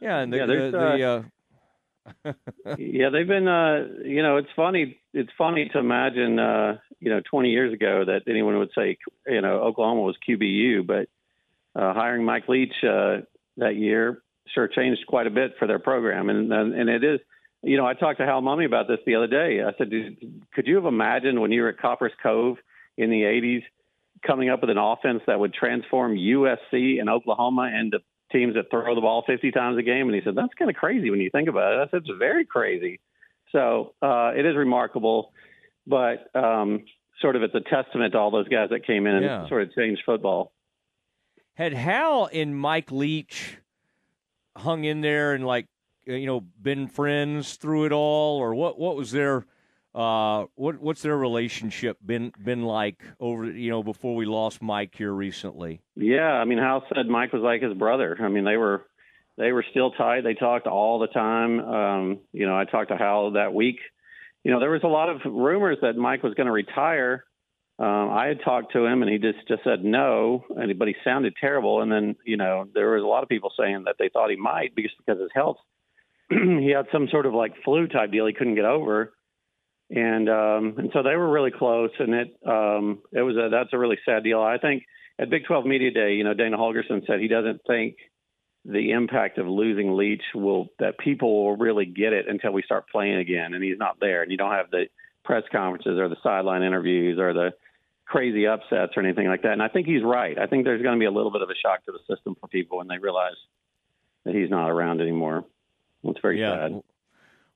Yeah, and the, yeah, the, the uh, yeah, they've been. Uh, you know, it's funny. It's funny to imagine. Uh, you know, twenty years ago, that anyone would say, you know, Oklahoma was Q B U, but uh, hiring Mike Leach uh, that year sure changed quite a bit for their program. And and it is. You know, I talked to Hal Mummy about this the other day. I said, could you have imagined when you were at Copper's Cove in the eighties, coming up with an offense that would transform U S C and Oklahoma into teams that throw the ball fifty times a game? And he said, that's kind of crazy when you think about it. I said, it's very crazy. So uh, it is remarkable, but um, sort of it's a testament to all those guys that came in and yeah. sort of changed football. Had Hal and Mike Leach hung in there and, like, you know, been friends through it all, or what, what was their uh, what what's their relationship been been like over, you know, before we lost Mike here recently? Yeah, I mean, Hal said Mike was like his brother. I mean, they were they were still tight. They talked all the time. Um, you know, I talked to Hal that week. You know, there was a lot of rumors that Mike was going to retire. Um, I had talked to him, and he just, just said no, and, but he sounded terrible. And then, you know, there was a lot of people saying that they thought he might because, because his health. He had some sort of like flu-type deal he couldn't get over. And um, and so they were really close, and it um, it was a, that's a really sad deal. I think at Big twelve Media Day, you know, Dana Holgerson said he doesn't think the impact of losing Leach will that people will really get it until we start playing again, and he's not there, and you don't have the press conferences or the sideline interviews or the crazy upsets or anything like that. And I think he's right. I think there's going to be a little bit of a shock to the system for people when they realize that he's not around anymore. It's very yeah. sad.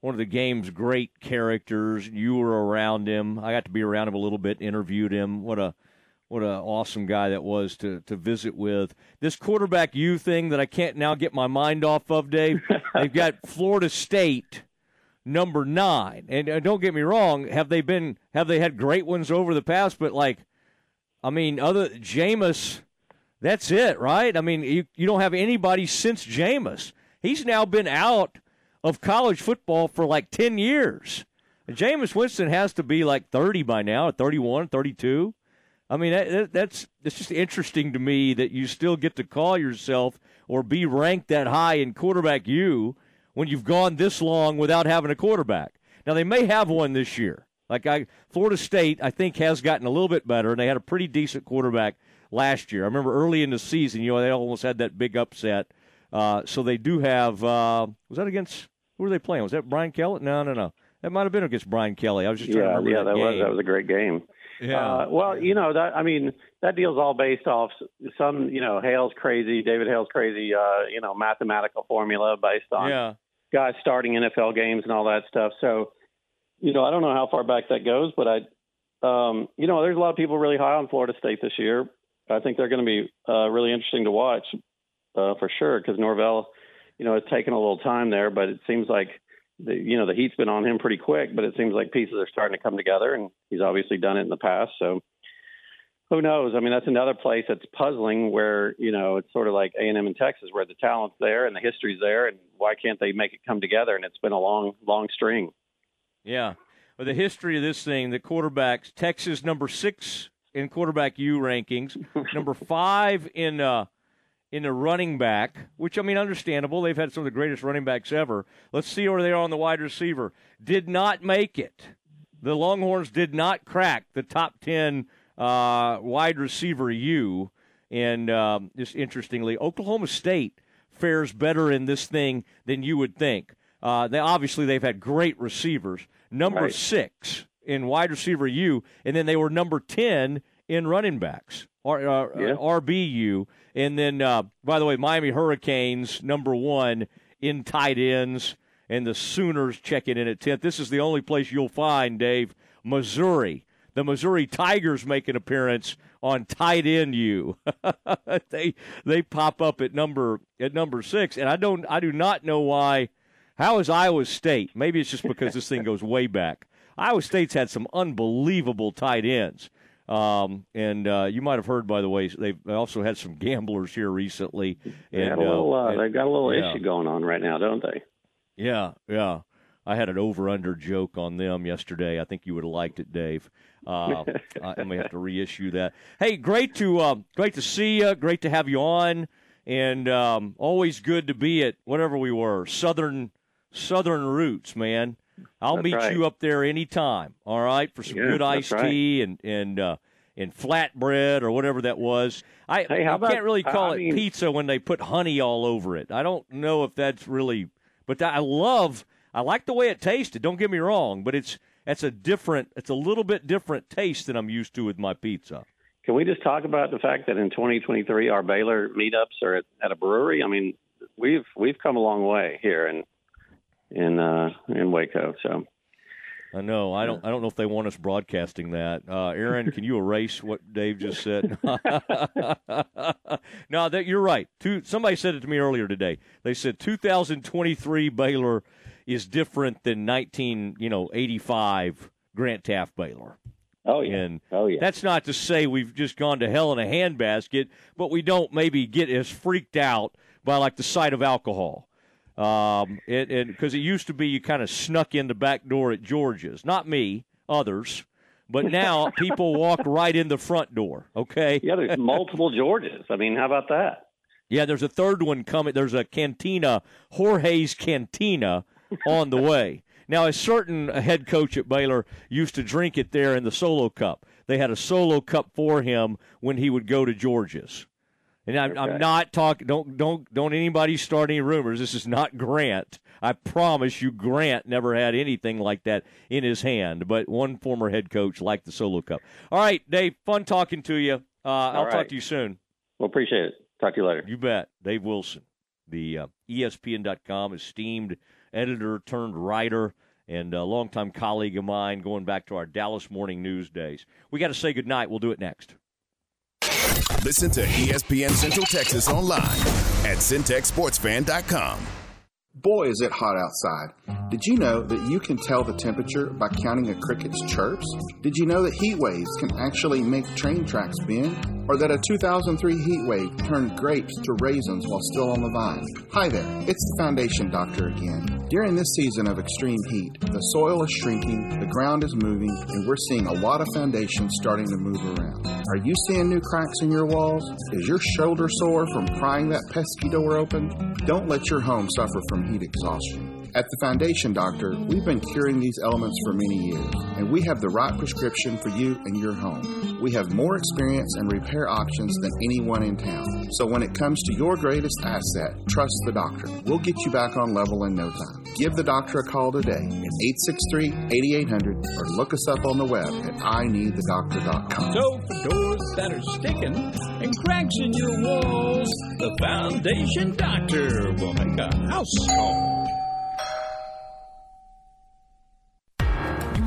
One of the game's great characters. You were around him. I got to be around him a little bit, interviewed him. What a what an awesome guy that was to, to visit with. This quarterback U thing that I can't now get my mind off of, Dave. They've got Florida State number nine. And uh, don't get me wrong, have they been have they had great ones over the past, but like I mean, other Jameis, that's it, right? I mean, you you don't have anybody since Jameis. He's now been out of college football for like ten years. Jameis Winston has to be like thirty by now, thirty-one, thirty-two. I mean, that, that's it's just interesting to me that you still get to call yourself or be ranked that high in quarterback U when you've gone this long without having a quarterback. Now, they may have one this year. Like I, Florida State, I think, has gotten a little bit better, and they had a pretty decent quarterback last year. I remember early in the season, you know, they almost had that big upset. Uh, so they do have uh, – was that against – who were they playing? Was that Brian Kelly? No, no, no. That might have been against Brian Kelly. I was just trying yeah, to remember yeah, that, that game. Was, that was a great game. Yeah. Uh, well, you know, that I mean, that deal's all based off some, you know, Hale's crazy, David Hale's crazy, uh, you know, mathematical formula based on yeah. guys starting N F L games and all that stuff. So, you know, I don't know how far back that goes, but I, um, you know, there's a lot of people really high on Florida State this year. I think they're going to be uh, really interesting to watch uh, for sure because Norvell, you know, has taken a little time there, but it seems like The, you know, the heat's been on him pretty quick, but it seems like pieces are starting to come together, and he's obviously done it in the past. So who knows? I mean, that's another place that's puzzling where, you know, it's sort of like A and M and Texas where the talent's there and the history's there, and why can't they make it come together? And it's been a long, long string. Yeah. Well, the history of this thing, the quarterbacks, Texas number six in quarterback U rankings, number five in uh, – in the running back, which, I mean, understandable. They've had some of the greatest running backs ever. Let's see where they are on the wide receiver. Did not make it. The Longhorns did not crack the top ten uh, wide receiver U. And um, just interestingly, Oklahoma State fares better in this thing than you would think. Uh, they obviously, they've had great receivers. Number right. six in wide receiver U, and then they were number ten in running backs. R, uh, yeah. R B U, and then, uh, by the way, Miami Hurricanes, number one in tight ends, and the Sooners checking in at tenth. This is the only place you'll find, Dave, Missouri. The Missouri Tigers make an appearance on tight end U. they they pop up at number at number six, and I don't I do not know why. How is Iowa State? Maybe it's just because this thing goes way back. Iowa State's had some unbelievable tight ends. Um, and uh, you might have heard, by the way, they've also had some gamblers here recently. And, they had a little, uh, and, they've got a little yeah. issue going on right now, don't they? Yeah, yeah. I had an over-under joke on them yesterday. I think you would have liked it, Dave. Uh, I may have to reissue that. Hey, great to uh, great to see you. Great to have you on, and um, always good to be at whatever we were, Southern Southern Roots, man. I'll that's meet right. you up there anytime, all right, for some yeah, good iced right. tea and and uh, and flatbread or whatever that was. I, hey, I about, can't really call I it mean, pizza when they put honey all over it. I don't know if that's really – but I love – I like the way it tasted. Don't get me wrong, but it's that's a different – it's a little bit different taste than I'm used to with my pizza. Can we just talk about the fact that in twenty twenty-three our Baylor meetups are at, at a brewery? I mean, we've we've come a long way here and – in uh, in Waco, so I know I don't I don't know if they want us broadcasting that. Uh, Aaron, can you erase what Dave just said? No, that you're right. Two, somebody said it to me earlier today. They said two thousand twenty-three Baylor is different than nineteen you know eighty-five Grant Taft Baylor. Oh yeah, and oh yeah. That's not to say we've just gone to hell in a handbasket, but we don't maybe get as freaked out by like the sight of alcohol. Um, it and because it used to be you kind of snuck in the back door at George's, not me, others, but now people walk right in the front door. Okay. Yeah, there's multiple Georges. I mean, how about that? Yeah, there's a third one coming. There's a cantina, Jorge's Cantina, on the way. Now, a certain head coach at Baylor used to drink it there in the solo cup. They had a solo cup for him when he would go to George's. And I'm, okay. I'm not talking. Don't don't don't anybody start any rumors. This is not Grant. I promise you, Grant never had anything like that in his hand. But one former head coach liked the solo cup. All right, Dave. Fun talking to you. Uh, I'll right. talk to you soon. Well, appreciate it. Talk to you later. You bet. Dave Wilson, the uh, E S P N dot com esteemed editor turned writer and a longtime colleague of mine, going back to our Dallas Morning News days. We got to say goodnight. We'll do it next. Listen to E S P N Central Texas online at Centex Sports Fan dot com. Boy, is it hot outside. Did you know that you can tell the temperature by counting a cricket's chirps? Did you know that heat waves can actually make train tracks bend? Or that a two thousand three heat wave turned grapes to raisins while still on the vine? Hi there, it's the Foundation Doctor again. During this season of extreme heat, the soil is shrinking, the ground is moving, and we're seeing a lot of foundations starting to move around. Are you seeing new cracks in your walls? Is your shoulder sore from prying that pesky door open? Don't let your home suffer from heat exhaustion. At the Foundation Doctor, we've been curing these elements for many years, and we have the right prescription for you and your home. We have more experience and repair options than anyone in town. So when it comes to your greatest asset, trust the doctor. We'll get you back on level in no time. Give the doctor a call today at eight six three, eight eight hundred or look us up on the web at I need the doctor dot com. So for doors that are sticking and cracks in your walls, the Foundation Doctor will make a house call. You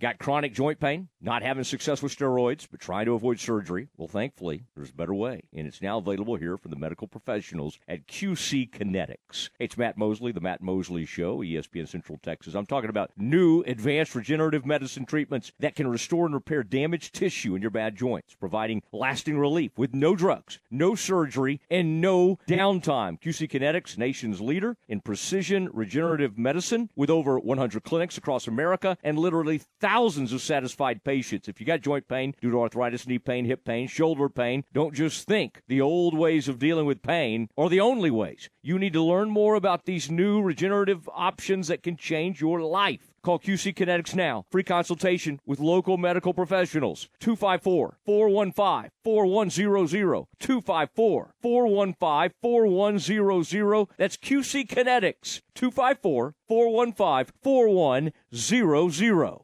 Got chronic joint pain? Not having success with steroids, but trying to avoid surgery? Well, thankfully, there's a better way, and it's now available here for the medical professionals at Q C Kinetics. It's Matt Mosley, the Matt Mosley Show, E S P N Central Texas. I'm talking about new advanced regenerative medicine treatments that can restore and repair damaged tissue in your bad joints, providing lasting relief with no drugs, no surgery, and no downtime. Q C Kinetics, nation's leader in precision regenerative medicine with over one hundred clinics across America and literally thousands of satisfied patients. If you got joint pain due to arthritis, knee pain, hip pain, shoulder pain, don't just think the old ways of dealing with pain are the only ways. You need to learn more about these new regenerative options that can change your life. Call Q C Kinetics now. Free consultation with local medical professionals. two five four, four one five, four one zero zero. two five four, four one five, four one zero zero. That's Q C Kinetics. two five four, four one five, four one zero zero.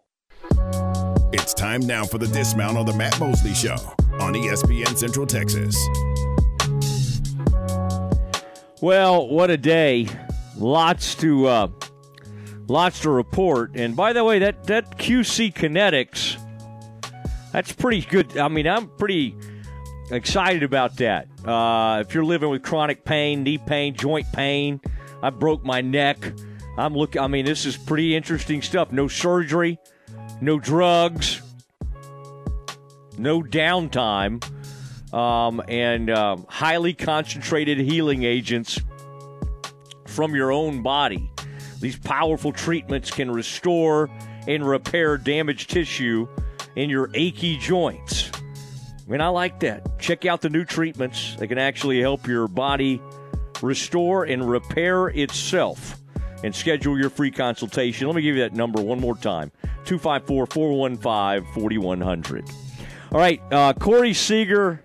It's time now for the Dismount on the Matt Mosley Show on E S P N Central Texas. Well, what a day. Lots to uh, lots to report. And by the way, that, that Q C Kinetics, that's pretty good. I mean, I'm pretty excited about that. Uh, if you're living with chronic pain, knee pain, joint pain, I broke my neck. I'm look. I mean, this is pretty interesting stuff. No surgery. No drugs, no downtime, um, and uh, highly concentrated healing agents from your own body. These powerful treatments can restore and repair damaged tissue in your achy joints. I mean, I like that. Check out the new treatments. They can actually help your body restore and repair itself. And schedule your free consultation. Let me give you that number one more time, two five four, four one five, four one zero zero. All right, uh, Corey Seager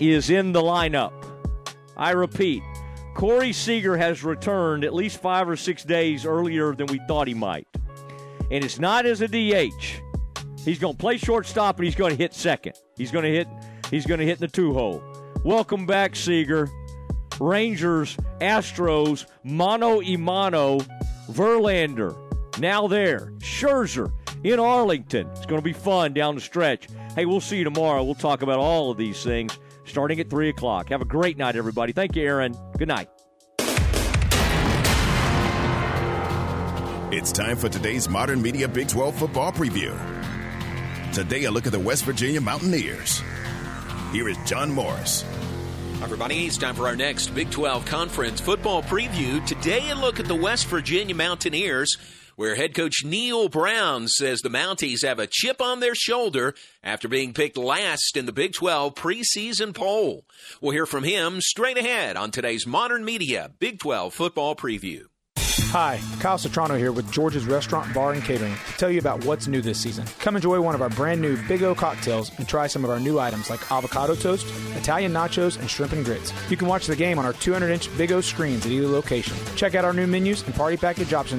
is in the lineup. I repeat, Corey Seager has returned at least five or six days earlier than we thought he might. And it's not as a D H. He's going to play shortstop, and he's going to hit second. He's going to hit, he's going to hit in the two-hole. Welcome back, Seager. Rangers, Astros, mano y mano, Verlander, now there, Scherzer in Arlington. It's going to be fun down the stretch. Hey, we'll see you tomorrow. We'll talk about all of these things starting at three o'clock. Have a great night, everybody. Thank you, Aaron. Good night. It's time for today's Modern Media Big twelve football preview. Today, a look at the West Virginia Mountaineers. Here is John Morris. Everybody, it's time for our next Big twelve Conference football preview. Today, a look at the West Virginia Mountaineers, where head coach Neil Brown says the Mounties have a chip on their shoulder after being picked last in the Big twelve preseason poll. We'll hear from him straight ahead on today's Modern Media Big twelve football preview. Hi, Kyle Satrano here with George's Restaurant Bar and Catering to tell you about what's new this season. Come enjoy one of our brand new Big O cocktails and try some of our new items like avocado toast, Italian nachos, and shrimp and grits. You can watch the game on our two hundred inch Big O screens at either location. Check out our new menus and party package options